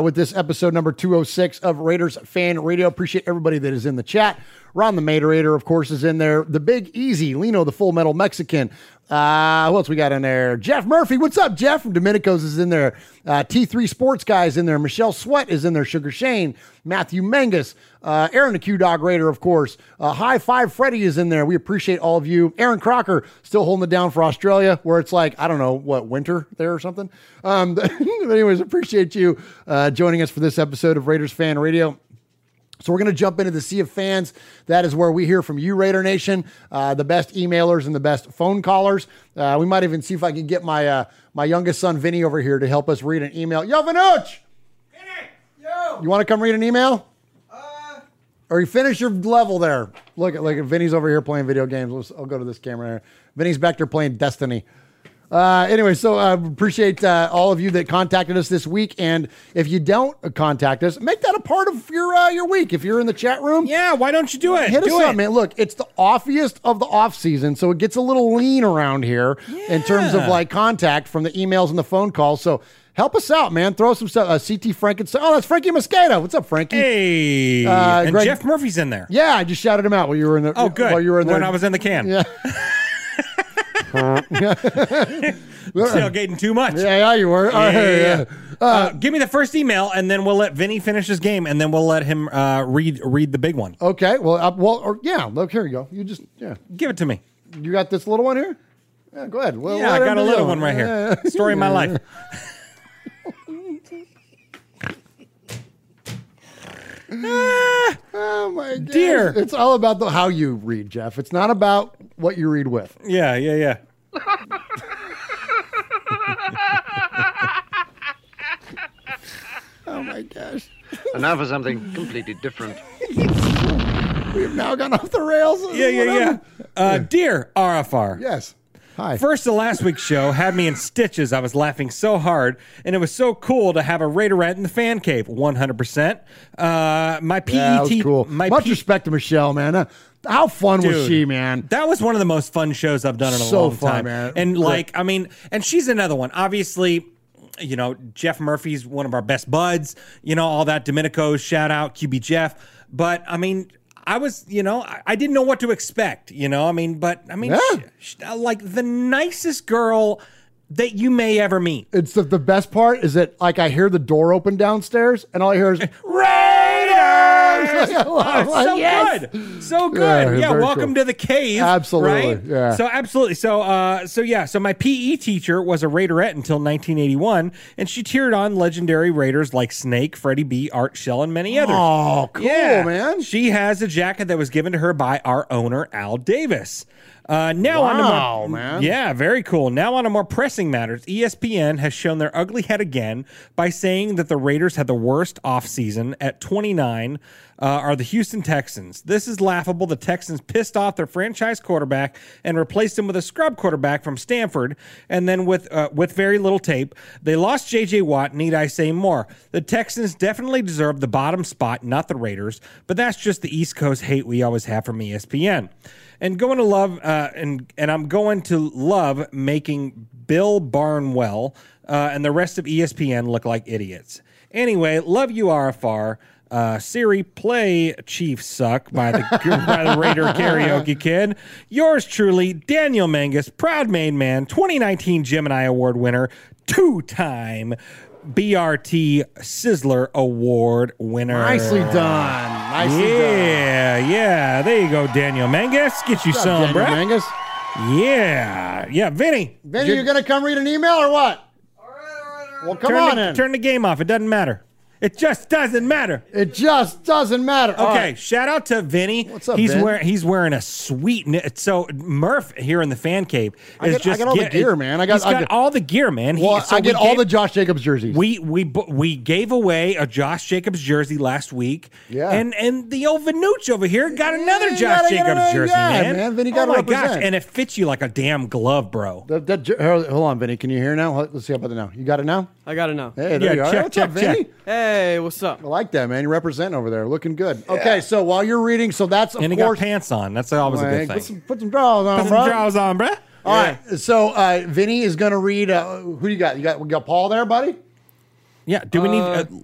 with this episode number 206 of Raiders Fan Radio. Appreciate everybody that is in the chat. Ron the Materator, of course, is in there. The Big Easy, Lino the Full Metal Mexican. Who else we got in there? Jeff Murphy, what's up, Jeff? From Domenico's is in there. T3 Sports Guy is in there. Michelle Sweat is in there. Sugar Shane, Matthew Mangus, Aaron the Q-Dog Raider, of course. High Five Freddie is in there. We appreciate all of you. Aaron Crocker still holding it down for Australia, where it's like, I don't know, what, winter there or something? But anyways, appreciate you joining us for this episode of Raiders Fan Radio. So we're going to jump into the Sea of Fans. That is where we hear from you, Raider Nation, the best emailers and the best phone callers. We might even see if I can get my youngest son, Vinny, over here to help us read an email. Yo, Vinuch! Vinny! Yo! You want to come read an email? Or you finish your level there. Look at Vinny's over here playing video games. I'll go to this camera here. Vinny's back there playing Destiny. Anyway, so I appreciate all of you that contacted us this week. And if you don't contact us, make that a part of your week. If you're in the chat room. Yeah, why don't you do it? Hit us up, man. Look, it's the offiest of the off season, so it gets a little lean around here in terms of like contact from the emails and the phone calls. So help us out, man. Throw some stuff. CT Frankenstein. Oh, that's Frankie Moscato. What's up, Frankie? Hey. And Greg, Jeff Murphy's in there. Yeah, I just shouted him out while you were in the. Oh, good. While you were in there. When I was in the can. Yeah. Tailgating too much. Yeah, you were. Yeah. Give me the first email, and then we'll let Vinny finish his game, and then we'll let him read the big one. Okay. Look, here you go. You just give it to me. You got this little one here. Yeah, go ahead. Well, yeah, I got a little one right here. Yeah. Story of my life. Oh my dear! It's all about how you read, Jeff. It's not about what you read with. Yeah. Oh my gosh! And now for something completely different. We've now gone off the rails. Dear RFR. Yes. Hi. First of last week's show had me in stitches. I was laughing so hard, and it was so cool to have a Raiderette in the fan cave. 100%. My PET. Yeah, that was cool. Much respect to Michelle, man. How fun was she, man? That was one of the most fun shows I've done in a long time, man. And like, I mean, and she's another one. Obviously, you know, Jeff Murphy's one of our best buds. You know, all that. Domenico's shout out, QB Jeff. But I mean, I was, you know, I didn't know what to expect, you know? I mean, but, I mean, yeah. Like, the nicest girl that you may ever meet. It's the best part is that, like, I hear the door open downstairs, and all I hear is, Raiders! Good. So good. Yeah, welcome to the cave. Absolutely. Right? Yeah. So, absolutely. So, so my PE teacher was a Raiderette until 1981, and she cheered on legendary Raiders like Snake, Freddie B., Art Shell, and many others. Oh, cool, man. She has a jacket that was given to her by our owner, Al Davis. Yeah, very cool. Now on a more pressing matters, ESPN has shown their ugly head again by saying that the Raiders had the worst offseason at 29 are the Houston Texans. This is laughable. The Texans pissed off their franchise quarterback and replaced him with a scrub quarterback from Stanford, and then with very little tape. They lost J.J. Watt, need I say more. The Texans definitely deserved the bottom spot, not the Raiders, but that's just the East Coast hate we always have from ESPN. And going to love, and I'm going to love making Bill Barnwell and the rest of ESPN look like idiots. Anyway, love you, RFR. Siri, play Chiefs Suck by the Raider Karaoke Kid. Yours truly, Daniel Mangus, proud Maine man, 2019 Gemini Award winner, two-time BRT Sizzler Award winner. Nicely done. Nicely done. Yeah. There you go, Daniel Mangus. Get you some, bro. Mangus. Yeah. Yeah, Vinny. Vinny, you're going to come read an email or what? All right. Well, come on in. Turn the game off. It doesn't matter. It just doesn't matter. It just doesn't matter. Okay, right. Shout out to Vinny. What's up, Vinny? He's wearing a sweet knit. So Murph here in the fan cave I got all the gear, man. He's got all the gear, man. Well, I gave all the Josh Jacobs jerseys. We gave away a Josh Jacobs jersey last week. Yeah. And the old Vanooch over here got another Josh Jacobs jersey, man. Vinny got gosh, and it fits you like a damn glove, bro. Hold on, Vinny. Can you hear now? Let's see how about it now. You got it now? I got it now. Hey, there you are. What's up, Vinny? Hey, what's up? I like that, man. You're representing over there. Looking good. Yeah. Okay, so while you're reading, so that's, of course. And he got pants on. That's always a good thing. Put some drawers on, bro. All right. So Vinny is going to read. Who do you got? We got Paul there, buddy? Yeah. Do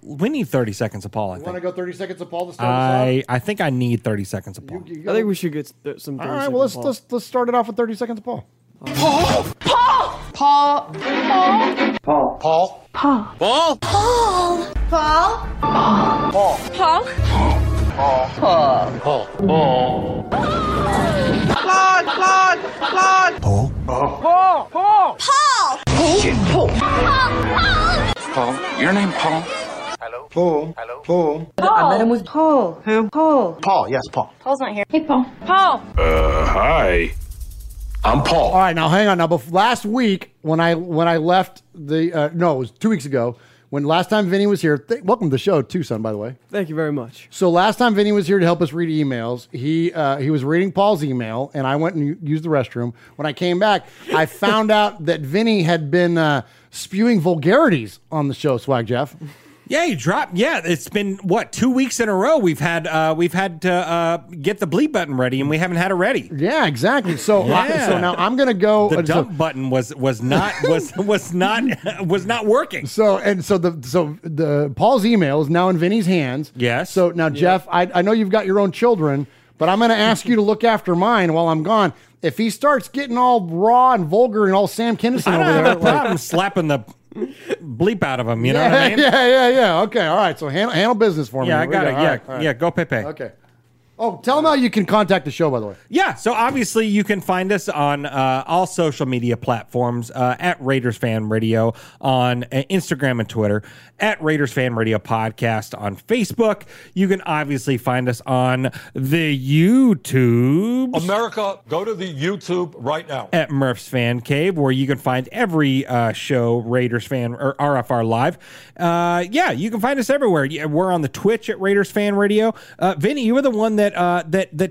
we need 30 seconds of Paul, I think. You want to go 30 seconds of Paul to start this off? I think I need 30 seconds of Paul. I think we should get some 30 seconds of Paul. All right, well, let's start it off with 30 seconds of Paul. Paul. Your name, Paul. Hello. Paul. I met him with Paul. Who? Paul. Paul. Yes, Paul. Paul's not here. Hey, Paul. Paul. Hi. I'm Paul. All right, now hang on. Now, last week when I left the it was 2 weeks ago when last time Vinny was here. Welcome to the show, too, son. By the way, thank you very much. So last time Vinny was here to help us read emails, he was reading Paul's email, and I went and used the restroom. When I came back, I found out that Vinny had been spewing vulgarities on the show. Swag Jeff. Yeah, you dropped. Yeah, it's been 2 weeks in a row we've had to get the bleep button ready, and we haven't had it ready. Yeah, exactly. So so now I'm gonna go. The dump button was not working. So the Paul's email is now in Vinny's hands. Yes. So now Jeff, I know you've got your own children, but I'm gonna ask you to look after mine while I'm gone. If he starts getting all raw and vulgar and all Sam Kinison over there, I don't have a problem slapping the bleep out of him, you know what I mean? Yeah. Okay, all right. So handle business for me. Yeah, I got it. Yeah, go Pepe. Okay. Oh, tell them how you can contact the show, by the way. Yeah, so obviously you can find us on all social media platforms at Raiders Fan Radio on Instagram and Twitter, at Raiders Fan Radio Podcast on Facebook. You can obviously find us on the YouTube. America, go to the YouTube right now. At Murph's Fan Cave, where you can find every show, Raiders Fan or RFR Live. You can find us everywhere. We're on the Twitch at Raiders Fan Radio. Vinny, you were the one that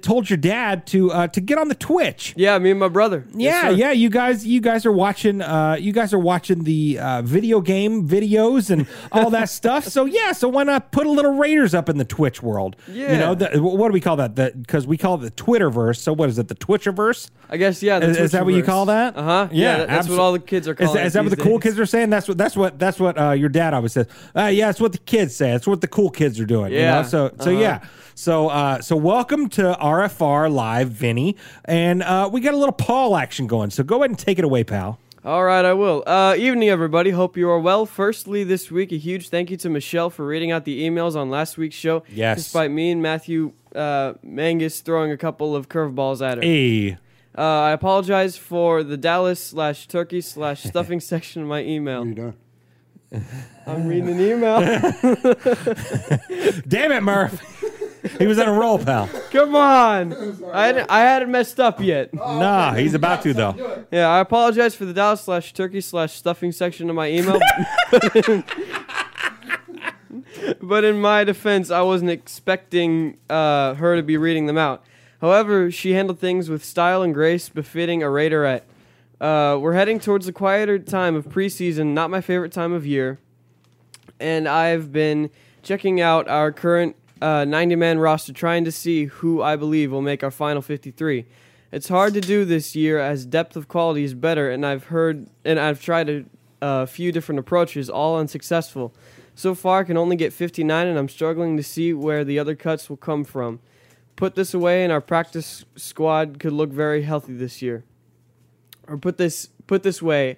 told your dad to get on the Twitch. Yeah, me and my brother. Yeah, yes, yeah. You guys are watching. You guys are watching the video game videos and all that stuff. So yeah, so why not put a little Raiders up in the Twitch world? Yeah. You know, what do we call that? Because we call it the Twitterverse. So what is it? The Twitcherverse? I guess. Yeah. Is that what you call that? Uh huh. Yeah. That's what all the kids are calling. Is that what the cool kids are saying? That's what your dad always says. Yeah, that's what the kids say. That's what the cool kids are doing. Yeah. You know? So yeah. So welcome to RFR Live, Vinny. And we got a little Paul action going, so go ahead and take it away, pal. All right, I will. Evening, everybody. Hope you are well. Firstly, this week, a huge thank you to Michelle for reading out the emails on last week's show. Yes. Despite me and Matthew Mangus throwing a couple of curveballs at her. Hey. I apologize for the Dallas/turkey/stuffing section of my email. You're done. I'm reading an email. Damn it, Murph. He was on a roll, pal. Come on. Sorry, I hadn't messed up yet. Oh, nah, okay. He's about to, though. Yeah, I apologize for the Dallas/turkey/stuffing section of my email. But in my defense, I wasn't expecting her to be reading them out. However, she handled things with style and grace befitting a Raiderette. We're heading towards the quieter time of preseason, not my favorite time of year, and I've been checking out our current 90-man roster, trying to see who I believe will make our final 53. It's hard to do this year as depth of quality is better, and I've tried a few different approaches, all unsuccessful. So far, I can only get 59, and I'm struggling to see where the other cuts will come from. Put this away, and our practice squad could look very healthy this year. Or put this way,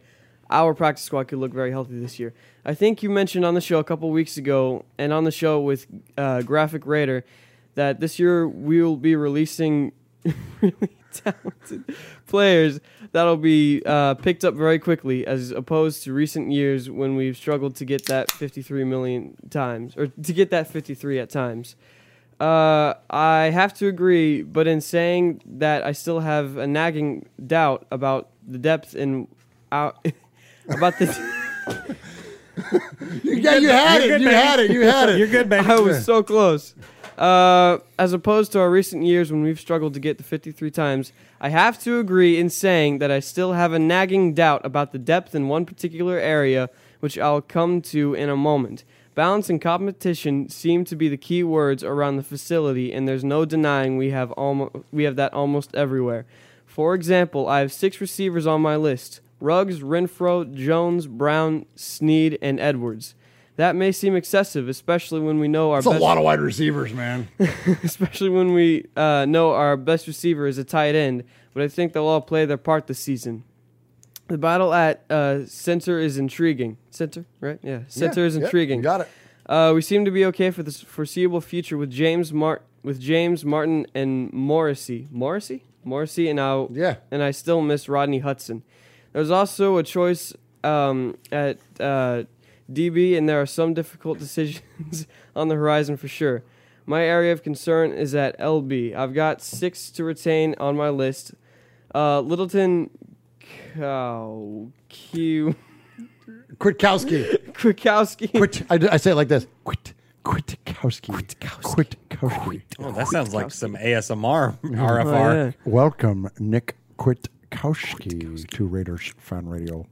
our practice squad could look very healthy this year. I think you mentioned on the show a couple weeks ago, and on the show with Graphic Raider, that this year we'll be releasing really talented players that'll be picked up very quickly, as opposed to recent years when we've struggled to get that 53 million times, or to get that 53 at times. I have to agree, but in saying that, I still have a nagging doubt about the depth and about this. You had it. You're good, baby. I was so close. As opposed to our recent years when we've struggled to get the 53 times, I have to agree in saying that I still have a nagging doubt about the depth in one particular area, which I'll come to in a moment. Balance and competition seem to be the key words around the facility, and there's no denying we have that almost everywhere. For example, I have 6 receivers on my list: Ruggs, Renfro, Jones, Brown, Sneed, and Edwards. That may seem excessive, especially when we know our best... That's a lot of wide receivers, man. Especially when we know our best receiver is a tight end, but I think they'll all play their part this season. The battle at center is intriguing. Center, right? Yeah, center is intriguing. Got it. We seem to be okay for the foreseeable future with James Martin and Morrissey. Morrissey, and I still miss Rodney Hudson. There's also a choice at DB, and there are some difficult decisions on the horizon for sure. My area of concern is at LB. I've got 6 to retain on my list. Littleton. Kwiatkowski. I say it like this. Kwiatkowski. Oh, that sounds like some ASMR RFR. Oh, yeah. Welcome, Nick Kwiatkowski, to Raiders Fan Radio.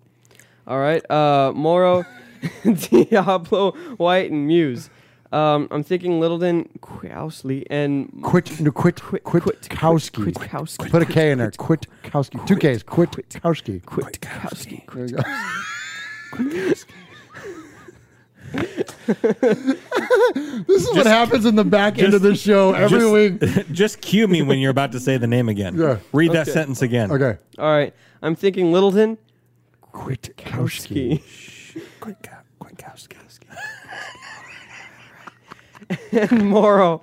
All right. Morrow, Diablo, White, and Muse. I'm thinking Littleton, Kwiatkowski, and... Kwiatkowski. Put a K in there. Kwiatkowski. 2 Ks. Kwiatkowski. There you go. This is what happens in the back end of the show every week. Just cue me when you're about to say the name again. Yeah. Read that sentence again. Okay. All right. I'm thinking Littleton, Kwiatkowski. And Morrow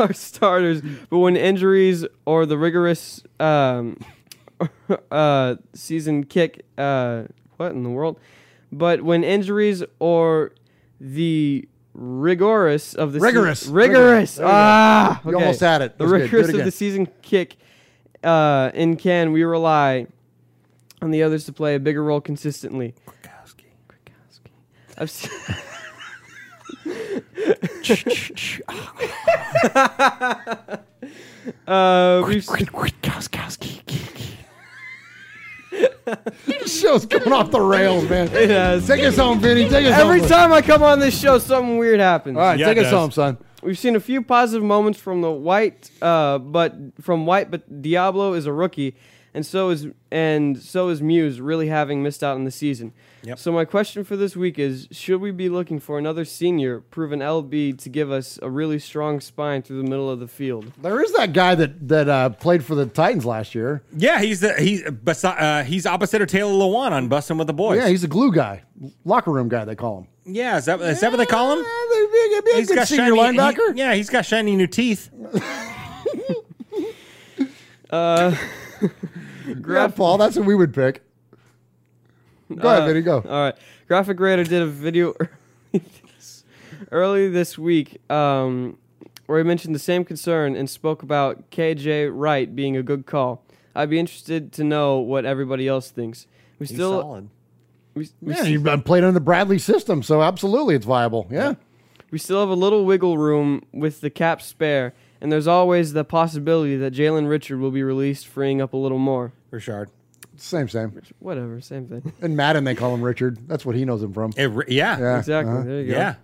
are starters, but when injuries or the rigorous season kick, what in the world? But when injuries or the rigorous of the rigorous. Ah, okay. You almost had it. The rigorous of the season kick in can we rely on the others to play a bigger role consistently. Kwiatkowski. I've seen. This show's going off the rails, man. It has. Take us home, Vinny. Take us home. Every time I come on this show, something weird happens. All right, take us home, son. We've seen a few positive moments from White, but Diablo is a rookie, and so is Muse, really having missed out on the season. Yep. So my question for this week is, should we be looking for another senior, proven LB, to give us a really strong spine through the middle of the field? There is that guy that played for the Titans last year. Yeah, he's opposite of Taylor Lewan on Bussin' with the Boys. Yeah, he's a glue guy, locker room guy they call him. Yeah, is that what they call him? He's a good senior linebacker. He's got shiny new teeth. Paul, that's what we would pick. Go ahead, Vinny, go. All right. Graphic Raider did a video early this week where he mentioned the same concern and spoke about KJ Wright being a good call. I'd be interested to know what everybody else thinks. He's solid. He played under the Bradley system, so absolutely it's viable. Yeah. We still have a little wiggle room with the cap spare, and there's always the possibility that Jalen Richard will be released, freeing up a little more. Richard. Same. Richard, whatever, same thing. And Madden, they call him Richard. That's what he knows him from. Exactly. Uh-huh. There you go.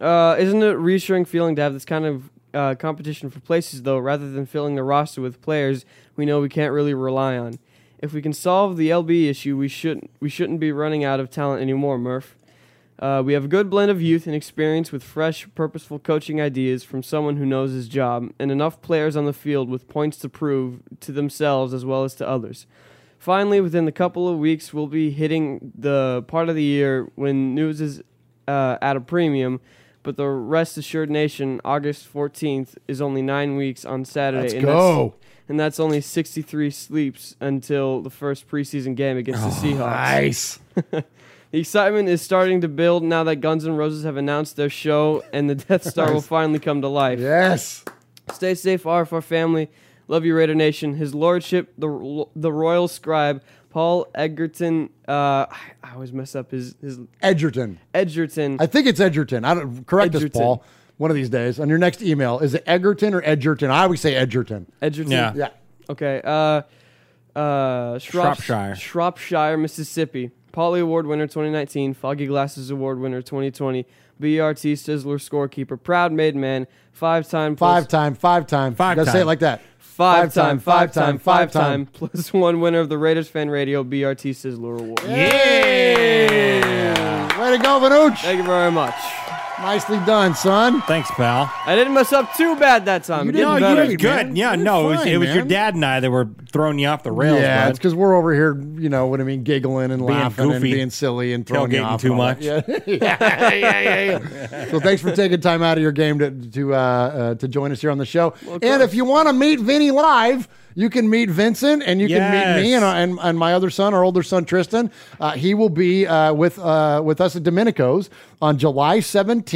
Yeah. Isn't it a reassuring feeling to have this kind of competition for places, though, rather than filling the roster with players we know we can't really rely on? If we can solve the LB issue, we shouldn't be running out of talent anymore, Murph. We have a good blend of youth and experience with fresh, purposeful coaching ideas from someone who knows his job, and enough players on the field with points to prove to themselves as well as to others. Finally, within the couple of weeks, we'll be hitting the part of the year when news is at a premium, but the rest assured nation, August 14th, is only 9 weeks on Saturday. Let's go. And that's only 63 sleeps until the first preseason game against the Seahawks. Nice. The excitement is starting to build now that Guns N' Roses have announced their show, and the Death Star will finally come to life. Yes. Stay safe, RFR family. Love you, Raider Nation. His Lordship, the Royal Scribe, Paul Edgerton. I always mess up his... Edgerton. I think it's Edgerton. Correct us, Paul. One of these days. On your next email, is it Edgerton or Edgerton? I always say Edgerton. Edgerton? Yeah. Okay. Shropshire, Mississippi. Pauley Award winner 2019. Foggy Glasses Award winner 2020. BRT Sizzler scorekeeper. Proud made man. Five-time. You gotta say it like that. Five-time. Plus one winner of the Raiders Fan Radio BRT Sizzler Award. Yeah! Way to go, Vanooch! Thank you very much. Nicely done, son. Thanks, pal. I didn't mess up too bad that time. You did good. Man. Yeah, it was your dad and I that were throwing you off the rails. Yeah, bud. It's because we're over here, giggling and laughing and being silly and throwing you off too much. Yeah. So thanks for taking time out of your game to join us here on the show. Well, and if you want to meet Vinny live, you can meet Vincent, and you can meet me and my other son, our older son, Tristan. He will be with us at Domenico's on June 17th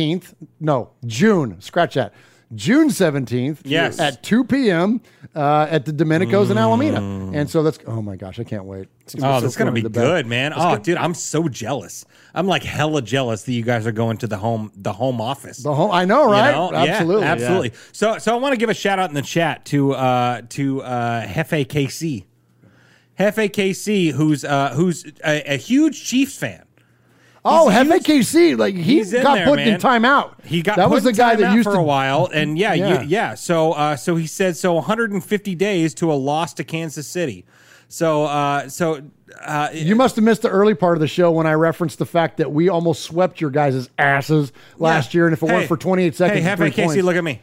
at 2 p.m. At the Domenico's in Alameda. And so that's, oh my gosh, I can't wait. That's going to be good, man. Dude, I'm so jealous. I'm like hella jealous that you guys are going to the home office. I know, right? Absolutely. Yeah, absolutely. Yeah. So I want to give a shout out in the chat to Hefe KC. Hefe KC, who's a huge Chiefs fan. Oh, Hefe KC, like he got put in timeout. That was the guy that used to for a while, and yeah. So he said 150 days to a loss to Kansas City. So you must have missed the early part of the show when I referenced the fact that we almost swept your guys' asses last year, and if it weren't for 28 seconds, Hefe KC, look at me.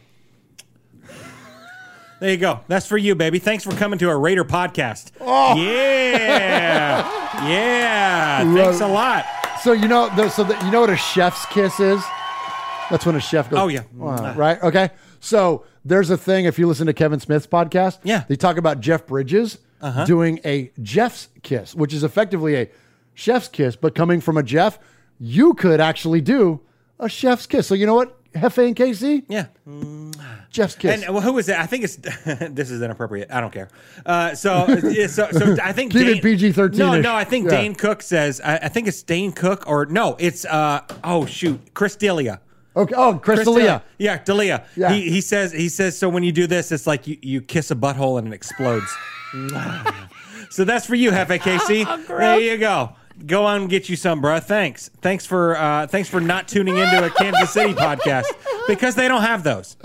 There you go. That's for you, baby. Thanks for coming to our Raider podcast. Oh yeah, yeah. Thanks a lot. So you know what a chef's kiss is? That's when a chef goes. Oh yeah, right. Okay. So there's a thing. If you listen to Kevin Smith's podcast, they talk about Jeff Bridges doing a Jeff's kiss, which is effectively a chef's kiss, but coming from a Jeff, you could actually do a chef's kiss. So you know what? Hefe and KC? Yeah. Jeff's kiss. And who is that? I think it's... this is inappropriate. I don't care. So I think... Keep it PG-13-ish. No, I think Dane Cook says... I think it's Dane Cook or... No, it's... Chris D'Elia. Okay. Oh, Chris D'Elia. Yeah, D'Elia. Yeah. He says, so when you do this, it's like you kiss a butthole and it explodes. So that's for you, Hefe KC. There you go. Go on and get you some, bro. Thanks. Thanks for not tuning into a Kansas City podcast because they don't have those.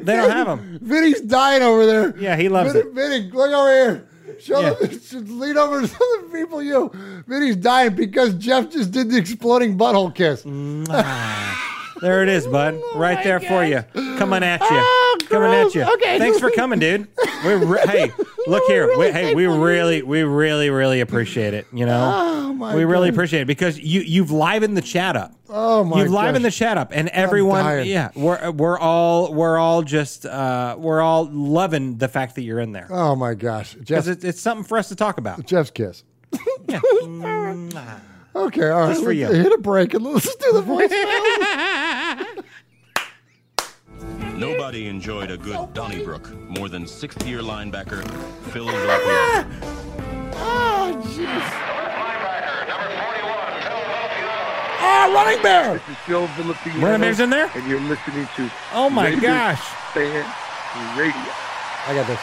They don't have them. Vinny's dying over there. Yeah, he loves it. Vinny, look over here. Show them, lean over to some people. You, Vinny's dying because Jeff just did the exploding butthole kiss. There it is, bud. Right there for you. Coming at you. Oh, coming at you. Okay. Thanks for coming, dude. Hey, look here. We really appreciate it. You know, we really appreciate it because you've livened the chat up. Oh my! You've livened the chat up, and everyone, we're all loving the fact that you're in there. Oh my gosh, because it's something for us to talk about. Jeff's kiss. Yeah. Okay, all right. That's for you. Hit a break and let's do the voicemail. Nobody enjoyed a good Donnybrook more than sixth-year linebacker Phil Philadelphia. Oh, jeez. Linebacker, number 41, Philadelphia. Ah, running bear. This is Phil Philadelphia. Running bear's in there? And you're listening to Fan Radio. I got this.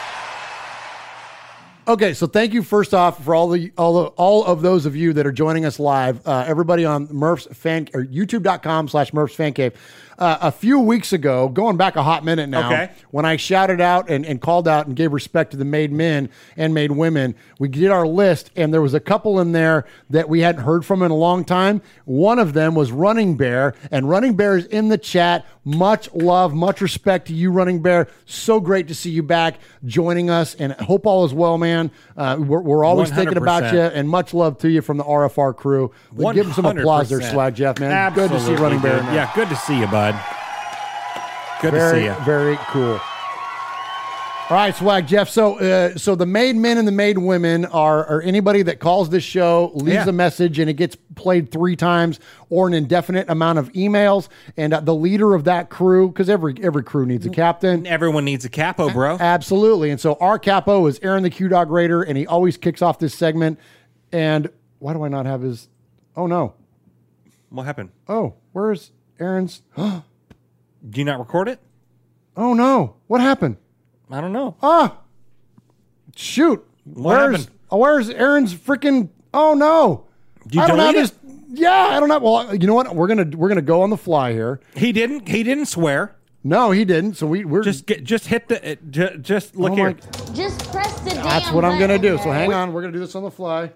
Okay, so thank you first off for all of those of you that are joining us live. Everybody on Murph's Fan or YouTube.com/Murph's Fan Cave. A few weeks ago, going back a hot minute now, when I shouted out and called out and gave respect to the made men and made women, we did our list, and there was a couple in there that we hadn't heard from in a long time. One of them was Running Bear, and Running Bear is in the chat. Much love, much respect to you, Running Bear. So great to see you back joining us, and hope all is well, man. We're always 100%. Thinking about you, and much love to you from the RFR crew. We'll give them some applause there, Swag Jeff, man. Absolutely. Good to see Running Bear. Yeah, good to see you, bud. Good to see you. Very cool. All right, Swag Jeff. So the made men and the made women are anybody that calls this show, leaves a message, and it gets played 3 times or an indefinite amount of emails. And the leader of that crew, because every crew needs a captain. Everyone needs a capo, bro. Absolutely. And so our capo is Aaron the Q-Dog Raider, and he always kicks off this segment. And why do I not have his... Oh, no. What happened? Oh, where is... Aaron's. Do you not record it? Oh, no. What happened? I don't know. Ah, shoot. Where's Aaron's freaking? Oh, no. I don't know. Well, you know what? We're gonna go on the fly here. He didn't swear. No, he didn't. So we're just hit the just look here. Just press the damn. That's what I'm gonna do. So hang on. We're gonna do this on the fly.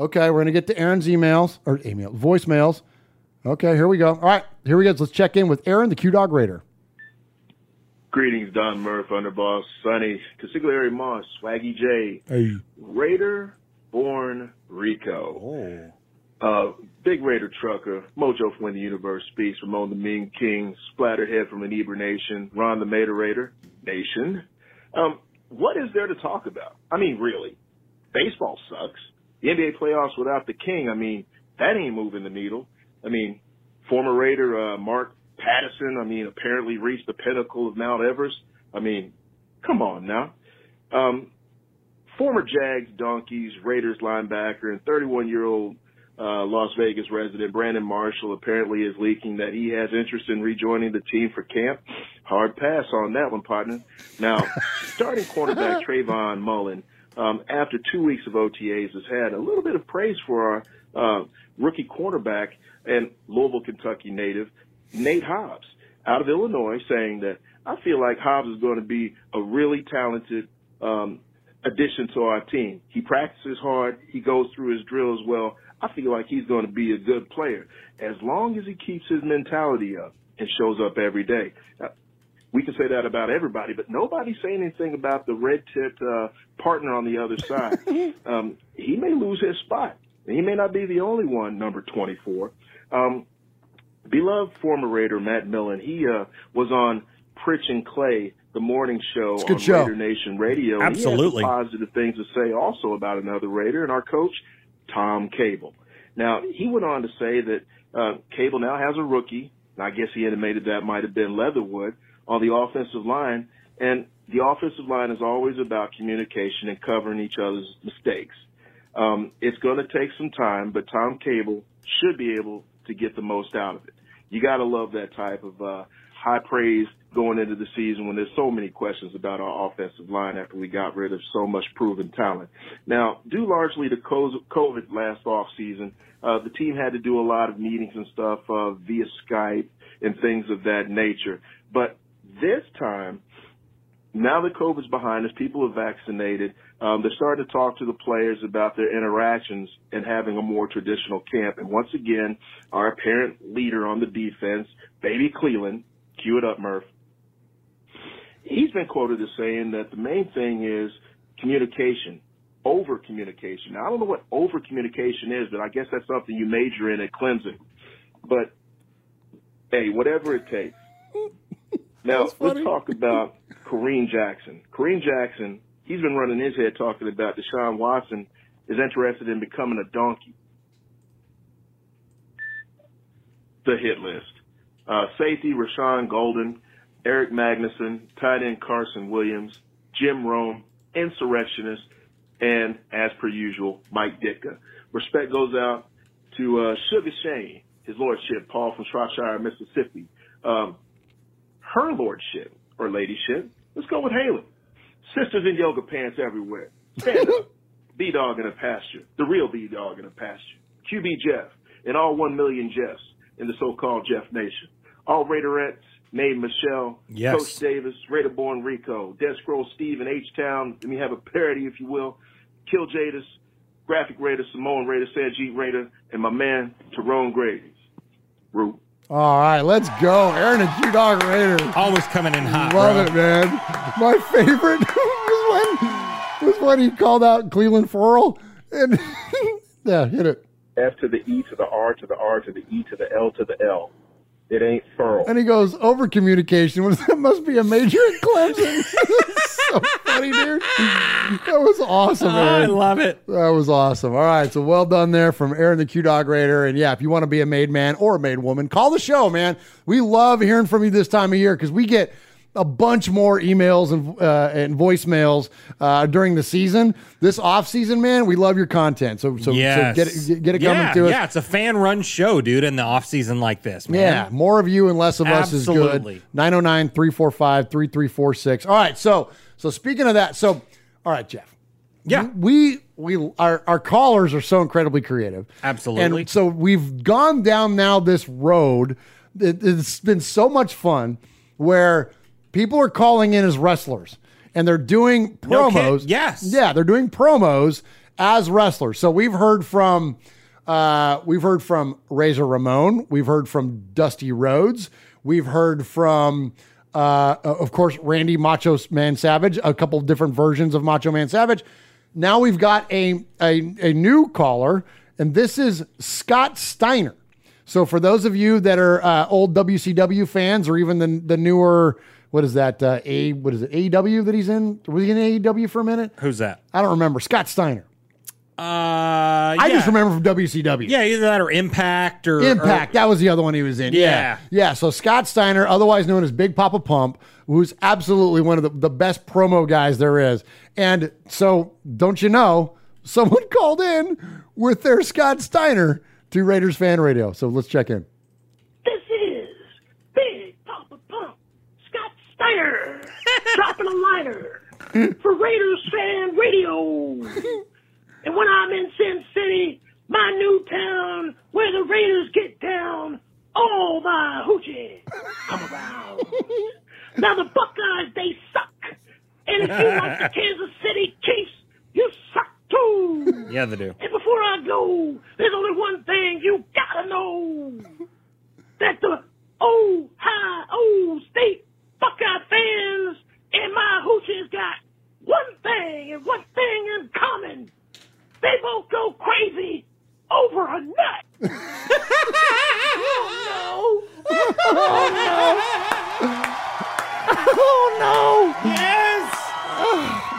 Okay, we're gonna get to Aaron's voicemails. Okay, here we go. All right, here we go. Let's check in with Aaron, the Q-Dog Raider. Greetings, Don Murph, Underboss, Sonny, Cassigliere Moss, Swaggy J. Hey. Raider Born Rico. Oh. Big Raider Trucker, Mojo from the Universe Speaks, Ramon the Mean King, Splatterhead from an Ebra Nation, Ron the Mater Raider Nation. What is there to talk about? I mean, really. Baseball sucks. The NBA playoffs without the King, I mean, that ain't moving the needle. I mean, former Raider Mark Patterson, I mean, apparently reached the pinnacle of Mount Everest. I mean, come on now. Former Jags, Donkeys, Raiders linebacker, and 31-year-old Las Vegas resident Brandon Marshall apparently is leaking that he has interest in rejoining the team for camp. Hard pass on that one, partner. Now, starting cornerback Trayvon Mullen, after 2 weeks of OTAs, has had a little bit of praise for our rookie cornerback and Louisville, Kentucky native Nate Hobbs out of Illinois, saying that I feel like Hobbs is going to be a really talented addition to our team. He practices hard. He goes through his drills well. I feel like he's going to be a good player as long as he keeps his mentality up and shows up every day. Now, we can say that about everybody, but nobody's saying anything about the red-tipped partner on the other side. He may lose his spot. He may not be the only one, number 24. Beloved former Raider Matt Millen, he was on Pritch and Clay, the morning show on show. Raider Nation Radio. Absolutely. He had positive things to say also about another Raider and our coach, Tom Cable. Now, he went on to say that Cable now has a rookie, and I guess he intimated that might have been Leatherwood, on the offensive line, and the offensive line is always about communication and covering each other's mistakes. It's going to take some time, but Tom Cable should be able to get the most out of it. You got to love that type of high praise going into the season when there's so many questions about our offensive line after we got rid of so much proven talent. Now, due largely to COVID last offseason, the team had to do a lot of meetings and stuff via Skype and things of that nature. But this time, now that COVID's behind us, people are vaccinated. They're starting to talk to the players about their interactions and having a more traditional camp. And once again, our apparent leader on the defense, Baby Cleland, cue it up, Murph. He's been quoted as saying that the main thing is communication, over-communication. Now, I don't know what over-communication is, but I guess that's something you major in at Clemson. But, hey, whatever it takes. Now, let's talk about Kareem Jackson. Kareem Jackson, he's been running his head talking about Deshaun Watson is interested in becoming a donkey. The hit list. Safety, Rashawn Golden, Eric Magnuson, tight end Carson Williams, Jim Rome, insurrectionist, and, as per usual, Mike Ditka. Respect goes out to Sugar Shane, his lordship, Paul from Shropshire, Mississippi. Her lordship, or ladyship, let's go with Haley. Sisters in yoga pants everywhere. Stand up. B-Dog in a pasture. The real B-Dog in a pasture. QB Jeff. And all 1 million Jeffs in the so-called Jeff Nation. All Raiderettes named Michelle. Yes. Coach Davis. Raiderborn Rico. Dead Scroll Steve in H-Town. Let me have a parody, if you will. Kill Jadis. Graphic Raider. Samoan Raider. Sanjeet Raider. And my man, Tyrone Graves. Root. All right, let's go. Aaron and Q-Dog Raiders. Always coming in hot. Love it, man. My favorite was when he called out Cleveland Ferrell. And yeah, hit it. F to the E to the R to the R to the E to the L to the L. It ain't Ferrell. And he goes, over communication. That must be a major in Clemson. So funny, dude. That was awesome, Aaron. I love it. That was awesome. All right, so well done there from Aaron the Q-Dog Raider. And, yeah, if you want to be a made man or a made woman, call the show, man. We love hearing from you this time of year because we get a bunch more emails and voicemails during the season. This off-season, man, we love your content. So get it coming to us. Yeah, it's a fan-run show, dude, in the off-season like this, man. Yeah, more of you and less of us is good. 909-345-3346. All right, so speaking of that, all right, Jeff. Yeah. Our callers are so incredibly creative. Absolutely. And so we've gone down now this road. It's been so much fun where people are calling in as wrestlers, and they're doing promos. No, yes. Yeah, they're doing promos as wrestlers. So we've heard from Razor Ramon. We've heard from Dusty Rhodes. We've heard from, of course, Randy Macho Man Savage, a couple of different versions of Macho Man Savage. Now we've got a new caller, and this is Scott Steiner. So for those of you that are old WCW fans or even the newer... What is that? What is it? AEW that he's in? Was he in AEW for a minute? Who's that? I don't remember. Scott Steiner. I just remember from WCW. Yeah, either that or Impact. That was the other one he was in. Yeah. Yeah, so Scott Steiner, otherwise known as Big Papa Pump, who's absolutely one of the best promo guys there is. And so, don't you know, someone called in with their Scott Steiner to Raiders Fan Radio. So let's check in. Dropping a liner for Raiders Fan Radio. And when I'm in Sin City, my new town, where the Raiders get down, all my hoochie come around. Now the Buckeyes, they suck. And if you like the Kansas City Chiefs, you suck too. Yeah, they do. And before I go, there's only one thing you gotta know. That the Ohio State Buckeye fans and my hoochies got one thing in common. They both go crazy over a nut. Oh no. Yes.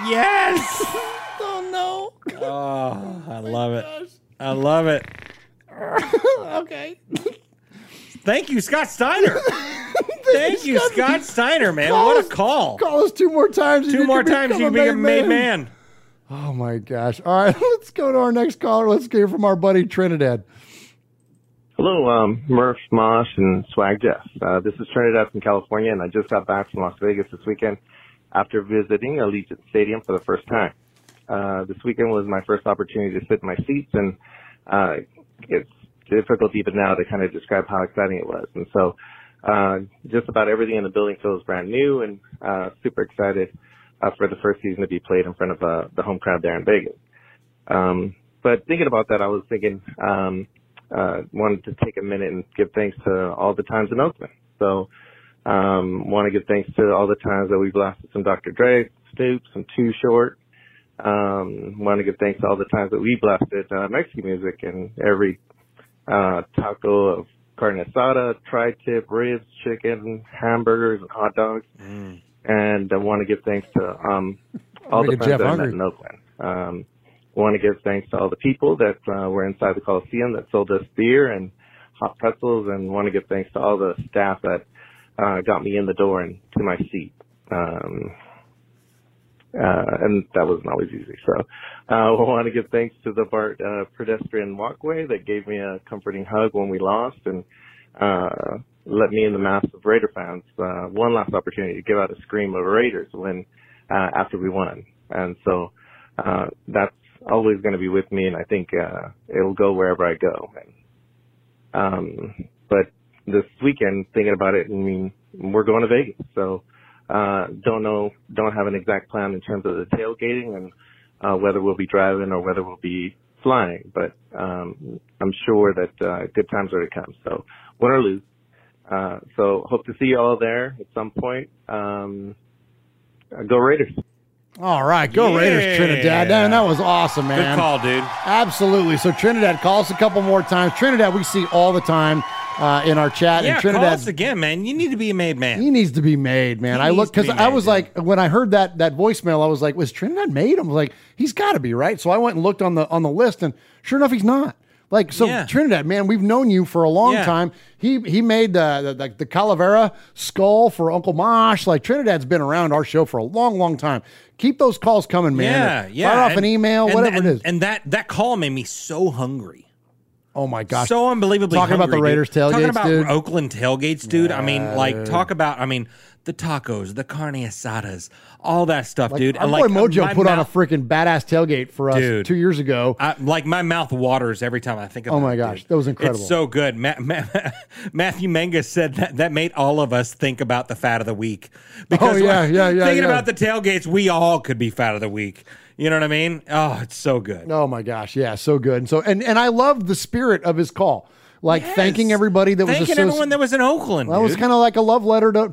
Yes. Oh no. Oh, I love it. I love it. Okay. Thank you, Scott Steiner. Thank you, Scott Steiner, man. What a call. Call us two more times. Two more times, you'll be a made man. Oh, my gosh. All right, let's go to our next caller. Let's hear from our buddy Trinidad. Hello, Murph, Mosh, and Swag Jeff. This is Trinidad from California, and I just got back from Las Vegas this weekend after visiting Allegiant Stadium for the first time. This weekend was my first opportunity to sit in my seats, and it's difficult even now to kind of describe how exciting it was. And so Just about everything in the building feels brand new, and super excited for the first season to be played in front of the home crowd there in Vegas. But thinking about that, I was thinking wanted to take a minute and give thanks to all the times in Oakland. So want to give thanks to all the times that we've lasted some Dr. Dre, Snoop, some Too Short. Want to give thanks to all the times that we blasted Mexican music and every taco of carne asada, tri-tip, ribs, chicken, hamburgers, and hot dogs. And I want to give thanks to all the friends that I met in Oakland. Want to give thanks to all the people that were inside the Coliseum that sold us beer and hot pretzels, and want to give thanks to all the staff that got me in the door and to my seat. And that wasn't always easy. So I want to give thanks to the BART pedestrian walkway that gave me a comforting hug when we lost and let me and the mass of Raider fans one last opportunity to give out a scream of Raiders when after we won. And so that's always going to be with me, and I think it'll go wherever I go. And, but this weekend, thinking about it, I mean, we're going to Vegas, so don't have an exact plan in terms of the tailgating and whether we'll be driving or whether we'll be flying, but I'm sure that good times are to come. So win or lose. So hope to see you all there at some point. Go Raiders. All right. Go Raiders, Trinidad. Man, that was awesome, man. Good call, dude. Absolutely. So Trinidad, call us a couple more times. Trinidad, we see all the time. In our chat. Yeah, and Trinidad, call us again, man. You need to be made, man. He needs to be made, man. I looked because I was dude. Like, when I heard that voicemail, I was like, was Trinidad made? I was like, he's got to be, right? So I went and looked on the list, and sure enough, he's not. Like, so yeah. Trinidad, man, we've known you for a long time. He made the Calavera skull for Uncle Mosh. Like, Trinidad's been around our show for a long, long time. Keep those calls coming, man. Yeah, yeah. Fire off an email, whatever it is. And that call made me so hungry. Oh, my gosh. So unbelievably hungry. Talking about the Raiders tailgates, dude. Talking about Oakland tailgates, dude. Yeah. I mean, like, talk about, I mean, the tacos, the carne asadas, all that stuff, like, dude. Our boy Mojo put on a freaking badass tailgate for us 2 years ago. Like, my mouth waters every time I think about it. Oh, my gosh. That was incredible. It's so good. Matthew Menga said that made all of us think about the fat of the week. Because thinking about the tailgates, we all could be fat of the week. You know what I mean? Oh, it's so good. Oh, my gosh. Yeah, so good. And so, and I love the spirit of his call. Like, thanking everybody that was associated. Thanking everyone that was in Oakland. Well, it was kind of like a love letter to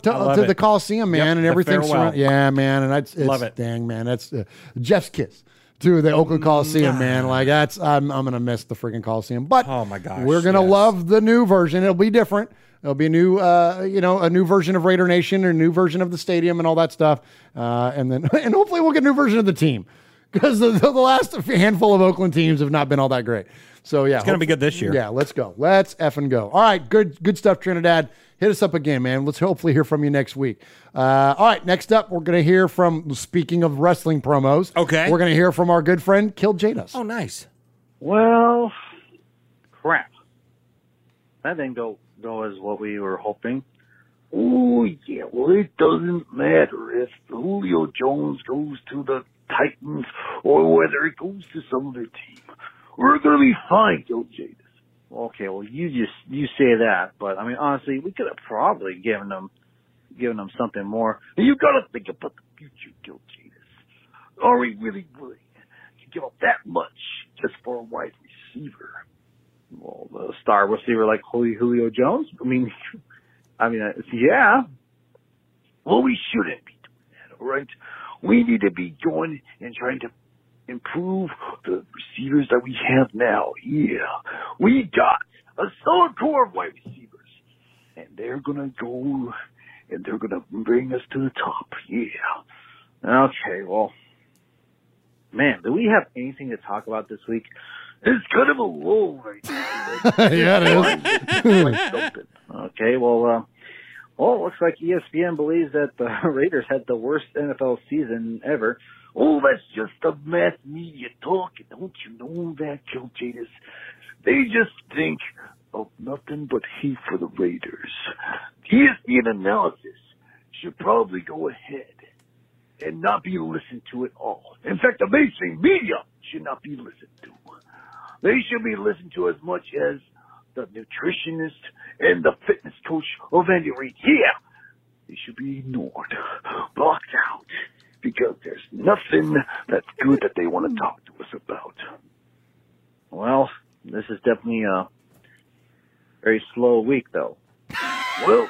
the Coliseum, man, and everything. Yeah, man. And I love it. Dang, man. That's Jeff's kiss to the Oakland Coliseum, man. Like, that's, I'm going to miss the freaking Coliseum. But oh my gosh, we're going to love the new version. It'll be different. There'll be a new version of Raider Nation, or a new version of the stadium and all that stuff. And hopefully we'll get a new version of the team. Because the last handful of Oakland teams have not been all that great. So, yeah. It's going to be good this year. Yeah, let's go. Let's effing go. All right, good stuff, Trinidad. Hit us up again, man. Let's hopefully hear from you next week. All right, next up, we're going to hear from, speaking of wrestling promos. Okay. We're going to hear from our good friend, Kill Jadus. Oh, nice. Well, crap. That didn't go as what we were hoping. Oh, yeah. Well, it doesn't matter if Julio Jones goes to the Titans or whether it goes to some other team. We're going to be fine, Joe Jadis. Okay, well, you say that, but I mean, honestly, we could have probably given them something more. You got to think about the future, Joe Jadis. Are we really willing to give up that much just for a wide receiver? Well, the star receiver like Julio Jones? I mean, yeah. Well, we shouldn't be doing that, all right? We need to be going and trying to improve the receivers that we have now. Yeah, we got a solid core of wide receivers, and they're gonna go and they're gonna bring us to the top. Yeah. Okay. Well, man, do we have anything to talk about this week? It's kind of a lull right now. It is. Okay. Well. Well, it looks like ESPN believes that the Raiders had the worst NFL season ever. Oh, that's just the mass media talk. Don't you know that, Joe Jadis? They just think of nothing but hate for the Raiders. ESPN analysis should probably go ahead and not be listened to at all. In fact, the mainstream media should not be listened to. They should be listened to as much as the nutritionist and the fitness coach of Andy Reid here, they should be ignored, blocked out, because there's nothing that's good that they want to talk to us about. Well, this is definitely a very slow week, though. Well,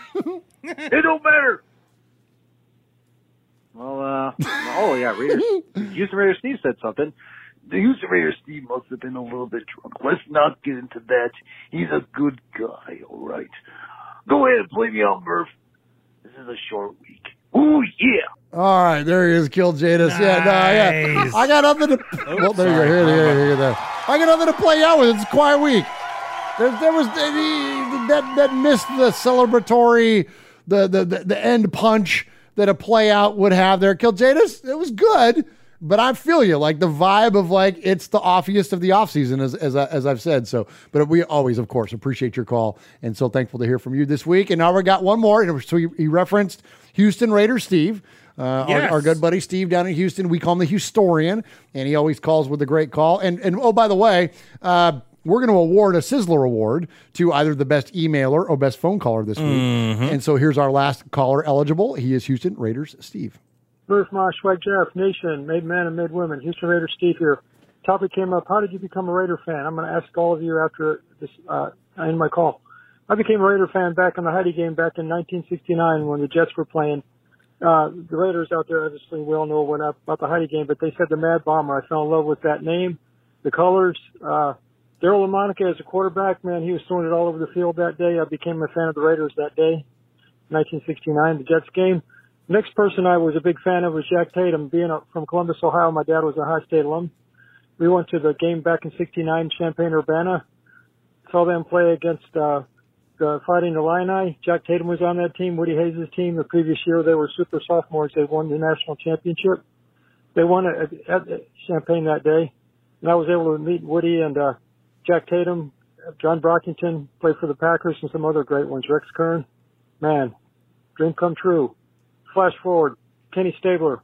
it don't matter. Well, Raiders. Houston Raiders Steve said something. The Houston Raiders Steve must have been a little bit drunk. Let's not get into that. He's a good guy, all right. Go ahead and play me on, Murph. This is a short week. Ooh, yeah. All right, there he is, Kill Jadis. Nice. Yeah. I got nothing to... well, there you go. Here. I got nothing to play out with. It's a quiet week. There was that missed the celebratory, the end punch that a play out would have there. Kill Jadis, it was good, but I feel you. Like the vibe of like, it's the offiest of the offseason, as I've said. So, but we always, of course, appreciate your call. And so thankful to hear from you this week. And now we got one more. So he referenced Houston Raiders Steve. Yes. Our good buddy Steve down in Houston. We call him the Houstorian, and he always calls with a great call. And oh, by the way, we're going to award a Sizzler Award to either the best emailer or best phone caller this week. And so here's our last caller eligible. He is Houston Raiders Steve. Murph, Mosh, White Jeff, Nation, Made Man and Made Women. Houston Raiders Steve here. Topic came up, how did you become a Raider fan? I'm going to ask all of you after this, I end my call. I became a Raider fan back in the Heidi game back in 1969 when the Jets were playing. The Raiders out there, obviously, we all know what about the Heidi game, but they said the Mad Bomber. I fell in love with that name, the colors, Daryl LaMonica as a quarterback, man, he was throwing it all over the field that day. I became a fan of the Raiders that day, 1969, the Jets game. Next person I was a big fan of was Jack Tatum. Being from Columbus, Ohio, my dad was a Ohio State alum. We went to the game back in 69, Champaign-Urbana. Saw them play against the Fighting Illini. Jack Tatum was on that team, Woody Hayes' team. The previous year, they were super sophomores. They won the national championship. They won at Champaign that day. And I was able to meet Woody and Jack Tatum, John Brockington, played for the Packers, and some other great ones. Rex Kern, man, dream come true. Flash forward, Kenny Stabler,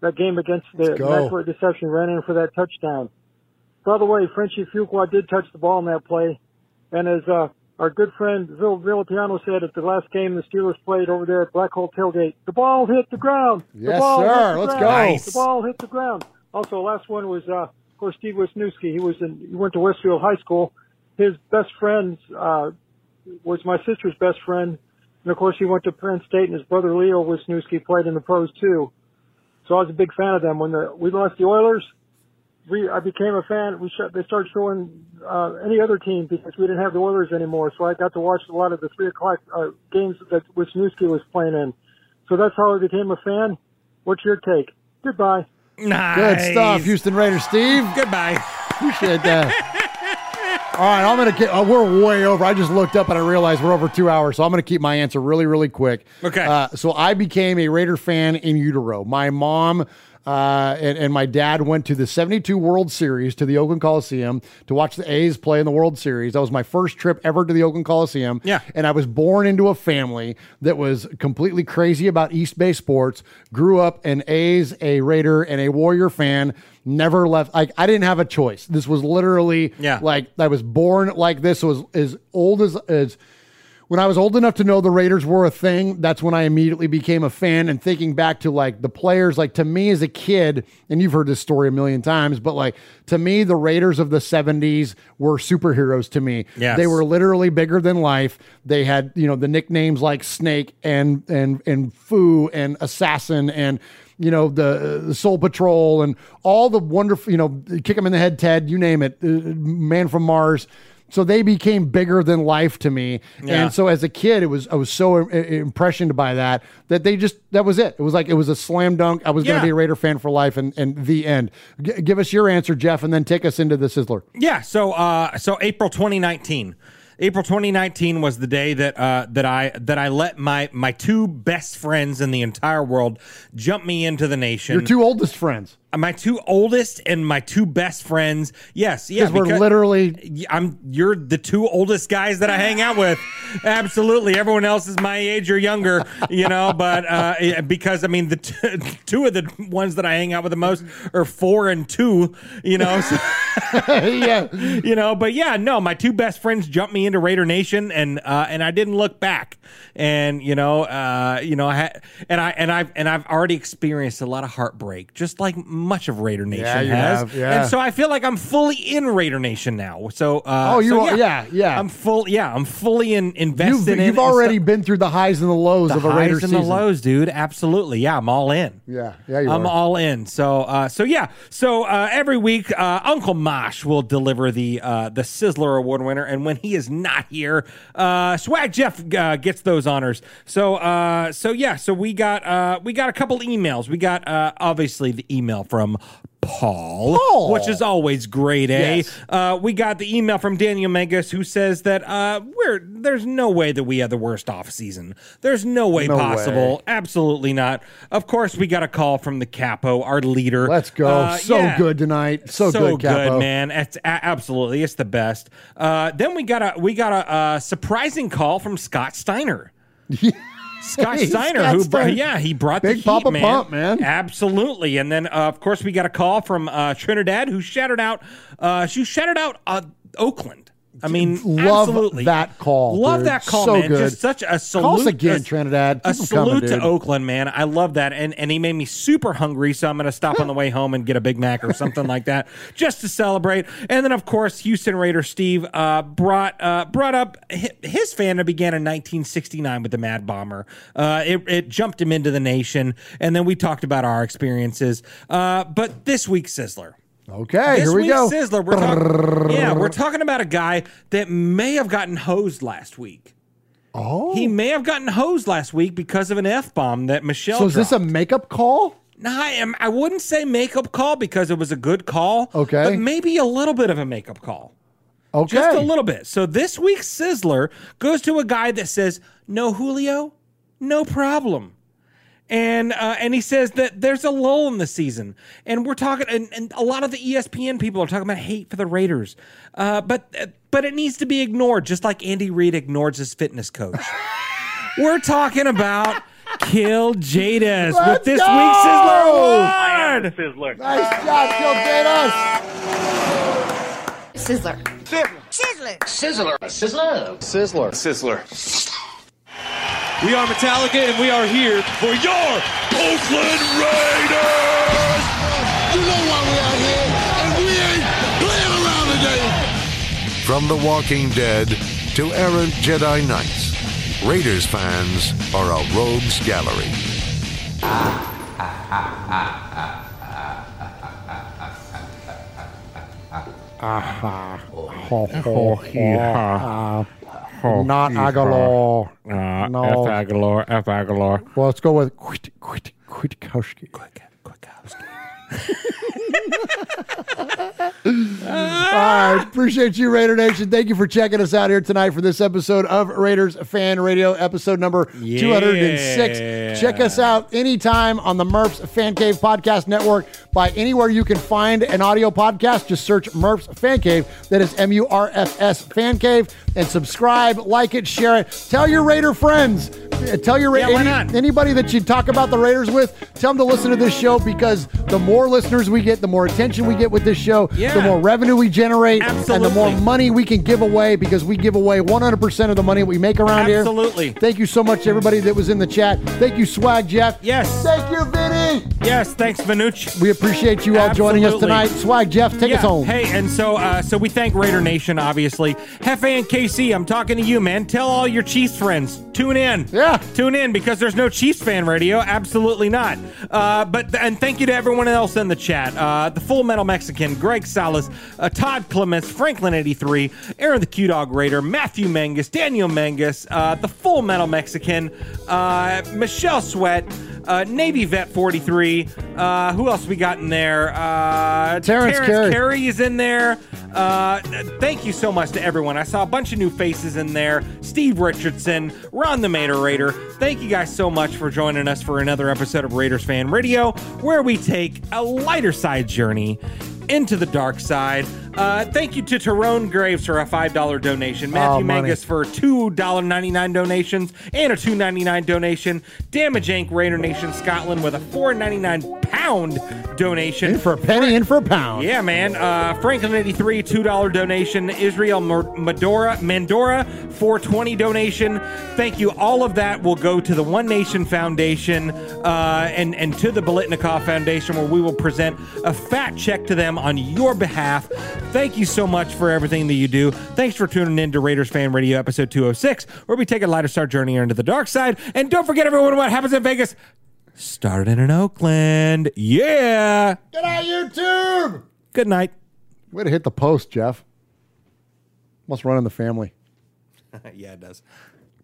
that game against the Immaculate Deception, ran in for that touchdown. By the way, Frenchie Fuqua did touch the ball in that play, and as our good friend Villapiano said at the last game the Steelers played over there at Black Hole Tailgate, the ball hit the ground. Yes, sir. Let's go. Nice. The ball hit the ground. Also, last one was... of course, Steve Wisniewski, he went to Westfield High School. His best friend was my sister's best friend. And, of course, he went to Penn State, and his brother Leo Wisniewski played in the pros, too. So I was a big fan of them. When we lost the Oilers, I became a fan. They started showing any other team because we didn't have the Oilers anymore. So I got to watch a lot of the 3 o'clock games that Wisniewski was playing in. So that's how I became a fan. What's your take? Goodbye. Nice. Good stuff, Houston Raiders Steve. Goodbye. Appreciate that. All right, I'm going to we're way over. I just looked up and I realized we're over 2 hours, so I'm going to keep my answer really, really quick. Okay. So I became a Raider fan in utero. My mom and my dad went to the 72 World Series to the Oakland Coliseum to watch the A's play in the World Series. That was my first trip ever to the Oakland Coliseum. Yeah. And I was born into a family that was completely crazy about East Bay sports, grew up an A's, a Raider, and a Warrior fan, never left. I didn't have a choice. This was literally like I was born like this. So as old as when I was old enough to know the Raiders were a thing, that's when I immediately became a fan. And thinking back to like the players, like to me as a kid, and you've heard this story a million times, but like to me, the Raiders of the 70s were superheroes to me. Yes. They were literally bigger than life. They had, the nicknames like Snake and Foo and Assassin and, the Soul Patrol and all the wonderful, Kick 'em in the Head, Ted, you name it, Man from Mars. So they became bigger than life to me. Yeah. And so as a kid, I was so impressioned by that that was it. It was like, it was a slam dunk. I was going to be a Raider fan for life and the end. Give us your answer, Jeff, and then take us into the Sizzler. Yeah. So April 2019 was the day that I let my two best friends in the entire world jump me into the nation. Your two oldest friends. My two oldest and my two best friends. Yes, yeah, because we're literally. You're the two oldest guys that I hang out with. Absolutely, everyone else is my age or younger. You know, but because I mean, the two of the ones that I hang out with the most are 4 and 2. You know, so, yeah, you know, but yeah, no, my two best friends jumped me into Raider Nation, and I didn't look back. And you know, I've already experienced a lot of heartbreak, just like much of Raider Nation has. Yeah. And so I feel like I'm fully in Raider Nation now. So are? Yeah. I'm fully invested in it. You've already been through the highs and the lows of a Raider season. The highs and the lows, dude. Absolutely. Yeah, I'm all in. Yeah, you are. I'm all in. So, yeah. So every week, Uncle Mosh will deliver the Sizzler Award winner, and when he is not here, Swag Jeff gets those honors. So, yeah. So we got a couple emails. We got obviously the email from Paul, which is always great, eh? Yes. We got the email from Daniel Megas, who says that there's no way that we had the worst off season. There's no way possible. Way. Absolutely not. Of course, we got a call from the Capo, our leader. Let's go. Good tonight. So good, Capo. Good, man. Absolutely, it's the best. Then we got a surprising call from Scott Steiner. Yeah. Scott Steiner, he brought the heat, man. Big Papa Pump, man. Absolutely. And then, of course, we got a call from Trinidad, who shouted out Oakland. I mean, love absolutely. That call. Love dude. That call, so man. Good. Just such a salute. Call us again, Trinidad. Keep a salute coming, to Oakland, man. I love that. And he made me super hungry, so I'm going to stop on the way home and get a Big Mac or something like that just to celebrate. And then, of course, Houston Raider Steve brought up his fandom began in 1969 with the Mad Bomber. It jumped him into the nation, and then we talked about our experiences. But this week's Sizzler. Okay, here we go. Sizzler, we're talking about a guy that may have gotten hosed last week. Oh. He may have gotten hosed last week because of an F-bomb that Michelle dropped. So is this a makeup call? No, I wouldn't say makeup call because it was a good call. Okay. But maybe a little bit of a makeup call. Okay. Just a little bit. So this week's Sizzler goes to a guy that says, "No Julio, no problem." And he says that there's a lull in the season, and we're talking, and a lot of the ESPN people are talking about hate for the Raiders, but it needs to be ignored, just like Andy Reid ignores his fitness coach. We're talking about Kill Jadis with this week's Sizzler Award. Sizzler, nice job, Kill Jadis. Sizzler, Sizzler, Sizzler, Sizzler, Sizzler, Sizzler. Sizzler. We are Metallica, and we are here for your Oakland Raiders! You know why we're out here, and we ain't playing around today! From The Walking Dead to errant Jedi Knights, Raiders fans are a rogues gallery. Not Aguilar. No. F. Aguilar. Well, let's go with Kwiatkowski. All right. Appreciate you, Raider Nation. Thank you for checking us out here tonight for this episode of Raiders Fan Radio, episode number 206. Check us out anytime on the Murph's Fan Cave Podcast Network. By anywhere you can find an audio podcast, just search Murph's Fan Cave. That is MURFS Fan Cave. And subscribe, like it, share it. Tell your Raider friends. Tell your anybody that you talk about the Raiders with, tell them to listen to this show, because the more listeners we get, the more attention we get with this show, the more revenue we generate, and the more money we can give away, because we give away 100% of the money we make around here. Absolutely. Thank you so much, everybody that was in the chat. Thank you, Swag Jeff. Yes. Thank you, Vinny. Yes, thanks, Manooch. We appreciate you all joining us tonight. Swag Jeff, take us home. Hey, and so we thank Raider Nation, obviously. Hefe and KC, I'm talking to you, man. Tell all your Chiefs friends. Tune in. Yeah. Tune in, because there's no Chiefs fan radio. Absolutely not. And thank you to everyone else in the chat. The Full Metal Mexican, Greg Salas, Todd Clements, Franklin83, Aaron the Q-Dog Raider, Matthew Mangus, Daniel Mangus, the Full Metal Mexican, Michelle Sweat, Navy Vet 43. Who else we got in there? Terrence Carey is in there. Thank you so much to everyone. I saw a bunch of new faces in there. Steve Richardson, Ron the Mater Raider. Thank you guys so much for joining us for another episode of Raiders Fan Radio, where we take a lighter side journey into the dark side. Thank you to Tyrone Graves for a $5 donation, Matthew Mangus for $2.99 donations, and a $2.99 donation, Damage Inc., Raider Nation Scotland with a $4.99 pound donation. In for a penny, in for a pound. Yeah, man. Franklin83, $2 donation, Israel Mandora, $4.20 donation. Thank you. All of that will go to the One Nation Foundation and to the Biletnikoff Foundation, where we will present a fat check to them on your behalf. Thank you so much for everything that you do. Thanks for tuning in to Raiders Fan Radio episode 206, where we take a lighter start journey into the dark side. And don't forget, everyone, what happens in Vegas started in Oakland. Yeah. Good night, YouTube. Good night. Way to hit the post, Jeff. Must run in the family. Yeah, it does.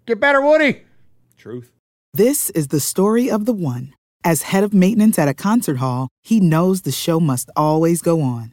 Get better, Woody. Truth. This is the story of the one. As head of maintenance at a concert hall, he knows the show must always go on.